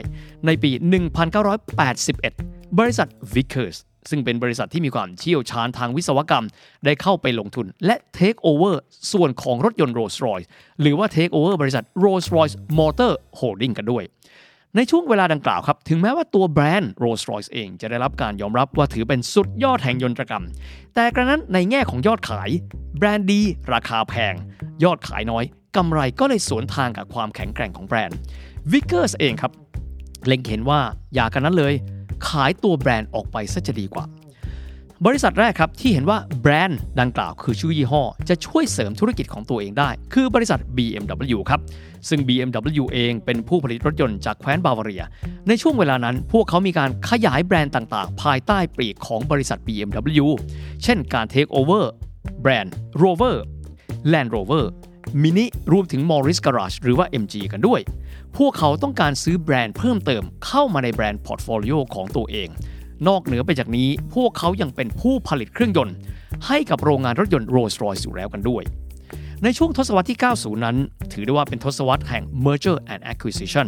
ในปีหนึ่งพันเก้าร้อยแปดสิบเอ็ดบริษัท Vickers ซึ่งเป็นบริษัทที่มีความเชี่ยวชาญทางวิศวกรรมได้เข้าไปลงทุนและ Take Over ส่วนของรถยนต์ Rolls-Royce หรือว่า Take Over บริษัท Rolls-Royce Motor Holding กันด้วยในช่วงเวลาดังกล่าวครับถึงแม้ว่าตัวแบรนด์ Rolls-Royce เองจะได้รับการยอมรับว่าถือเป็นสุดยอดแห่งยนตรกรรมแต่กระนั้นในแง่ของยอดขายแบรนด์ดีราคาแพงยอดขายน้อยกำไรก็เลยสวนทางกับความแข็งแกร่งของแบรนด์ Vickers เองครับเล็งเห็นว่าอย่ากันนั้นเลยขายตัวแบรนด์ออกไปซะจะดีกว่าบริษัทแรกครับที่เห็นว่าแบรนด์ดังกล่าวคือชื่อยี่ห้อจะช่วยเสริมธุรกิจของตัวเองได้คือบริษัท บี เอ็ม ดับเบิลยู ครับซึ่ง บี เอ็ม ดับเบิลยู เองเป็นผู้ผลิตรถยนต์จากแคว้นบาวาเรียในช่วงเวลานั้นพวกเขามีการขยายแบรนด์ต่างๆภายใต้ปลีกของบริษัท บี เอ็ม ดับเบิลยู เช่นการ Take Over แบรนด์ Rover Land Roverมินิรวมถึง Morris Garage หรือว่า เอ็ม จี กันด้วยพวกเขาต้องการซื้อแบรนด์เพิ่มเติมเข้ามาในแบรนด์พอร์ตโฟลิโอของตัวเองนอกเหนือไปจากนี้พวกเขายังเป็นผู้ผลิตเครื่องยนต์ให้กับโรงงานรถยนต์ Rolls-Royce อยู่แล้วกันด้วยในช่วงทศวรรษที่เก้าสิบนั้นถือได้ว่าเป็นทศวรรษแห่ง Merger and Acquisition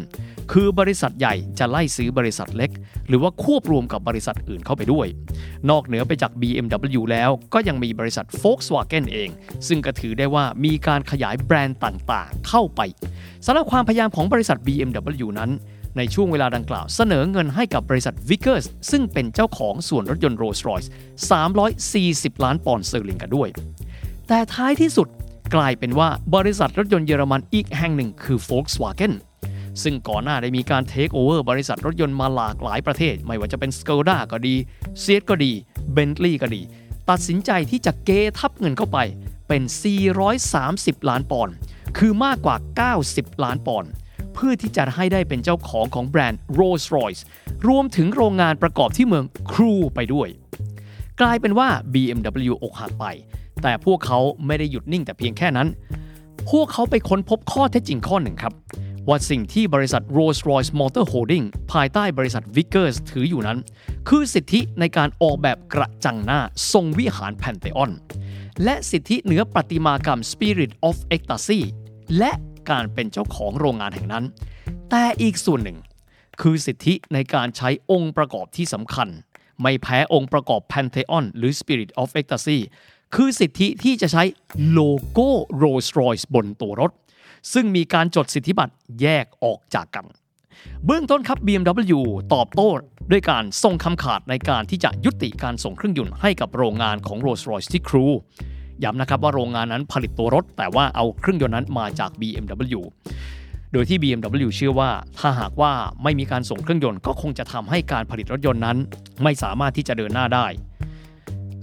คือบริษัทใหญ่จะไล่ซื้อบริษัทเล็กหรือว่าควบรวมกับบริษัทอื่นเข้าไปด้วยนอกเหนือไปจาก บี เอ็ม ดับเบิลยู แล้วก็ยังมีบริษัท Volkswagen เองซึ่งก็ถือได้ว่ามีการขยายแบรนด์ต่างๆเข้าไปสำหรับความพยายามของบริษัท บี เอ็ม ดับเบิลยู นั้นในช่วงเวลาดังกล่าวเสนอเงินให้กับบริษัท Vickers ซึ่งเป็นเจ้าของส่วนรถยนต์ Rolls-Royce สามร้อยสี่สิบล้านปอนด์สเตอร์ลิงกันด้วยแต่ท้ายที่สุดกลายเป็นว่าบริษัทรถยนต์เยอรมันอีกแห่งหนึ่งคือ Volkswagen ซึ่งก่อนหน้าได้มีการ Take Over บริษัทรถยนต์มาหลากหลายประเทศไม่ว่าจะเป็น Skoda ก็ดี Seat ก็ดี Bentley ก็ดีตัดสินใจที่จะเกทับเงินเข้าไปเป็นสี่ร้อยสามสิบล้านปอนด์คือมากกว่าเก้าสิบล้านปอนด์เพื่อที่จะให้ได้เป็นเจ้าของของแบรนด์ Rolls-Royce รวมถึงโรงงานประกอบที่เมืองครูไปด้วยกลายเป็นว่า บี เอ็ม ดับเบิลยู อกหักไปแต่พวกเขาไม่ได้หยุดนิ่งแต่เพียงแค่นั้นพวกเขาไปค้นพบข้อเท็จจริงข้อหนึ่งครับว่าสิ่งที่บริษัท Rolls-Royce Motor Holding ภายใต้บริษัท Vickers ถืออยู่นั้นคือสิทธิในการออกแบบกระจังหน้าทรงวิหาร Pantheon และสิทธิเหนือประติมากรรม Spirit of Ecstasy และการเป็นเจ้าของโรงงานแห่งนั้นแต่อีกส่วนหนึ่งคือสิทธิในการใช้องค์ประกอบที่สำคัญไม่แพ้องค์ประกอบ Pantheon หรือ Spirit of Ecstasy คือสิทธิที่จะใช้โลโก้ Rolls-Royce บนตัวรถซึ่งมีการจดสิทธิบัตรแยกออกจากกันเบื้องต้นครับ บี เอ็ม ดับเบิลยู ตอบโต้ด้วยการส่งคำขาดในการที่จะยุติการส่งเครื่องยนต์ให้กับโรงงานของ Rolls-Royce ที่ครูย้ำนะครับว่าโรงงานนั้นผลิตตัวรถแต่ว่าเอาเครื่องยนต์นั้นมาจาก บี เอ็ม ดับเบิลยู โดยที่ บี เอ็ม ดับเบิลยู เชื่อว่าถ้าหากว่าไม่มีการส่งเครื่องยนต์ก็คงจะทำให้การผลิตรถยนต์นั้นไม่สามารถที่จะเดินหน้าได้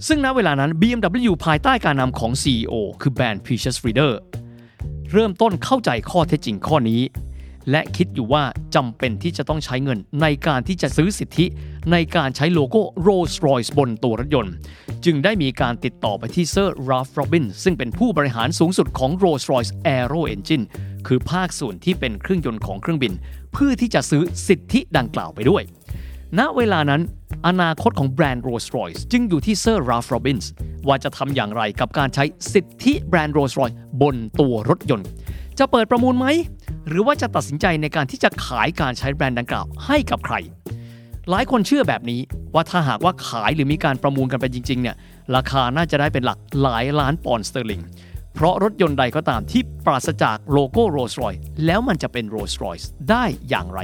ซึ่งณเวลานั้น บี เอ็ม ดับเบิลยู ภายใต้การนำของ ซี อี โอ คือแบรนด์ Pius Frieder เริ่มต้นเข้าใจข้อเท็จจริงข้อนี้และคิดอยู่ว่าจำเป็นที่จะต้องใช้เงินในการที่จะซื้อสิทธิในการใช้โลโก้ Rolls-Royce บนตัวรถยนต์จึงได้มีการติดต่อไปที่เซอร์ Ralph Robin ซึ่งเป็นผู้บริหารสูงสุดของ Rolls-Royce Aero Engine คือภาคส่วนที่เป็นเครื่องยนต์ของเครื่องบินเพื่อที่จะซื้อสิทธิดังกล่าวไปด้วยณเวลานั้นอนาคตของแบรนด์ Rolls-Royce จึงอยู่ที่เซอร์ Ralph Robin ว่าจะทำอย่างไรกับการใช้สิทธิแบรนด์ Rolls-Royce บนตัวรถยนต์จะเปิดประมูลไหมหรือว่าจะตัดสินใจในการที่จะขายการใช้แบรนด์ดังกล่าวให้กับใครหลายคนเชื่อแบบนี้ว่าถ้าหากว่าขายหรือมีการประมูลกันไปจริงๆเนี่ยราคาน่าจะได้เป็นหลักหลายล้านปอนด์สเตอร์ลิงเพราะรถยนต์ใดก็ตามที่ปราศจากโลโก้ Rolls-Royce แล้วมันจะเป็น Rolls-Royce ได้อย่างไร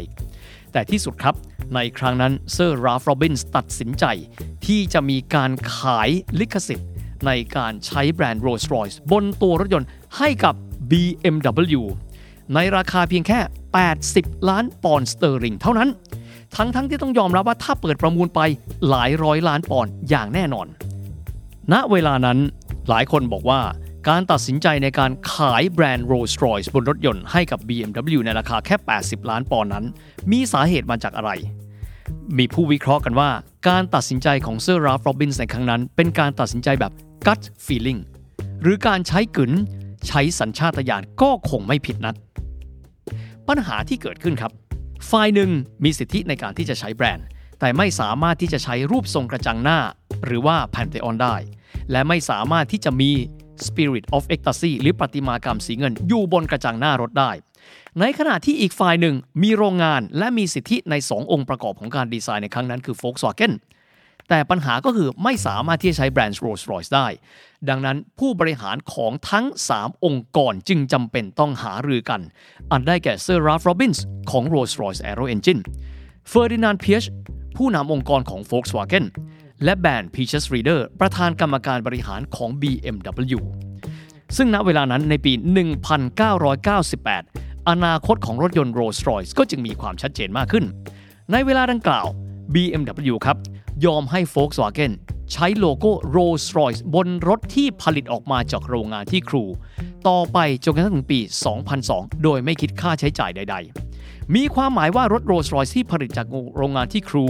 แต่ที่สุดครับในครั้งนั้นเซอร์ Ralph Robbins ตัดสินใจที่จะมีการขายลิขสิทธิ์ในการใช้แบรนด์ Rolls-Royce บนตัวรถยนต์ให้กับ บี เอ็ม ดับเบิลยู ในราคาเพียงแค่แปดสิบล้านปอนด์สเตอร์ลิงเท่านั้นทั้งๆ ท, ที่ต้องยอมรับว่าถ้าเปิดประมูลไปหลายร้อยล้านปอนด์อย่างแน่นอนณเวลานั้นหลายคนบอกว่าการตัดสินใจในการขายแบรนด์ Rolls-Royce บนรถยนต์ให้กับ บี เอ็ม ดับเบิลยู ในราคาแค่แปดสิบล้านปอนด์นั้นมีสาเหตุมาจากอะไรมีผู้วิเคราะห์กันว่าการตัดสินใจของเซอร์ Ralph Robbins ในครั้งนั้นเป็นการตัดสินใจแบบ gut feeling หรือการใช้กึ๋นใช้สัญชาตญาณก็คงไม่ผิดนักปัญหาที่เกิดขึ้นครับฝ่ายหนึ่งมีสิทธิในการที่จะใช้แบรนด์แต่ไม่สามารถที่จะใช้รูปทรงกระจังหน้าหรือว่า Pantheon ได้และไม่สามารถที่จะมี Spirit of Ecstasy หรือประติมากรรมสีเงินอยู่บนกระจังหน้ารถได้ในขณะที่อีกฝ่ายหนึ่งมีโรงงานและมีสิทธิในสององค์ประกอบของการดีไซน์ในครั้งนั้นคือ Volkswagen แต่ปัญหาก็คือไม่สามารถที่จะใช้แบรนด์ Rolls-Royce ได้ดังนั้นผู้บริหารของทั้งสามองค์กรจึงจำเป็นต้องหารือกันอันได้แก่ Sir Ralph Robbins ของ Rolls-Royce Aero Engine Ferdinand Piëch ผู้นำองค์กรของ Volkswagen และแบรนด์ Piëch Frieder ประธานกรรมการบริหารของ บี เอ็ม ดับเบิลยู ซึ่งณเวลานั้นในปี หนึ่งพันเก้าร้อยเก้าสิบแปดอนาคตของรถยนต์ Rolls-Royce ก็จึงมีความชัดเจนมากขึ้นในเวลาดังกล่าว บี เอ็ม ดับเบิลยู ครับยอมให้ Volkswagen ใช้โลโก้ Rolls-Royce บนรถที่ผลิตออกมาจากโรงงานที่ครูต่อไปจนกระทั่งถึงปี สองพันสองโดยไม่คิดค่าใช้จ่ายใดๆมีความหมายว่ารถ Rolls-Royce ที่ผลิตจากโรงงานที่ครู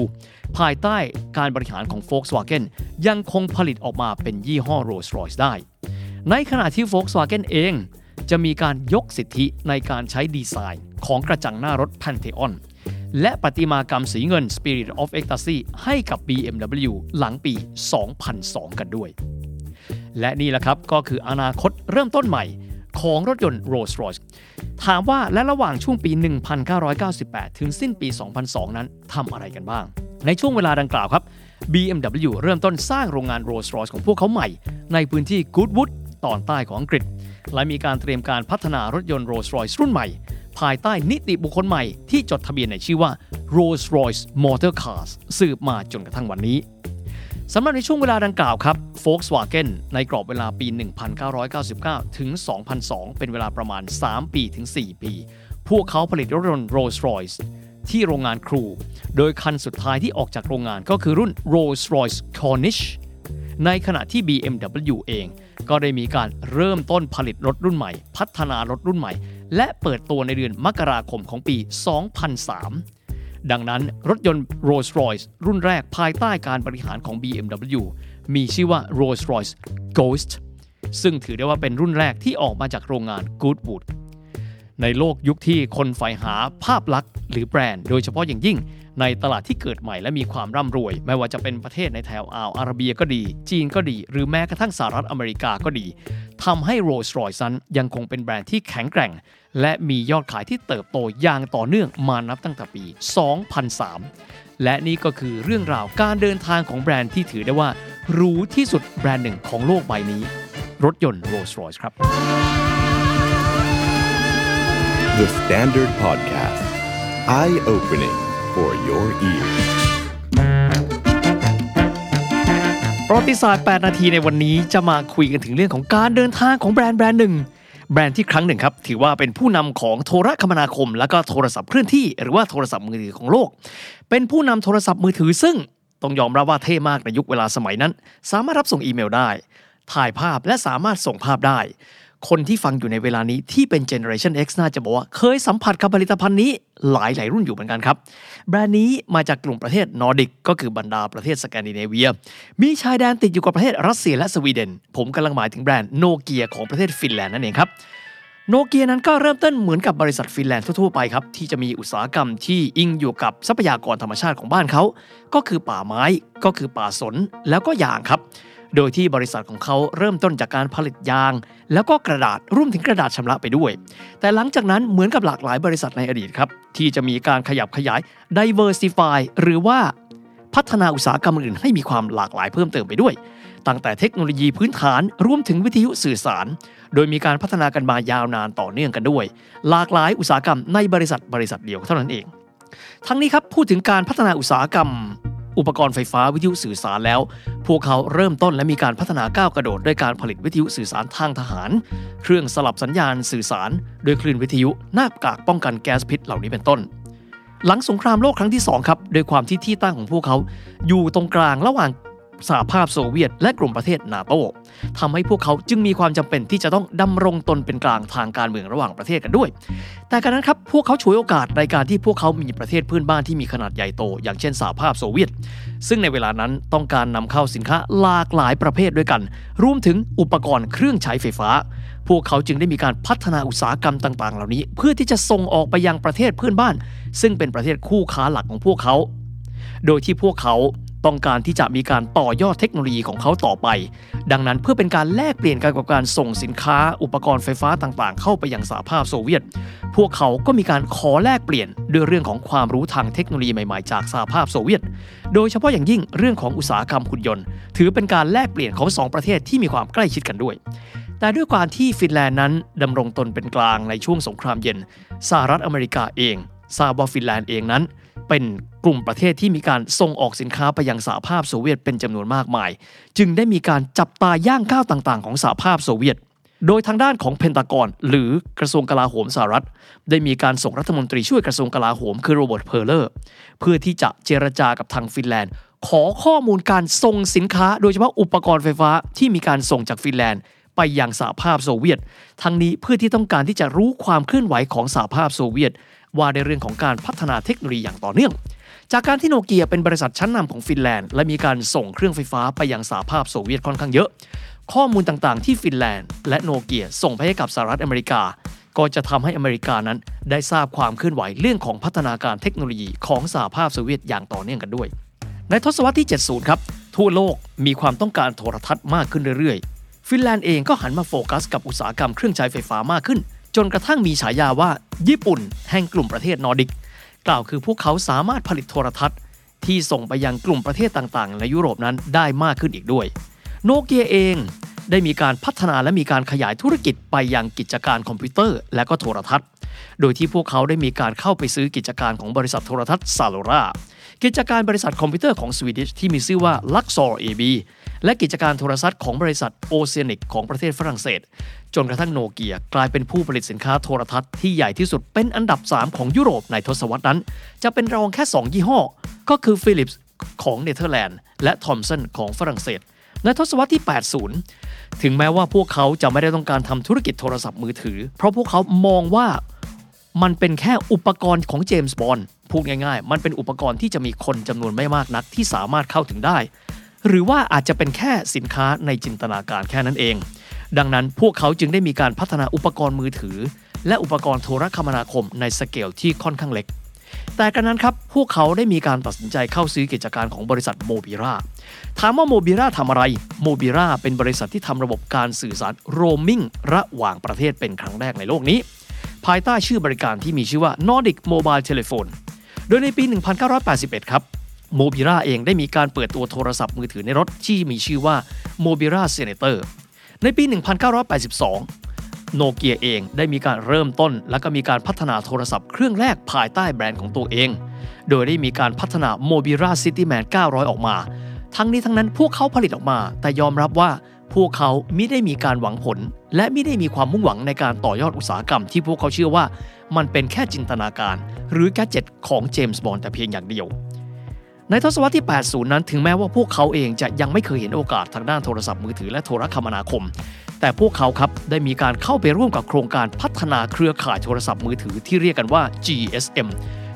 ภายใต้การบริหารของ Volkswagen ยังคงผลิตออกมาเป็นยี่ห้อ Rolls-Royce ได้ในขณะที่ Volkswagen เองจะมีการยกสิทธิในการใช้ดีไซน์ของกระจังหน้ารถ Pantheonและประติมากรรมสีเงิน Spirit of Ecstasy ให้กับ บี เอ็ม ดับเบิลยู หลังปี สองพันสองกันด้วยและนี่แหละครับก็คืออนาคตเริ่มต้นใหม่ของรถยนต์ Rolls-Royce ถามว่าและระหว่างช่วงปี หนึ่งพันเก้าร้อยเก้าสิบแปด ถึงสิ้นปี สองพันสอง นั้นทำอะไรกันบ้างในช่วงเวลาดังกล่าวครับ บี เอ็ม ดับเบิลยู เริ่มต้นสร้างโรงงาน Rolls-Royce ของพวกเขาใหม่ในพื้นที่ Goodwood ตอนใต้ของอังกฤษและมีการเตรียมการพัฒนารถยนต์ Rolls-Royce รุ่นใหม่ภายใต้นิติบุคคลใหม่ที่จดทะเบียนในชื่อว่า Rolls-Royce Motor Cars สืบมาจนกระทั่งวันนี้สำหรับในช่วงเวลาดังกล่าวครับ Volkswagen ในกรอบเวลาปี หนึ่งพันเก้าร้อยเก้าสิบเก้า ถึง สองพันสอง เป็นเวลาประมาณ สาม ปี ถึง สี่ ปี พวกเขาผลิตรถยนต์ Rolls-Royce ที่โรงงานครูโดยคันสุดท้ายที่ออกจากโรงงานก็คือรุ่น Rolls-Royce Cornish ในขณะที่ บี เอ็ม ดับเบิลยู เองก็ได้มีการเริ่มต้นผลิตรถรุ่นใหม่พัฒนารถรุ่นใหม่และเปิดตัวในเดือนมกราคมของปี สองพันสามดังนั้นรถยนต์ Rolls-Royce รุ่นแรกภายใต้การบริหารของ บี เอ็ม ดับเบิลยู มีชื่อว่า Rolls-Royce Ghost ซึ่งถือได้ว่าเป็นรุ่นแรกที่ออกมาจากโรงงาน Goodwood ในโลกยุคที่คนใฝ่หาภาพลักษณ์หรือแบรนด์โดยเฉพาะอย่างยิ่งในตลาดที่เกิดใหม่และมีความร่ำรวยไม่ว่าจะเป็นประเทศในแถวอ่าวอาระเบียก็ดีจีนก็ดีหรือแม้กระทั่งสหรัฐอเมริกาก็ดีทำให้ Rolls-Royce นั้นยังคงเป็นแบรนด์ที่แข็งแกร่งและมียอดขายที่เติบโตอย่างต่อเนื่องมานับตั้งแต่ปี สองพันสาม และนี่ก็คือเรื่องราวการเดินทางของแบรนด์ที่ถือได้ว่ารู้ที่สุดแบรนด์หนึ่งของโลกใบนี้รถยนต์ Rolls-Royce ครับ The Standard Podcast Eye-opening for your ears ประวัติศาสตร์แปดนาทีในวันนี้จะมาคุยกันถึงเรื่องของการเดินทางของแบรนด์แบรนด์หนึ่งแบรนด์ที่ครั้งหนึ่งครับถือว่าเป็นผู้นำของโทรคมนาคมและก็โทรศัพท์เคลื่อนที่หรือว่าโทรศัพท์มือถือของโลกเป็นผู้นำโทรศัพท์มือถือซึ่งต้องยอมรับว่าเท่มากในยุคเวลาสมัยนั้นสามารถรับส่งอีเมลได้ถ่ายภาพและสามารถส่งภาพได้คนที่ฟังอยู่ในเวลานี้ที่เป็น Generation X น่าจะบอกว่าเคยสัมผัสกับผลิตภัณฑ์นี้หลายหลายรุ่นอยู่เหมือนกันครับแบรนด์นี้มาจากกลุ่มประเทศนอร์ดิกก็คือบรรดาประเทศสแกนดิเนเวียมีชายแดนติดอยู่กับประเทศรัสเซียและสวีเดนผมกำลังหมายถึงแบรนด์โนเกียของประเทศฟินแลนด์นั่นเองครับโนเกียนั้นก็เริ่มต้นเหมือนกับบริษัทฟินแลนด์ทั่วๆไปครับที่จะมีอุตสาหกรรมที่อิงอยู่กับทรัพยากรธรรมชาติของบ้านเขาก็คือป่าไม้ก็คือป่าสนแล้วก็ยางครับโดยที่บริษัทของเขาเริ่มต้นจากการผลิตยางแล้วก็กระดาษรวมถึงกระดาษชำระไปด้วยแต่หลังจากนั้นเหมือนกับหลากหลายบริษัทในอดีตครับที่จะมีการขยับขยาย diversify หรือว่าพัฒนาอุตสาหกรรมอื่นให้มีความหลากหลายเพิ่มเติมไปด้วยตั้งแต่เทคโนโลยีพื้นฐานรวมถึงวิทยุสื่อสารโดยมีการพัฒนากันมายาวนานต่อเนื่องกันด้วยหลากหลายอุตสาหกรรมในบริษัทบริษัทเดียวเท่านั้นเองทั้งนี้ครับพูดถึงการพัฒนาอุตสาหกรรมอุปกรณ์ไฟฟ้าวิทยุสื่อสารแล้วพวกเขาเริ่มต้นและมีการพัฒนาก้าวกระโดดด้วยการผลิตวิทยุสื่อสารทางทหารเครื่องสลับสัญญาณสื่อสารโดยคลื่นวิทยุหน้ากากป้องกันแก๊สพิษเหล่านี้เป็นต้นหลังสงครามโลกครั้งที่สองครับโดยความที่ที่ตั้งของพวกเขาอยู่ตรงกลางระหว่างสหภาพโซเวียตและกลุ่มประเทศนาโต้ทำให้พวกเขาจึงมีความจำเป็นที่จะต้องดำรงตนเป็นกลางทางการเมืองระหว่างประเทศกันด้วยแต่การนั้นครับพวกเขาฉวยโอกาสในการที่พวกเขามีประเทศเพื่อนบ้านที่มีขนาดใหญ่โตอย่างเช่นสหภาพโซเวียตซึ่งในเวลานั้นต้องการนำเข้าสินค้าหลากหลายประเภทด้วยกันรวมถึงอุปกรณ์เครื่องใช้ไฟฟ้าพวกเขาจึงได้มีการพัฒนาอุตสาหกรรมต่างๆเหล่านี้เพื่อที่จะส่งออกไปยังประเทศเพื่อนบ้านซึ่งเป็นประเทศคู่ค้าหลักของพวกเขาโดยที่พวกเขาต้องการที่จะมีการต่อยอดเทคโนโลยีของเขาต่อไปดังนั้นเพื่อเป็นการแลกเปลี่ยนกันกับการส่งสินค้าอุปกรณ์ไฟฟ้าต่างๆเข้าไปยังสหภาพโซเวียตพวกเขาก็มีการขอแลกเปลี่ยนด้วยเรื่องของความรู้ทางเทคโนโลยีใหม่ๆจากสหภาพโซเวียตโดยเฉพาะอย่างยิ่งเรื่องของอุตสาหกรรมหุ่นยนต์ถือเป็นการแลกเปลี่ยนของสองประเทศที่มีความใกล้ชิดกันด้วยแต่ด้วยการที่ฟินแลนด์นั้นดำรงตนเป็นกลางในช่วงสงครามเย็นสหรัฐอเมริกาเองทราบว่าฟินแลนด์เองนั้นเป็นกลุ่มประเทศที่มีการส่งออกสินค้าไปยังสหภาพโซเวียตเป็นจำนวนมากมายจึงได้มีการจับตาย่างก้าวต่างๆของสหภาพโซเวียตโดยทางด้านของเพนตากอนหรือกระทรวงกลาโหมสหรัฐได้มีการส่งรัฐมนตรีช่วยกระทรวงกลาโหมคือโรเบิร์ตเพอร์เลอร์เพื่อที่จะเจรจากับทางฟินแลนด์ขอข้อมูลการส่งสินค้าโดยเฉพาะอุปกรณ์ไฟฟ้าที่มีการส่งจากฟินแลนด์ไปยังสหภาพโซเวียตทั้งนี้เพื่อที่ต้องการที่จะรู้ความเคลื่อนไหวของสหภาพโซเวียตว่าในเรื่องของการพัฒนาเทคโนโลยีอย่างต่อเนื่องจากการที่โนเกียเป็นบริษัทชั้นนำของฟินแลนด์และมีการส่งเครื่องไฟฟ้าไปยังสหภาพโซเวียตค่อนข้างเยอะข้อมูลต่างๆที่ฟินแลนด์และโนเกียส่งไปให้กับสหรัฐอเมริกาก็จะทำให้อเมริกานั้นได้ทราบความเคลื่อนไหวเรื่องของพัฒนาการเทคโนโลยีของสหภาพโซเวียตอย่างต่อเนื่องกันด้วยในทศวรรษที่เจ็ดสิบครับทั่วโลกมีความต้องการโทรทัศน์มากขึ้นเรื่อยๆฟินแลนด์เองก็หันมาโฟกัสกับอุตสาหกรรมเครื่องใช้ไฟฟ้ามากขึ้นจ นกระทั่งมีฉายาว่าญี่ปุ่นแห่งกลุ่มประเทศนอร์ดิกกล่าวคือพวกเขาสามารถผลิตโทรทัศน์ที่ส่งไปยังกลุ่มประเทศต่างๆในยุโรปนั้นได้มากขึ้นอีกด้วยโนเกียเองได้มีการพัฒนาและมีการขยายธุรกิจไปยังกิจการคอมพิวเตอร์และก็โทรทัศน์โดยที่พวกเขาได้มีการเข้าไปซื้อกิจการของบริษัทโทรทัศน์ซาโลรากิจการบริษัทคอมพิวเตอร์ของสวีดิชที่มีชื่อว่า Luxor เอ บี และกิจการโทรทัศน์ของบริษัท Oceanic ของประเทศฝรั่งเศสจนกระทั่งโนเกียกลายเป็นผู้ผลิตสินค้าโทรทัศน์ที่ใหญ่ที่สุดเป็นอันดับสามของยุโรปในทศวรรษนั้นจะเป็นรองแค่สองยี่ห้อก็คือ Philips ของเนเธอร์แลนด์และ Thomson ของฝรั่งเศสในทศวรรษที่แปดสิบถึงแม้ว่าพวกเขาจะไม่ได้ต้องการทำธุรกิจโทรศัพท์มือถือเพราะพวกเขามองว่ามันเป็นแค่อุปกรณ์ของเจมส์บอนด์พูดง่ายๆมันเป็นอุปกรณ์ที่จะมีคนจำนวนไม่มากนักที่สามารถเข้าถึงได้หรือว่าอาจจะเป็นแค่สินค้าในจินตนาการแค่นั้นเองดังนั้นพวกเขาจึงได้มีการพัฒนาอุปกรณ์มือถือและอุปกรณ์โทรคมนาคมในสเกลที่ค่อนข้างเล็กแต่กระนั้นครับพวกเขาได้มีการตัดสินใจเข้าซื้อกิจการของบริษัทโมบิราถามว่าโมบิราทำอะไรโมบิราเป็นบริษัทที่ทำระบบการสื่อสารโรมมิ่งระหว่างประเทศเป็นครั้งแรกในโลกนี้ภายใต้ชื่อบริการที่มีชื่อว่า Nordic Mobile Telephone โดยในปี หนึ่งพันเก้าร้อยแปดสิบเอ็ด ครับโมบิราเองได้มีการเปิดตัวโทรศัพท์มือถือในรถที่มีชื่อว่า Mobira Senator ในปี หนึ่งพันเก้าร้อยแปดสิบสอง โนเกียเองได้มีการเริ่มต้นและก็มีการพัฒนาโทรศัพท์เครื่องแรกภายใต้แบรนด์ของตัวเองโดยได้มีการพัฒนา Mobira Cityman เก้าร้อยออกมาทั้งนี้ทั้งนั้นพวกเขาผลิตออกมาแต่ยอมรับว่าพวกเขาไม่ได้มีการหวังผลและไม่ได้มีความมุ่งหวังในการต่อยอดอุตสาหกรรมที่พวกเขาเชื่อว่ามันเป็นแค่จินตนาการหรือแกดเจ็ตของเจมส์บอนด์แต่เพียงอย่างเดียวในทศวรรษที่แปดสิบนั้นถึงแม้ว่าพวกเขาเองจะยังไม่เคยเห็นโอกาสทางด้านโทรศัพท์มือถือและโทรคมนาคมแต่พวกเขาครับได้มีการเข้าไปร่วมกับโครงการพัฒนาเครือข่ายโทรศัพท์มือถือที่เรียกกันว่า จี เอส เอ็ม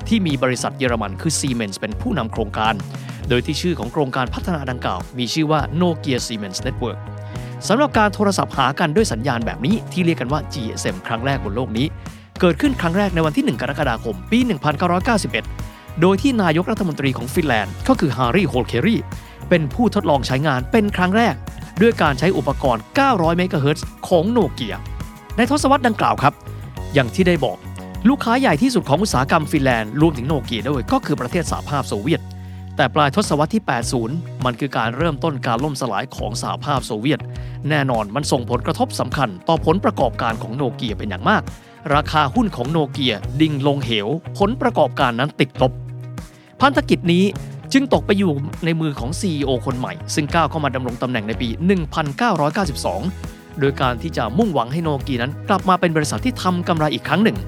ที่มีบริษัทเยอรมันคือ Siemens เป็นผู้นำโครงการโดยที่ชื่อของโครงการพัฒนาดังกล่าวมีชื่อว่า Nokia Siemens Networkสำหรับการโทรศัพท์หากันด้วยสัญญาณแบบนี้ที่เรียกกันว่า จี เอส เอ็ม ครั้งแรกบนโลกนี้เกิดขึ้นครั้งแรกในวันที่หนึ่งกรกฎาคมปีหนึ่งพันเก้าร้อยเก้าสิบเอ็ดโดยที่นายกรัฐมนตรีของฟินแลนด์ก็คือฮารี่โฮลเครีเป็นผู้ทดลองใช้งานเป็นครั้งแรกด้วยการใช้อุปกรณ์เก้าร้อยเมกะเฮิรตซ์ของโนเกียในทศวรรษดังกล่าวครับอย่างที่ได้บอกลูกค้าใหญ่ที่สุดของอุตสาหกรรมฟินแลนด์รวมถึงโนเกียด้วยก็คือประเทศสหภาพโซเวียตแต่ปลายทศวรรษที่แปดสิบมันคือการเริ่มต้นการล่มสลายของสหภาพโซเวียตแน่นอนมันส่งผลกระทบสำคัญต่อผลประกอบการของโนเกียเป็นอย่างมากราคาหุ้นของโนเกียดิ่งลงเหวผลประกอบการนั้นติดลบพันธกิจนี้จึงตกไปอยู่ในมือของ ซี อี โอ คนใหม่ซึ่งก้าวเข้ามาดำรงตำแหน่งในปีหนึ่งพันเก้าร้อยเก้าสิบสองโดยการที่จะมุ่งหวังให้โนเกียนั้นกลับมาเป็นบริษัทที่ทำกำไรอีกครั้งหนึ่ง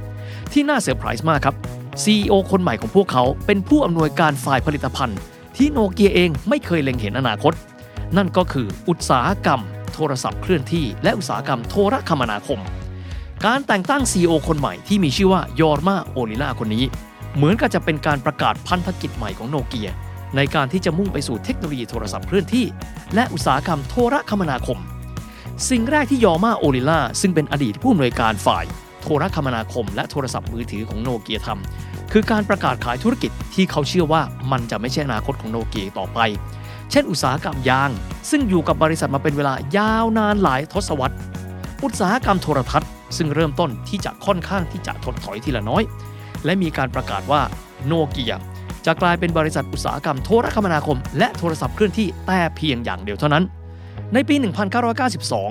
ที่น่าเซอร์ไพรส์มากครับซี อี โอ คนใหม่ของพวกเขาเป็นผู้อำนวยการฝ่ายผลิตภัณฑ์ที่โนเกียเองไม่เคยเล็งเห็นอนาคตนั่นก็คืออุตสาหกรรมโทรศัพท์เคลื่อนที่และอุตสาหกรรมโทรคมนาคมการแต่งตั้ง ซี อี โอ คนใหม่ที่มีชื่อว่ายอร์มาโอลิล่าคนนี้เหมือนกับจะเป็นการประกาศพันธกิจใหม่ของโนเกียในการที่จะมุ่งไปสู่เทคโนโลยีโทรศัพท์เคลื่อนที่และอุตสาหกรรมโทรคมนาคมสิ่งแรกที่ยอร์มาโอลิล่าซึ่งเป็นอดีตผู้อำนวยการฝ่ายโทรคมนาคมและโทรศัพท์มือถือของโนเกียทำคือการประกาศขายธุรกิจที่เขาเชื่อว่ามันจะไม่ใช่อนาคตของโนเกียต่อไปเช่นอุตสาหกรรมยางซึ่งอยู่กับบริษัทมาเป็นเวลายาวนานหลายทศวรรษอุตสาหกรรมโทรทัศน์ซึ่งเริ่มต้นที่จะค่อนข้างที่จะถดถอยทีละน้อยและมีการประกาศว่าโนเกียจะกลายเป็นบริษัทอุตสาหกรรมโทรคมนาคมและโทรศัพท์เคลื่อนที่แต่เพียงอย่างเดียวเท่านั้นในปีหนึ่งพันเก้าร้อยเก้าสิบสอง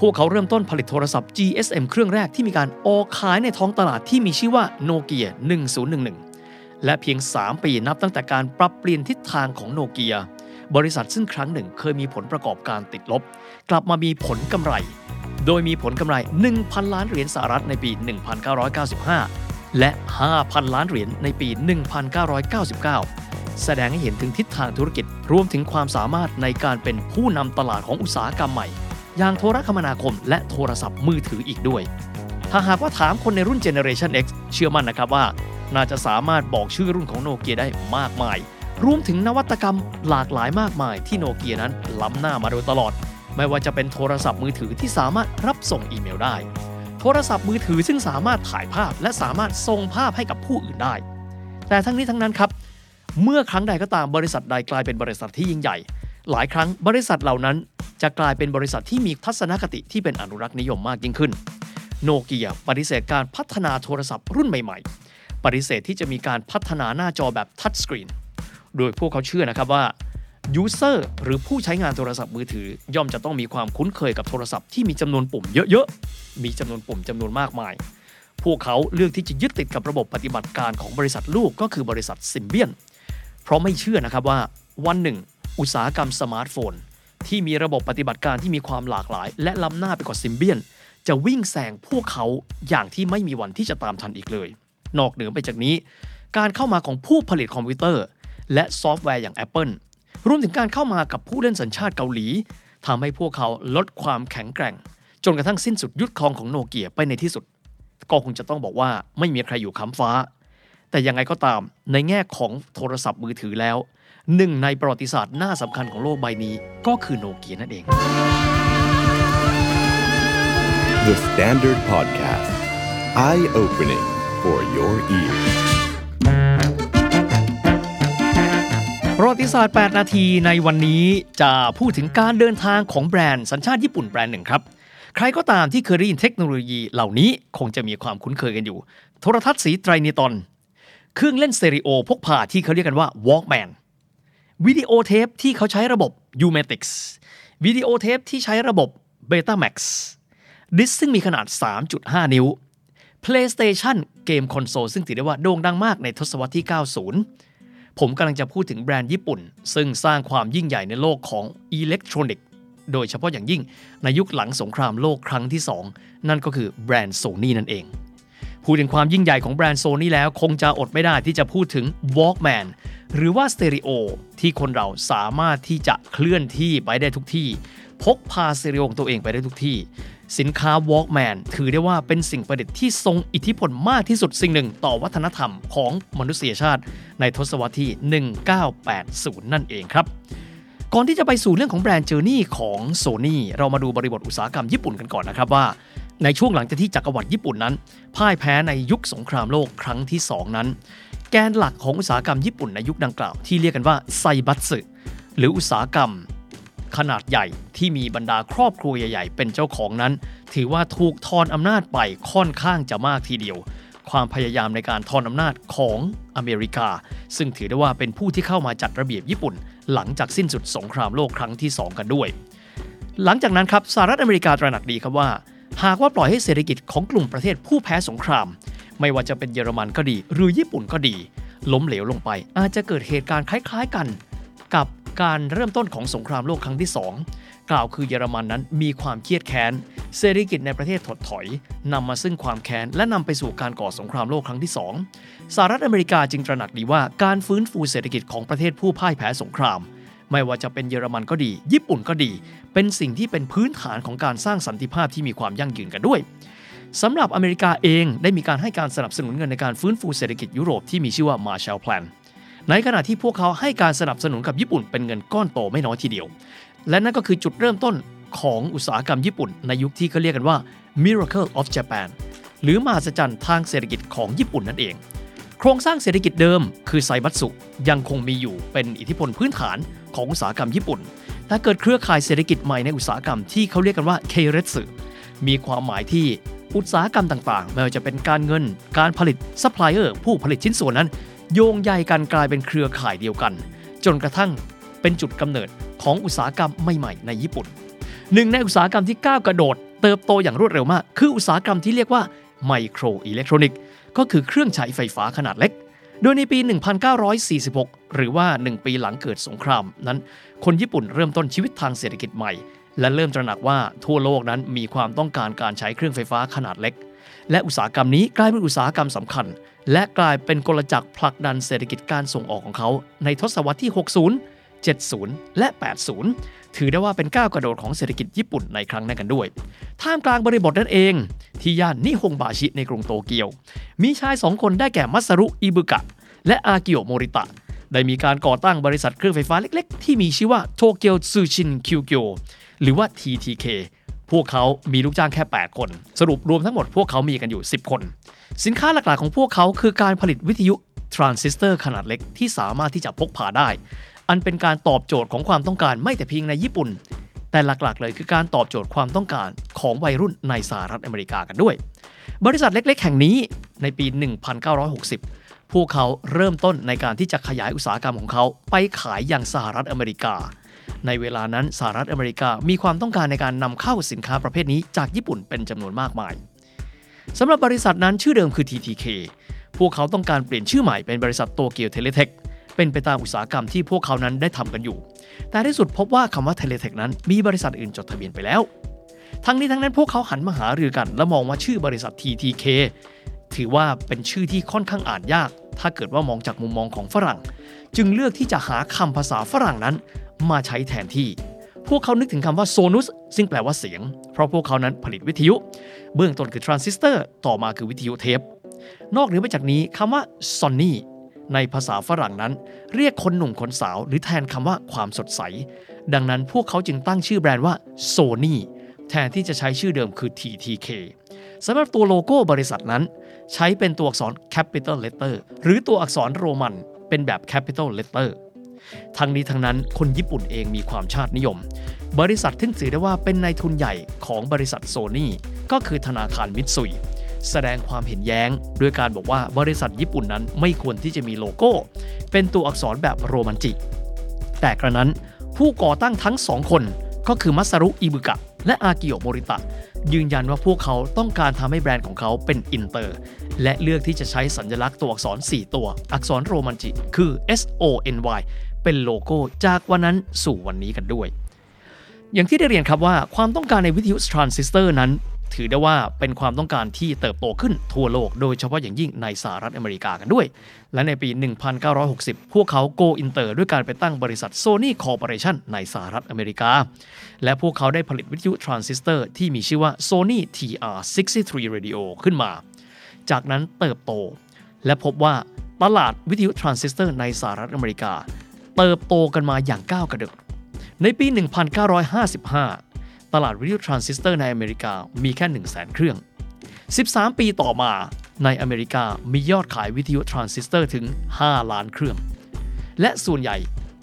พวกเขาเริ่มต้นผลิตโทรศัพท์ จี เอส เอ็ม เครื่องแรกที่มีการออกขายในท้องตลาดที่มีชื่อว่า Nokia หนึ่งศูนย์หนึ่งหนึ่งและเพียงสามปีนับตั้งแต่การปรับเปลี่ยนทิศทางของ Nokia บริษัทซึ่งครั้งหนึ่งเคยมีผลประกอบการติดลบกลับมามีผลกำไรโดยมีผลกำไร หนึ่งพัน ล้านเหรียญสหรัฐในปีหนึ่งพันเก้าร้อยเก้าสิบห้าและ ห้าพัน ล้านเหรียญในปีหนึ่งพันเก้าร้อยเก้าสิบเก้าแสดงให้เห็นถึงทิศทางธุรกิจรวมถึงความสามารถในการเป็นผู้นำตลาดของอุตสาหกรรมใหม่อย่างโทรคมนาคมและโทรศัพท์มือถืออีกด้วยถ้าหากว่าถามคนในรุ่น Generation เอ็กซ์ เชื่อมั่นนะครับว่าน่าจะสามารถบอกชื่อรุ่นของโนเกียได้มากมายรวมถึงนวัตกรรมหลากหลายมากมายที่โนเกียนั้นล้ำหน้ามาโดยตลอดไม่ว่าจะเป็นโทรศัพท์มือถือที่สามารถรับส่งอีเมลได้โทรศัพท์มือถือซึ่งสามารถถ่ายภาพและสามารถส่งภาพให้กับผู้อื่นได้แต่ทั้งนี้ทั้งนั้นครับเมื่อครั้งใดก็ตามบริษัทใดกลายเป็นบริษัทที่ยิ่งใหญ่หลายครั้งบริษัทเหล่านั้นจะกลายเป็นบริษัทที่มีทัศนคติที่เป็นอนุรักษ์นิยมมากยิ่งขึ้น โนเกียปฏิเสธการพัฒนาโทรศัพท์รุ่นใหม่ๆปฏิเสธที่จะมีการพัฒนาหน้าจอแบบทัชสกรีนโดยพวกเขาเชื่อนะครับว่ายูเซอร์หรือผู้ใช้งานโทรศัพท์มือถือย่อมจะต้องมีความคุ้นเคยกับโทรศัพท์ที่มีจำนวนปุ่มเยอะๆมีจำนวนปุ่มจำนวนมากมายพวกเขาเลือกที่จะยึดติดกับระบบปฏิบัติการของบริษัทลูกก็คือบริษัทซิมเบียนเพราะไม่เชื่อนะครับว่าวันหนึ่งอุตสาหกรรมสมาร์ทโฟนที่มีระบบปฏิบัติการที่มีความหลากหลายและล้ำหน้าไปกว่าซิมเบียนจะวิ่งแซงพวกเขาอย่างที่ไม่มีวันที่จะตามทันอีกเลยนอกเหนือไปจากนี้การเข้ามาของผู้ผลิตคอมพิวเตอร์และซอฟต์แวร์อย่าง Apple รวมถึงการเข้ามากับผู้เล่นสัญชาติเกาหลีทำให้พวกเขาลดความแข็งแกร่งจนกระทั่งสิ้นสุดยุคทองของโนเกียไปในที่สุดก็คงจะต้องบอกว่าไม่มีใครอยู่ค้ำฟ้าแต่ยังไงก็ตามในแง่ของโทรศัพท์มือถือแล้วหนึ่งในประวัติศาสตร์หน้าสำคัญของโลกใบนี้ก็คือโนเกียนั่นเอง The Standard Podcast Eye Opening for Your Ears ประวัติศาสตร์แปดนาทีในวันนี้จะพูดถึงการเดินทางของแบรนด์สัญชาติญี่ปุ่นแบรนด์หนึ่งครับใครก็ตามที่เคยได้ยินเทคโนโลยีเหล่านี้คงจะมีความคุ้นเคยกันอยู่โทรทัศน์สีไตรนิตอนเครื่องเล่นสเตอริโอพกพาที่เขาเรียกกันว่า Walkman วิดีโอเทปที่เขาใช้ระบบ Umatix วิดีโอเทปที่ใช้ระบบ Betamax ดิสซึ่งมีขนาด สามจุดห้า นิ้ว PlayStation เกมคอนโซลซึ่งถือได้ว่าโด่งดังมากในทศวรรษที่ เก้าสิบผมกำลังจะพูดถึงแบรนด์ญี่ปุ่นซึ่งสร้างความยิ่งใหญ่ในโลกของอิเล็กทรอนิกส์โดยเฉพาะอย่างยิ่งในยุคหลังสงครามโลกครั้งที่สองนั่นก็คือแบรนด์ Sony นั่นเองพูดถึงความยิ่งใหญ่ของแบรนด์ Sony แล้วคงจะอดไม่ได้ที่จะพูดถึง Walkman หรือว่า Stereo ที่คนเราสามารถที่จะเคลื่อนที่ไปได้ทุกที่พกพา Stereo ของตัวเองไปได้ทุกที่สินค้า Walkman ถือได้ว่าเป็นสิ่งประดิษฐ์ที่ทรงอิทธิพลมากที่สุดสิ่งหนึ่งต่อวัฒนธรรมของมนุษยชาติในทศวรรษที่ หนึ่งพันเก้าร้อยแปดสิบ นั่นเองครับก่อนที่จะไปสู่เรื่องของแบรนด์เจอร์นี่ของ Sony เรามาดูบริบทอุตสาหกรรมญี่ปุ่นกันก่อนนะครับว่าในช่วงหลังจากที่จักรวรรดิญี่ปุ่นนั้นพ่ายแพ้ในยุคสงครามโลกครั้งที่สองนั้นแกนหลักของอุตสาหกรรมญี่ปุ่นในยุคดังกล่าวที่เรียกกันว่าไซบัตสึหรืออุตสาหกรรมขนาดใหญ่ที่มีบรรดาครอบครัวใหญ่ๆเป็นเจ้าของนั้นถือว่าถูกทอนอำนาจไปค่อนข้างจะมากทีเดียวความพยายามในการทอนอำนาจของอเมริกาซึ่งถือได้ว่าเป็นผู้ที่เข้ามาจัดระเบียบญี่ปุ่นหลังจากสิ้นสุดสงครามโลกครั้งที่สองกันด้วยหลังจากนั้นครับสหรัฐอเมริกาตระหนักดีครับว่าหากว่าปล่อยให้เศรษฐกิจของกลุ่มประเทศผู้แพ้สงครามไม่ว่าจะเป็นเยอรมันก็ดีหรือญี่ปุ่นก็ดีล้มเหลวลงไปอาจจะเกิดเหตุการณ์คล้ายๆกันกับการเริ่มต้นของสงครามโลกครั้งที่สองกล่าวคือเยอรมันนั้นมีความเครียดแค้นเศรษฐกิจในประเทศถดถอยนำมาซึ่งความแค้นและนำไปสู่การก่อสงครามโลกครั้งที่สองสหรัฐอเมริกาจึงตระหนักดีว่าการฟื้นฟูเศรษฐกิจของประเทศผู้พ่ายแพ้สงครามไม่ว่าจะเป็นเยอรมันก็ดีญี่ปุ่นก็ดีเป็นสิ่งที่เป็นพื้นฐานของการสร้างสันติภาพที่มีความยั่งยืนกันด้วยสำหรับอเมริกาเองได้มีการให้การสนับสนุนเงินในการฟื้นฟูเศรษฐกิจยุโรปที่มีชื่อว่า Marshall Plan ในขณะที่พวกเขาให้การสนับสนุนกับญี่ปุ่นเป็นเงินก้อนโตไม่น้อยทีเดียวและนั่นก็คือจุดเริ่มต้นของอุตสาหกรรมญี่ปุ่นในยุคที่เขาเรียกกันว่า Miracle of Japan หรือมหัศจรรย์ทางเศรษฐกิจของญี่ปุ่นนั่นเองโครงสร้างเศรษฐกิจเดิมคือไซบัตสึยังคงมีอยู่เป็นอิทธิพลพื้นฐานของอุตสาหกรรมญี่ปุ่นแต่เกิดเครือข่ายเศรษฐกิจใหม่ในอุตสาหกรรมที่เขาเรียกกันว่าเคเรสึมีความหมายที่อุตสาหกรรมต่างๆไม่ว่าจะเป็นการเงินการผลิตซัพพลายเออร์ผู้ผลิตชิ้นส่วนนั้นโยงใยกันกลายเป็นเครือข่ายเดียวกันจนกระทั่งเป็นจุดกำเนิดของอุตสาหกรรมใหม่ๆในญี่ปุ่นหนึ่งในอุตสาหกรรมที่ก้าวกระโดดเติบโตอย่างรวดเร็วมากคืออุตสาหกรรมที่เรียกว่าไมโครอิเล็กทรอนิกส์ก็คือเครื่องใช้ไฟฟ้าขนาดเล็กโดยในปีหนึ่งพันเก้าร้อยสี่สิบหกหรือว่าหนึ่งปีหลังเกิดสงครามนั้นคนญี่ปุ่นเริ่มต้นชีวิตทางเศรษฐกิจใหม่และเริ่มตระหนักว่าทั่วโลกนั้นมีความต้องการการใช้เครื่องไฟฟ้าขนาดเล็กและอุตสาหกรรมนี้กลายเป็นอุตสาหกรรมสำคัญและกลายเป็นกลจักรผลักดันเศรษฐกิจการส่งออกของเขาในทศวรรษที่หกสิบ เจ็ดสิบ และแปดสิบถือได้ว่าเป็นก้าวกระโดดของเศรษฐกิจญี่ปุ่นในครั้งนั้นกันด้วยท่ามกลางบริบทนั่นเองที่ย่านนิฮงบาชิในกรุงโตเกียวมีชายสองคนได้แก่มัซารุอิบุกะและอากิโอะโมริตะได้มีการก่อตั้งบริษัทเครื่องไฟฟ้าเล็กๆที่มีชื่อว่าโตเกียวซูชินคิวเกียวหรือว่า ที ที เค พวกเขามีลูกจ้างแค่แปดคนสรุปรวมทั้งหมดพวกเขามีกันอยู่สิบคนสินค้าหลักๆของพวกเขาคือการผลิตวิทยุทรานซิสเตอร์ขนาดเล็กที่สามารถที่จะพกพาได้อันเป็นการตอบโจทย์ของความต้องการไม่แต่เพียงในญี่ปุ่น แต่หลักๆเลยคือการตอบโจทย์ความต้องการของวัยรุ่นในสหรัฐอเมริกากันด้วยบริษัทเล็กๆแห่งนี้ในปี หนึ่งพันเก้าร้อยหกสิบ พวกเขาเริ่มต้นในการที่จะขยายอุตสาหกรรมของเขาไปขายอย่างสหรัฐอเมริกาในเวลานั้นสหรัฐอเมริกามีความต้องการในการนำเข้าสินค้าประเภทนี้จากญี่ปุ่นเป็นจำนวนมากมายสำหรับบริษัทนั้นชื่อเดิมคือ ที ที เค พวกเขาต้องการเปลี่ยนชื่อใหม่เป็นบริษัทโตเกียวเทเลเทคเป็นไปตามอุตสาหกรรมที่พวกเขานั้นได้ทำกันอยู่แต่ที่สุดพบว่าคำว่าเทเลเทคนั้นมีบริษัทอื่นจดทะเบียนไปแล้วทั้งนี้ทั้งนั้นพวกเขาหันมาหารือกันและมองว่าชื่อบริษัท ที ที เค ถือว่าเป็นชื่อที่ค่อนข้างอ่านยากถ้าเกิดว่ามองจากมุมมองของฝรั่งจึงเลือกที่จะหาคำภาษาฝรั่งนั้นมาใช้แทนที่พวกเขานึกถึงคำว่า Sonus ซึ่งแปลว่าเสียงเพราะพวกเขานั้นผลิตวิทยุเบื้องต้นคือทรานซิสเตอร์ต่อมาคือวิทยุเทปนอกเหนือไปจากนี้คำว่า Sonny ในภาษาฝรั่งนั้นเรียกคนหนุ่มคนสาวหรือแทนคำว่าความสดใสดังนั้นพวกเขาจึงตั้งชื่อแบรนด์ว่า Sony แทนที่จะใช้ชื่อเดิมคือ ที ที เค สำหรับตัวโลโก้บริษัทนั้นใช้เป็นตัวอักษร Capital Letter หรือตัวอักษรโรมันเป็นแบบ Capital Letterทั้งนี้ทั้งนั้นคนญี่ปุ่นเองมีความชาตินิยมบริษัททึ่งถือได้ว่าเป็นนายทุนใหญ่ของบริษัทโซนี่ก็คือธนาคารมิตซุยแสดงความเห็นแย้งด้วยการบอกว่าบริษัทญี่ปุ่นนั้นไม่ควรที่จะมีโลโก้เป็นตัวอักษรแบบโรมันจิแต่กระนั้นผู้ก่อตั้งทั้งสองคนก็คือมัซารุอิบุกะและอากิโอะโมริตะยืนยันว่าพวกเขาต้องการทำให้แบรนด์ของเขาเป็นอินเตอร์และเลือกที่จะใช้สัญลักษณ์ตัวอักษรสี่ตัวอักษรโรมันจิคือ เอส โอ เอ็น วายเป็นโลโก้จากวันนั้นสู่วันนี้กันด้วยอย่างที่ได้เรียนครับว่าความต้องการในวิทยุทรานซิสเตอร์นั้นถือได้ว่าเป็นความต้องการที่เติบโตขึ้นทั่วโลกโดยเฉพาะอย่างยิ่งในสหรัฐอเมริกากันด้วยและในปี หนึ่งพันเก้าร้อยหกสิบ พวกเขาโกอินเตอร์ด้วยการไปตั้งบริษัท Sony Corporation ในสหรัฐอเมริกาและพวกเขาได้ผลิตวิทยุทรานซิสเตอร์ที่มีชื่อว่า Sony ที อาร์ หกสิบสาม Radio ขึ้นมาจากนั้นเติบโตและพบว่าตลาดวิทยุทรานซิสเตอร์ในสหรัฐอเมริกาเติบโตกันมาอย่างก้าวกระโดดในปี หนึ่งพันเก้าร้อยห้าสิบห้า ตลาดวิทยุทรานซิสเตอร์ในอเมริกามีแค่ หนึ่งแสน เครื่องสิบสาม ปีต่อมาในอเมริกามียอดขายวิทยุทรานซิสเตอร์ถึง ห้าล้าน เครื่องและส่วนใหญ่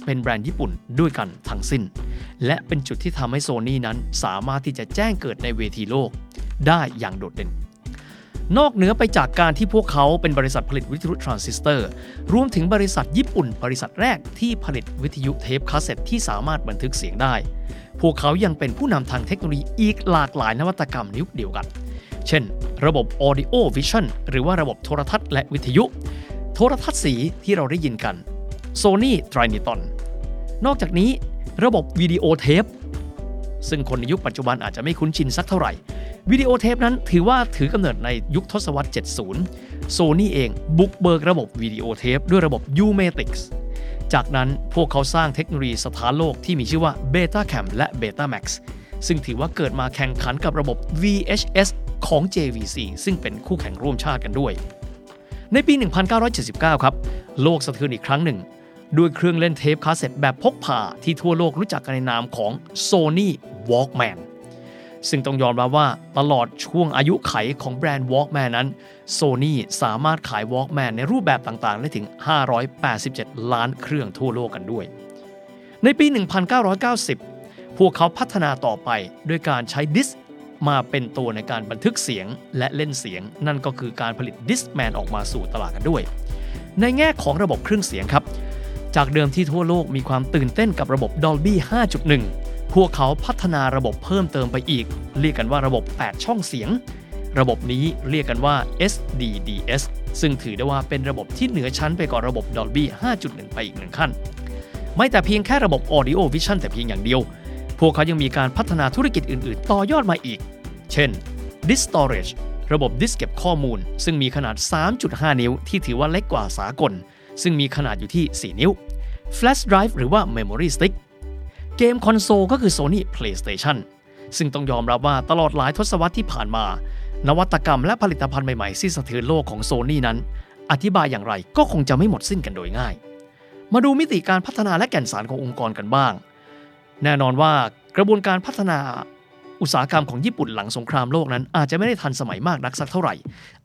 เป็นแบรนด์ญี่ปุ่นด้วยกันทั้งสิ้นและเป็นจุดที่ทำให้โซนี่นั้นสามารถที่จะแจ้งเกิดในเวทีโลกได้อย่างโดดเด่นนอกเหนือไปจากการที่พวกเขาเป็นบริษัทผลิตวิทยุทรานซิสเตอร์รวมถึงบริษัทญี่ปุ่นบริษัทแรกที่ผลิตวิทยุเทปคาสเซ็ตที่สามารถบันทึกเสียงได้พวกเขายังเป็นผู้นำทางเทคโนโลยีอีกหลากหลายนวัตกรรมยุคเดียวกันเช่นระบบ Audio Vision หรือว่าระบบโทรทัศน์และวิทยุโทรทัศน์สีที่เราได้ยินกัน Sony Triniton นอกจากนี้ระบบวิดีโอเทปซึ่งคนในยุคปัจจุบันอาจจะไม่คุ้นชินสักเท่าไหร่วิดีโอเทปนั้นถือว่าถือกำเนิดในยุคทศวรรษ เจ็ดสิบ โซนี่เองบุกเบิกระบบวิดีโอเทปด้วยระบบ U-Matix จากนั้นพวกเขาสร้างเทคโนโลยีสถานโลกที่มีชื่อว่า Betacam และ Betamax ซึ่งถือว่าเกิดมาแข่งขันกับระบบ วี เอช เอส ของ เจ วี ซี ซึ่งเป็นคู่แข่งร่วมชาติกันด้วยในปี หนึ่งพันเก้าร้อยเจ็ดสิบเก้า ครับโลกสะเทือนอีกครั้งหนึ่งด้วยเครื่องเล่นเทปคาสเซ็ตแบบพกพาที่ทั่วโลกรู้จักกันในนามของ Sony Walkmanซึ่งต้องยอมรับว่าตลอดช่วงอายุไขของแบรนด์ Walkman นั้น Sony สามารถขาย Walkman ในรูปแบบต่างๆได้ถึงห้าร้อยแปดสิบเจ็ดล้านเครื่องทั่วโลกกันด้วยในปี หนึ่งพันเก้าร้อยเก้าสิบ พวกเขาพัฒนาต่อไปด้วยการใช้ดิสมาเป็นตัวในการบันทึกเสียงและเล่นเสียงนั่นก็คือการผลิต Discman ออกมาสู่ตลาดกันด้วยในแง่ของระบบเครื่องเสียงครับจากเดิมที่ทั่วโลกมีความตื่นเต้นกับระบบ Dolby ห้าจุดหนึ่งพวกเขาพัฒนาระบบเพิ่มเติมไปอีกเรียกกันว่าระบบแปดช่องเสียงระบบนี้เรียกกันว่า เอส ดี ดี เอส ซึ่งถือได้ว่าเป็นระบบที่เหนือชั้นไปกว่าระบบ Dolby ห้าจุดหนึ่ง ไปอีกหนึ่งขั้นไม่แต่เพียงแค่ระบบ Audio Vision แต่เพียงอย่างเดียวพวกเขายังมีการพัฒนาธุรกิจอื่นๆต่อยอดมาอีกเช่น Disk Storage ระบบดิสก์เก็บข้อมูลซึ่งมีขนาด สามจุดห้า นิ้วที่ถือว่าเล็กกว่าสากลซึ่งมีขนาดอยู่ที่สี่นิ้ว Flash Drive หรือว่า Memory Stickเกมคอนโซลก็คือ Sony PlayStation ซึ่งต้องยอมรับว่าตลอดหลายทศวรรษที่ผ่านมานวัตกรรมและผลิตภัณฑ์ใหม่ๆที่สะเทือนโลกของ Sony นั้นอธิบายอย่างไรก็คงจะไม่หมดสิ้นกันโดยง่ายมาดูมิติการพัฒนาและแก่นสารขององค์กรกันบ้างแน่นอนว่ากระบวนการพัฒนาอุตสาหกรรมของญี่ปุ่นหลังสงครามโลกนั้นอาจจะไม่ได้ทันสมัยมากนักสักเท่าไหร่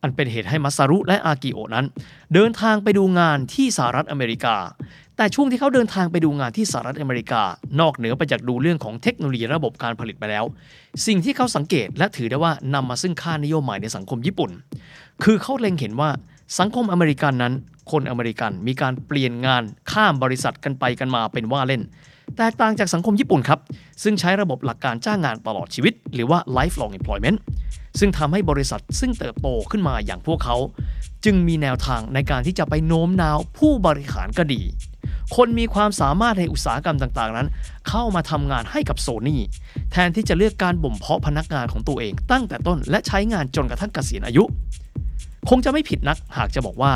อันเป็นเหตุให้มัซารุและอากิโอะนั้นเดินทางไปดูงานที่สหรัฐอเมริกา แต่ช่วงที่เขาเดินทางไปดูงานที่สหรัฐอเมริกานอกเหนือไปจากดูเรื่องของเทคโนโลยีระบบการผลิตไปแล้วสิ่งที่เขาสังเกตและถือได้ว่านำมาซึ่งค่านิยมใหม่ในสังคมญี่ปุ่นคือเขาเล็งเห็นว่าสังคมอเมริกันนั้นคนอเมริกันมีการเปลี่ยนงานข้ามบริษัทกันไปกันมาเป็นว่าเล่นแตกต่างจากสังคมญี่ปุ่นครับซึ่งใช้ระบบหลักการจ้างงานตลอดชีวิตหรือว่า lifelong employment ซึ่งทำให้บริษัทซึ่งเติบโตขึ้นมาอย่างพวกเขาจึงมีแนวทางในการที่จะไปโน้มน้าวผู้บริหารก็ดีคนมีความสามารถในอุตสาหกรรมต่างๆนั้นเข้ามาทำงานให้กับโซนี่แทนที่จะเลือกการบ่มเพาะพนักงานของตัวเองตั้งแต่ต้นและใช้งานจนกระทั่งเกษียณอายุคงจะไม่ผิดนักหากจะบอกว่า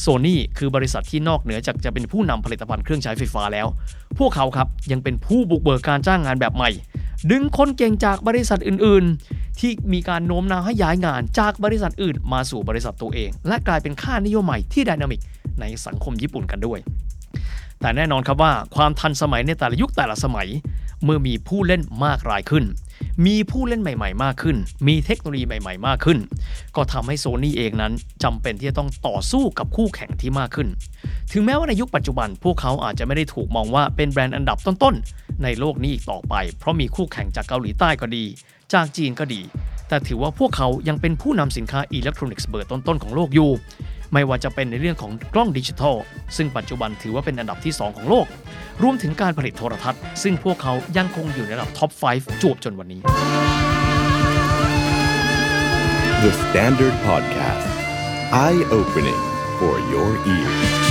โซนี่คือบริษัทที่นอกเหนือจากจะเป็นผู้นำผลิตภัณฑ์เครื่องใช้ไฟฟ้าแล้วพวกเขาครับยังเป็นผู้บุกเบิกการจ้างงานแบบใหม่ดึงคนเก่งจากบริษัทอื่นๆที่มีการโน้มน้าวให้ย้ายงานจากบริษัทอื่นมาสู่บริษัทตัวเองและกลายเป็นค่านิยมใหม่ที่ไดนามิกในสังคมญี่ปุ่นกันด้วยแต่แน่นอนครับว่าความทันสมัยในแต่ละยุคแต่ละสมัยเมื่อมีผู้เล่นมากรายขึ้นมีผู้เล่นใหม่ๆมากขึ้นมีเทคโนโลยีใหม่ๆมากขึ้นก็ทำให้ Sony เองนั้นจำเป็นที่จะต้องต่อสู้กับคู่แข่งที่มากขึ้นถึงแม้ว่าในยุคปัจจุบันพวกเขาอาจจะไม่ได้ถูกมองว่าเป็นแบรนด์อันดับต้นๆในโลกนี้อีกต่อไปเพราะมีคู่แข่งจากเกาหลีใต้ก็ดีจากจีนก็ดีแต่ถือว่าพวกเขายังเป็นผู้นำสินค้าอิเล็กทรอนิกส์เบอร์ต้นๆของโลกอยู่ไม่ว่าจะเป็นในเรื่องของกล้องดิจิทัลซึ่งปัจจุบันถือว่าเป็นอันดับที่สองของโลกรวมถึงการผลิตโทรทัศน์ซึ่งพวกเขายังคงอยู่ในระดับท็อปไฟว์จวบจนวันนี้ The Standard Podcast Eye Opening for Your Ears